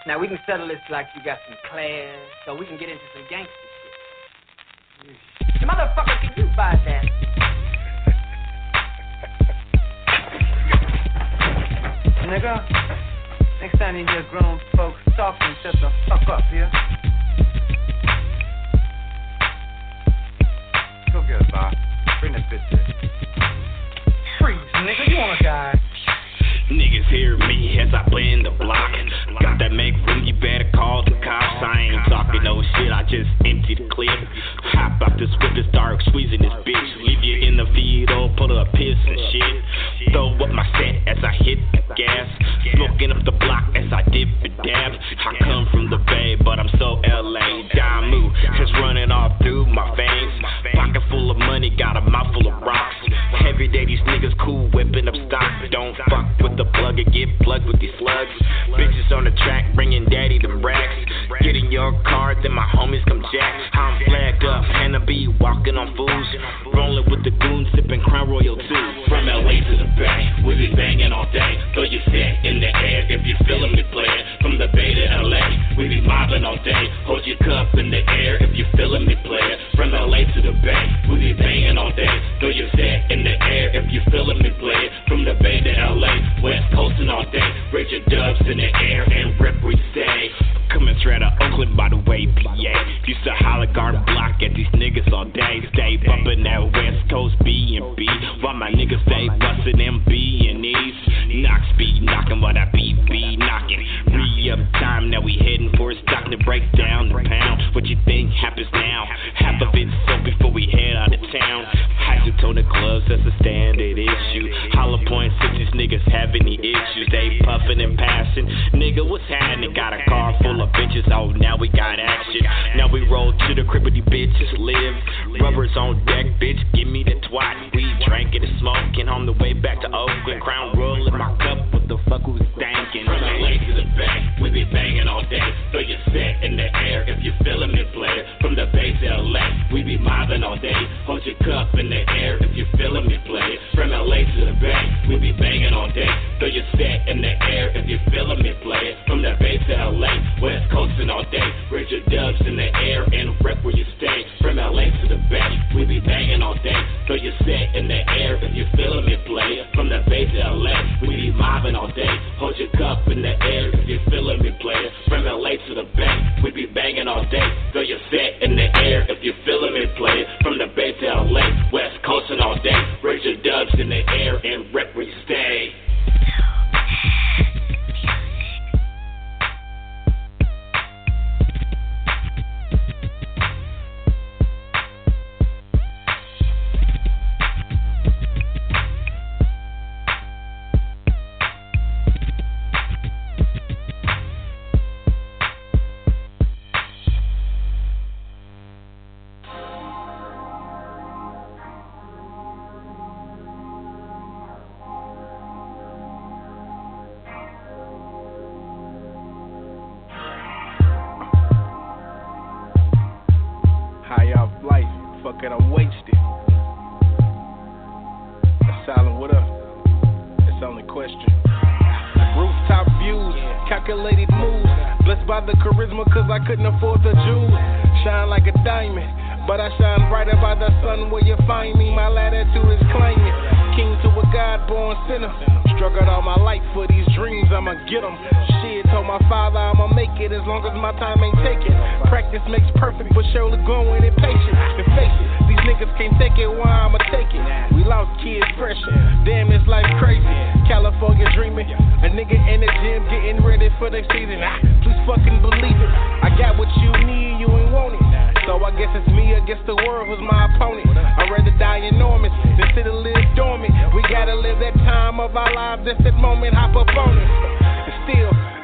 Now, we can settle this like you got some class, so we can get into some gangster shit. Mm. Motherfucker, can you buy that? Nigga, next time you hear grown folks talking, shut the fuck up, yeah? Go get a box. Bring that bitch in. Freeze, nigga, you wanna die? Niggas hear me as I play in the block. Got that make room, you better call the cops. I ain't talking no shit, I just empty the clip. Hop out this whip, it's dark, squeezing this bitch. Leave you in the vehicle, pull up piss and shit. Throw up my set as I hit the gas. Smoking up the block as I dip and dab. I come from the Bay, but I'm so L A. Damu is running all through my veins. Pocket full of money, got a mouth full of rocks. Every day these niggas cool, whipping up stock. Don't fuck with the plug and get plugged with these slugs. Bitches on the track, bringing daddy the racks. Get in your car, then my homies come jack. I'm flagged up, and I be walking on fools. Rolling with the goons, sipping Crown Royal too. From L A to the Bay, we be banging all day. Throw your set in the air if you feeling me playin'. From the Bay to L A, we be mobbing all day. Hold your cup in the air if you feeling me playin'. From L A to the Bay, we be banging all day. Throw your set in the air if you feeling me playin'. From the Bay to L A, West coastin' all day. Raise your dubs in the air and rip we say. Coming straight out of Oakland by the way, P A. Used to holler garden block at these niggas all day. Stay bumpin' that West Coast B and B while my niggas stay bustin' them B and E's. Knox be knockin' while that B B knockin'. Re-up time, now we headin' for a stock to break down the pound. What you think happens now? Half of it's sold before we head out of town. Isotonic clubs, that's a standard issue. Holler points if these niggas have any issues. They puffin' and passin'. Nigga, what's happening? Got a car full of bitches, oh, now we got action. Now we roll to the crib with these bitches, live. Rubbers on deck, bitch, give me the twat. We drinking and smoking on the way back to Oakland. Crown Royal in my cup, what the fuck was thinking? From L A to the Bay, we be banging all day. Throw your set in the air if you feeling me, player. From the Bay to L A, we be mobbing all day. Hold your cup in the air if you feeling me, player. From L A to the Bay, we be banging all day. Throw your set in the air if you feeling me, player. From the Bay to L A, West coastin' all day. Raise your dubs in the air and rep where you stay. From L A to the Bay, we be banging all day. Throw your set in the air if you feelin' me, player. From the Bay to L A, we be mobbing all day. Hold your cup in the air if you feelin' me, player. From L A to the Bay, we be banging all day. Throw your set in the air if you feelin' me, player. From the Bay to L A, West coastin' all day. Raise your dubs in the air and rep where you stay.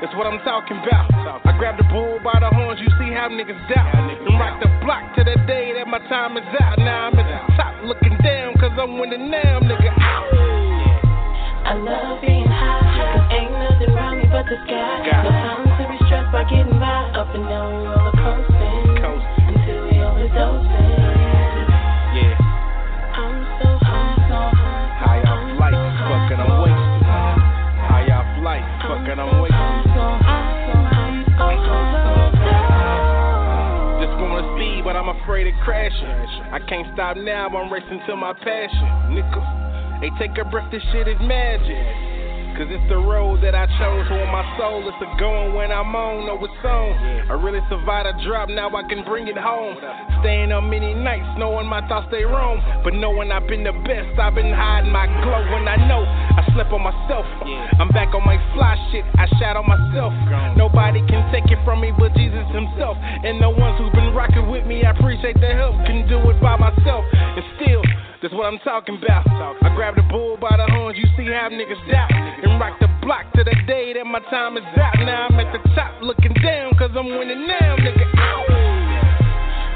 That's what I'm talking about. I grab the bull by the horns, you see how niggas doubt. And rock the block to the day that my time is out. Now I'm at the top looking down, cause I'm winning now, nigga. Out. I love being high, cause ain't nothing around me but the sky. No time to be stressed by getting by, up and down the roller coaster until we overdose. Afraid of crashing. I can't stop now, I'm racing to my passion. Niggas, they take a breath, this shit is magic. Cause it's the road that I chose, on my soul, it's a going when I'm on, know it's on. I really survived a drop, now I can bring it home. Staying up many nights, knowing my thoughts they wrong. But knowing I've been the best, I've been hiding my glow. When I know, I slept on myself. I'm back on my fly shit, I shout on myself. Nobody can take it from me but Jesus himself. And the ones who've been rocking with me, I appreciate the help. Can do it by myself, and still, that's what I'm talking about. I grab the bull by the horns, you see how niggas doubt. And rock the block to the day that my time is out. Now I'm at the top looking down, cause I'm winning now, nigga. Ow.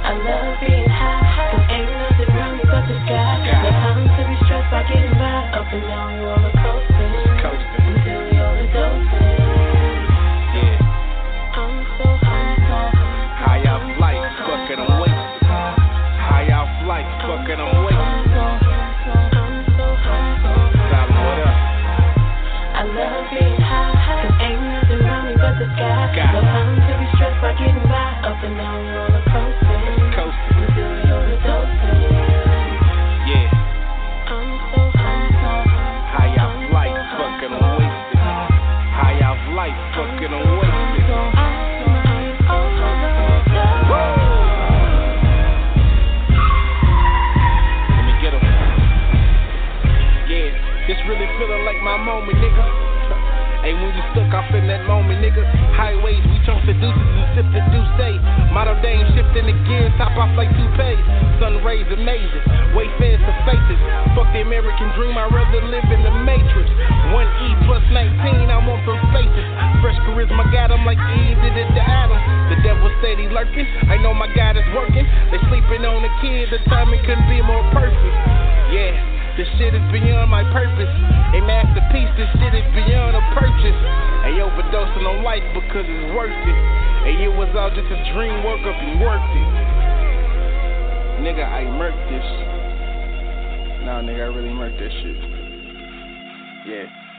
I love being high, cause ain't nothing around me but the sky. No time to be stressed by getting by, up and down the roller coaster until we overdose. Yeah, I'm so high, so high off life, fucking I'm wasted. High off life, fucking I'm wasted. Got no time to be stressed by getting by, up and down the roller coaster, coaster until we overdose. Yeah, I'm so high, so high off life, fucking wasted. High off life, fucking wasted. Let me get 'em. Yeah, this really feeling like my moment, nigga. Hey, when you stuck off in that moment, nigga. Highways, we chunk seducers and sip the deuce day. Motto dame shifting the gears, top off like toupees. Sun rays amazing, way fast to faces. Fuck the American dream, I'd rather live in the Matrix. one E plus nineteen, I want some faces. Fresh charisma got 'em like Eve did it to Adam. The devil steady lurking, I know my God is working. They sleeping on the kids, the timing couldn't be more perfect. Yeah. This shit is beyond my purpose. A masterpiece, this shit is beyond a purchase. Ay, overdosing on life because it's worth it. Ay, it was all just a dream, woke up and worked it. Nigga, I murked this. Nah, nigga, I really murked this shit. Yeah.